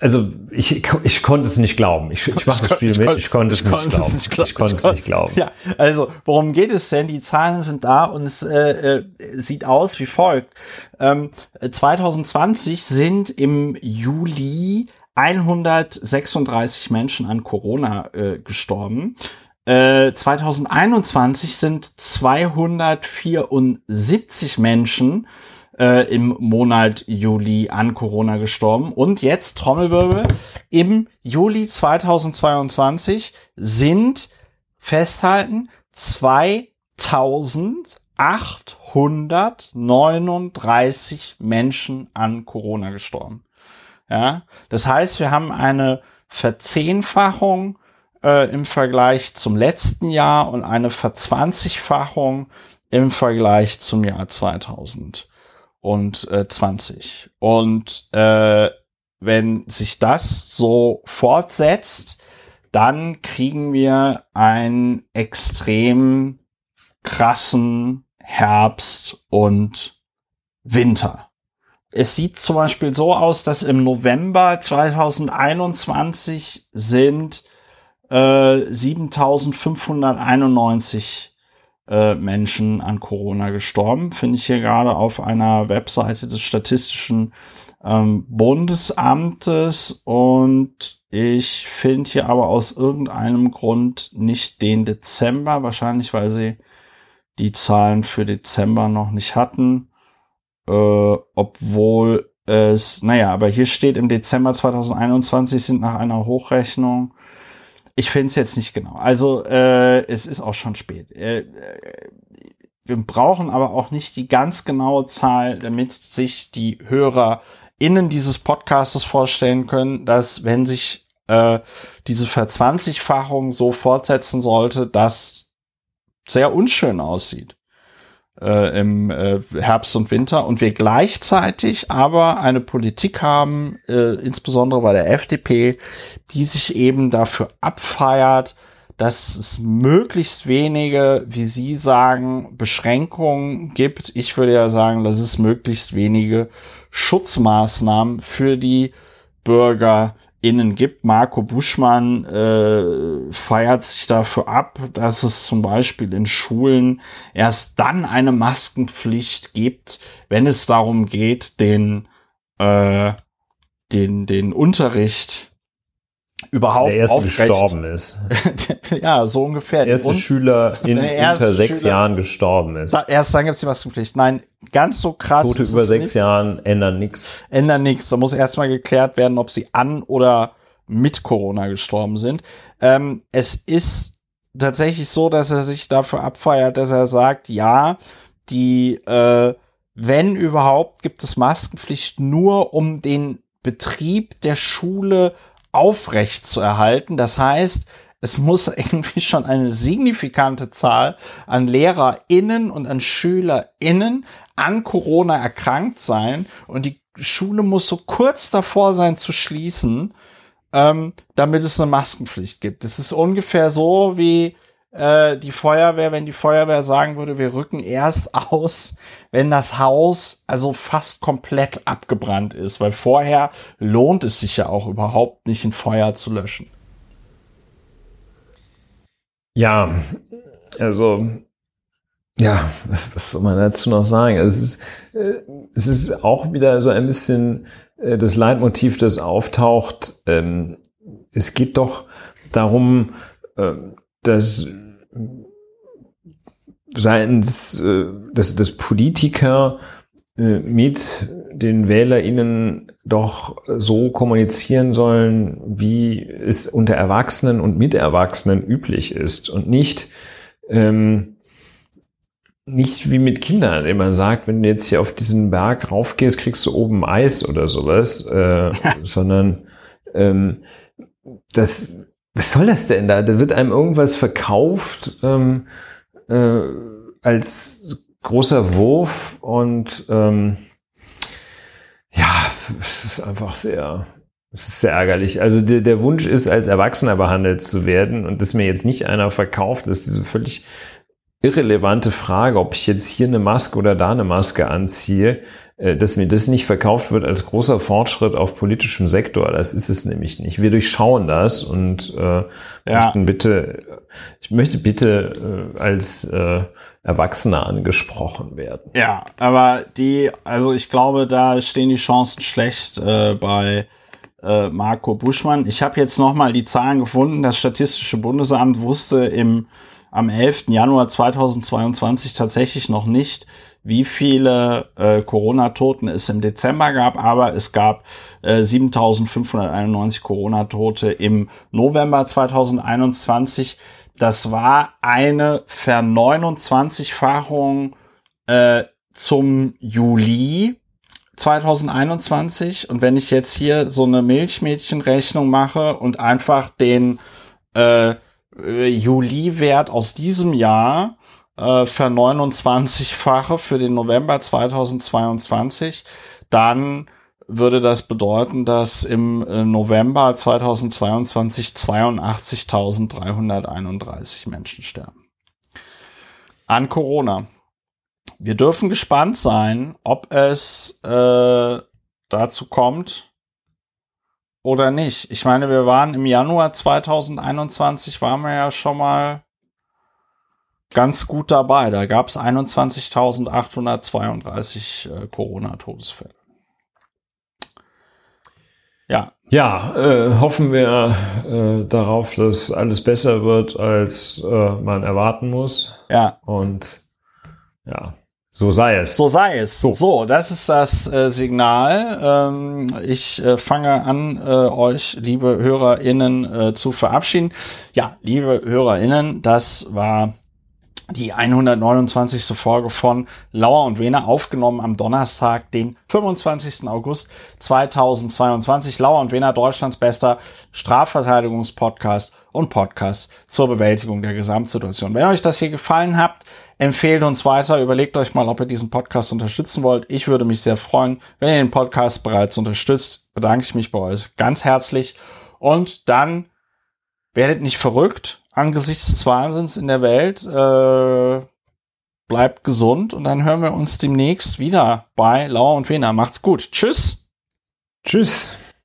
also ich, ich konnte es nicht glauben. Ich, ich mache das Spiel ich, mit, ich konnte, ich konnte es nicht glauben. Ich konnte es nicht glauben. Ja, also worum geht es denn? Die Zahlen sind da und es äh, äh, sieht aus wie folgt. Ähm, zweitausendzwanzig sind im Juli hundertsechsunddreißig Menschen an Corona äh, gestorben. Äh, zweitausendeinundzwanzig sind zweihundertvierundsiebzig Menschen äh, im Monat Juli an Corona gestorben. Und jetzt, Trommelwirbel, im Juli zweitausendzweiundzwanzig sind, festhalten, zweitausendachthundertneununddreißig Menschen an Corona gestorben. Ja, das heißt, wir haben eine Verzehnfachung äh, im Vergleich zum letzten Jahr und eine Verzwanzigfachung im Vergleich zum Jahr zweitausendzwanzig. Und äh, wenn sich das so fortsetzt, dann kriegen wir einen extrem krassen Herbst und Winter. Es sieht zum Beispiel so aus, dass im November zweitausendeinundzwanzig sind äh, siebentausendfünfhunderteinundneunzig äh, Menschen an Corona gestorben. Finde ich hier gerade auf einer Webseite des Statistischen ähm, Bundesamtes. Und ich finde hier aber aus irgendeinem Grund nicht den Dezember, wahrscheinlich weil sie die Zahlen für Dezember noch nicht hatten. Äh, obwohl es, naja, aber hier steht, im Dezember zweitausendeinundzwanzig sind nach einer Hochrechnung, ich finde es jetzt nicht genau, also äh, es ist auch schon spät. Äh, wir brauchen aber auch nicht die ganz genaue Zahl, damit sich die HörerInnen dieses Podcastes vorstellen können, dass, wenn sich äh, diese Verzwanzigfachung so fortsetzen sollte, das sehr unschön aussieht. Äh, im äh, Herbst und Winter, und wir gleichzeitig aber eine Politik haben, äh, insbesondere bei der F D P, die sich eben dafür abfeiert, dass es möglichst wenige, wie sie sagen, Beschränkungen gibt. Ich würde ja sagen, dass es möglichst wenige Schutzmaßnahmen für die BürgerInnen gibt. Marco Buschmann äh, feiert sich dafür ab, dass es zum Beispiel in Schulen erst dann eine Maskenpflicht gibt, wenn es darum geht, den äh, den den Unterricht überhaupt der erste aufrecht gestorben ist. Ja, so ungefähr. Der erste Und, Schüler in der erste unter sechs Schüler, Jahren gestorben ist. Da, erst dann gibt es die Maskenpflicht. Nein, ganz so krass. Tote über sechs nicht. Jahren ändern nichts. Ändern nichts. Da muss erstmal geklärt werden, ob sie an oder mit Corona gestorben sind. Ähm, es ist tatsächlich so, dass er sich dafür abfeiert, dass er sagt, ja, die, äh, wenn überhaupt, gibt es Maskenpflicht nur, um den Betrieb der Schule aufrecht zu erhalten. Das heißt, es muss irgendwie schon eine signifikante Zahl an LehrerInnen und an SchülerInnen an Corona erkrankt sein, und die Schule muss so kurz davor sein zu schließen, ähm, damit es eine Maskenpflicht gibt. Es ist ungefähr so wie äh, die Feuerwehr, wenn die Feuerwehr sagen würde, wir rücken erst aus, wenn das Haus also fast komplett abgebrannt ist, weil vorher lohnt es sich ja auch überhaupt nicht, ein Feuer zu löschen. Ja, also, ja, was, was soll man dazu noch sagen? Es ist, äh, es ist auch wieder so ein bisschen äh, das Leitmotiv, das auftaucht. Ähm, es geht doch darum, äh, dass seitens, äh, dass, dass Politiker äh, mit den WählerInnen doch so kommunizieren sollen, wie es unter Erwachsenen und Miterwachsenen üblich ist, und nicht ähm, nicht wie mit Kindern, wenn man sagt, wenn du jetzt hier auf diesen Berg raufgehst, kriegst du oben Eis oder sowas, äh, sondern ähm, das, was soll das denn da? Da wird einem irgendwas verkauft ähm, äh, als großer Wurf, und ähm, ja, es ist einfach sehr, es ist sehr ärgerlich. Also der, der Wunsch ist, als Erwachsener behandelt zu werden, und dass mir jetzt nicht einer verkauft, dass diese völlig irrelevante Frage, ob ich jetzt hier eine Maske oder da eine Maske anziehe, dass mir das nicht verkauft wird als großer Fortschritt auf politischem Sektor. Das ist es nämlich nicht. Wir durchschauen das und äh, ja. möchten bitte, ich möchte bitte äh, als äh, Erwachsener angesprochen werden. Ja, aber die, also ich glaube, da stehen die Chancen schlecht äh, bei äh, Marco Buschmann. Ich habe jetzt nochmal die Zahlen gefunden. Das Statistische Bundesamt wusste im am elften Januar zweitausendzweiundzwanzig tatsächlich noch nicht, wie viele äh, Corona-Toten es im Dezember gab, aber es gab äh, siebentausendfünfhunderteinundneunzig Corona-Tote im November zweitausendeinundzwanzig. Das war eine Verneunundzwanzigfachung äh, zum Juli zweitausendeinundzwanzig. Und wenn ich jetzt hier so eine Milchmädchenrechnung mache und einfach den äh, Juli-Wert aus diesem Jahr äh, verneunundzwanzigfache für den November zweitausendzweiundzwanzig, dann würde das bedeuten, dass im November zweitausendzweiundzwanzig zweiundachtzigtausenddreihunderteinunddreißig Menschen sterben an Corona. Wir dürfen gespannt sein, ob es äh, dazu kommt oder nicht. Ich meine, wir waren im Januar zweitausendeinundzwanzig, waren wir ja schon mal ganz gut dabei. Da gab es einundzwanzigtausendachthundertzweiunddreißig äh, Corona-Todesfälle. Ja, ja äh, hoffen wir äh, darauf, dass alles besser wird, als äh, man erwarten muss. Ja. Und ja, so sei es. So sei es. So, so das ist das äh, Signal. Ähm, ich äh, fange an, äh, euch, liebe HörerInnen, äh, zu verabschieden. Ja, liebe HörerInnen, das war die hundertneunundzwanzigste Folge von Lauer und Wehner, aufgenommen am Donnerstag, den fünfundzwanzigsten August zweitausendzweiundzwanzig. Lauer und Wehner, Deutschlands bester Strafverteidigungspodcast und Podcast zur Bewältigung der Gesamtsituation. Wenn euch das hier gefallen hat, empfehlt uns weiter. Überlegt euch mal, ob ihr diesen Podcast unterstützen wollt. Ich würde mich sehr freuen. Wenn ihr den Podcast bereits unterstützt, bedanke ich mich bei euch ganz herzlich. Und dann werdet nicht verrückt angesichts des Wahnsinns in der Welt. Äh, bleibt gesund und dann hören wir uns demnächst wieder bei Lauer und Wehner. Macht's gut. Tschüss. Tschüss.